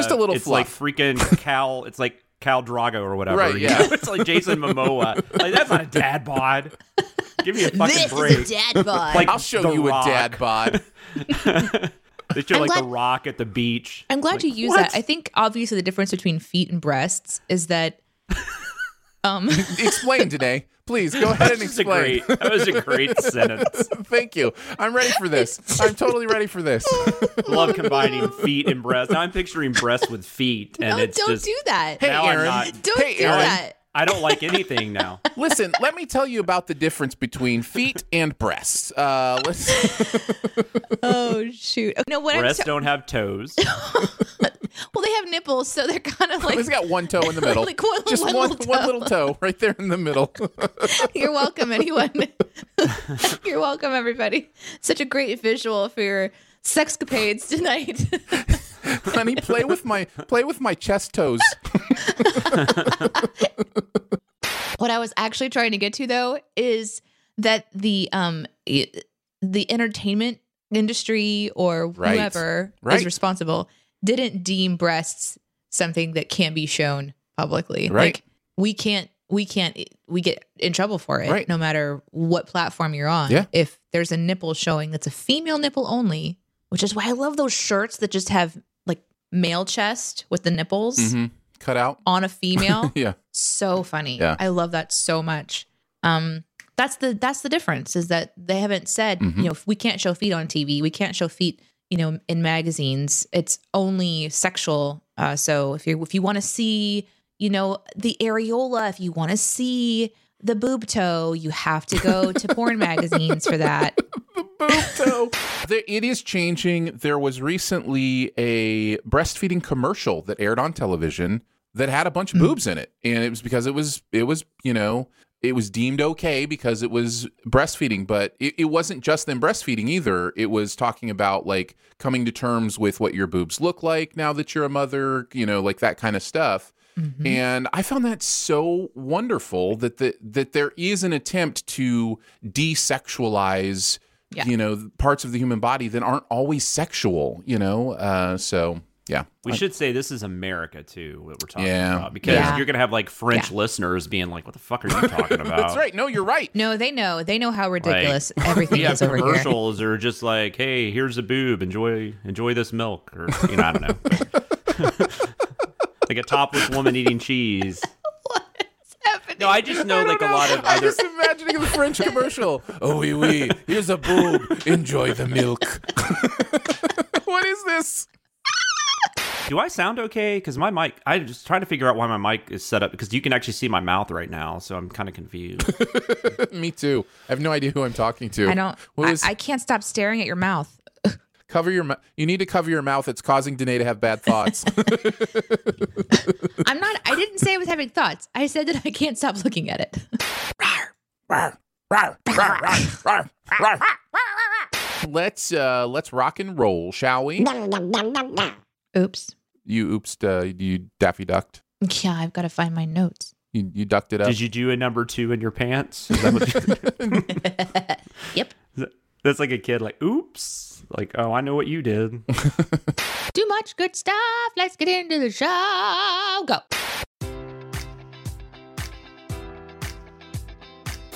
a little fluff. Like freaking Cal. It's like Cal Drago or whatever. Right, yeah. It's like Jason Momoa. Like, that's not a dad bod. Give me a fucking break. This is a dad bod. Like, I'll show you Rock. A dad bod. They show The Rock at the beach. I'm glad you used that. I think obviously the difference between feet and breasts is that... Explain today. Please go ahead and explain. That was a great sentence. Thank you. I'm ready for this. I'm totally ready for this. Love combining feet and breasts. Now I'm picturing breasts with feet, and do that. Hey, Aaron. Don't do that. I don't like anything now. Listen, let me tell you about the difference between feet and breasts. Oh shoot! No, breasts don't have toes. Well, they have nipples, so they're kind of like... It's got one toe in the middle. Like one little toe right there in the middle. You're welcome, anyone. You're welcome, everybody. Such a great visual for your sexcapades tonight. Honey, play with my chest toes. What I was actually trying to get to, though, is that the entertainment industry or whoever is responsible... didn't deem breasts something that can be shown publicly. Right. Like we get in trouble for it no matter what platform you're on. Yeah. If there's a nipple showing that's a female nipple only, which is why I love those shirts that just have like male chest with the nipples cut out on a female. Yeah. So funny. Yeah. I love that so much. That's the difference is that they haven't said, you know, if we can't show feet on TV, we can't show feet, you know, in magazines, it's only sexual. So if you want to see, you know, the areola, if you want to see the boob toe, you have to go to porn magazines for that. The boob toe. It is changing. There was recently a breastfeeding commercial that aired on television that had a bunch of boobs in it. And it was because it was deemed okay because it was breastfeeding, but it wasn't just them breastfeeding either. It was talking about like coming to terms with what your boobs look like now that you're a mother, you know, like that kind of stuff. Mm-hmm. And I found that so wonderful that there is an attempt to desexualize, you know, parts of the human body that aren't always sexual, you know? So... Yeah. We should say this is America, too, what we're talking about. Because you're going to have, like, French listeners being like, what the fuck are you talking about? That's right. No, you're right. No, they know. They know how ridiculous everything is over here. Yeah, commercials are just like, hey, here's a boob. Enjoy this milk. Or, you know, I don't know. Like a topless woman eating cheese. No, I just know like a lot of other... I'm just imagining the French commercial. Oh, oui, oui. Here's a boob. Enjoy the milk. What is this? Do I sound okay? Because my mic, I'm just trying to figure out why my mic is set up because you can actually see my mouth right now, so I'm kind of confused. Me too. I have no idea who I'm talking to. I can't stop staring at your mouth. You need to cover your mouth. It's causing Danae to have bad thoughts. I didn't say I was having thoughts. I said that I can't stop looking at it. Let's rock and roll, shall we? Oops. You oopsed. You Daffy Ducked. Yeah, I've got to find my notes. You ducked it up. Did you do a number 2 in your pants? Is that what you Yep. That's like a kid, like, oops. Like, oh, I know what you did. Too much good stuff. Let's get into the show. Go.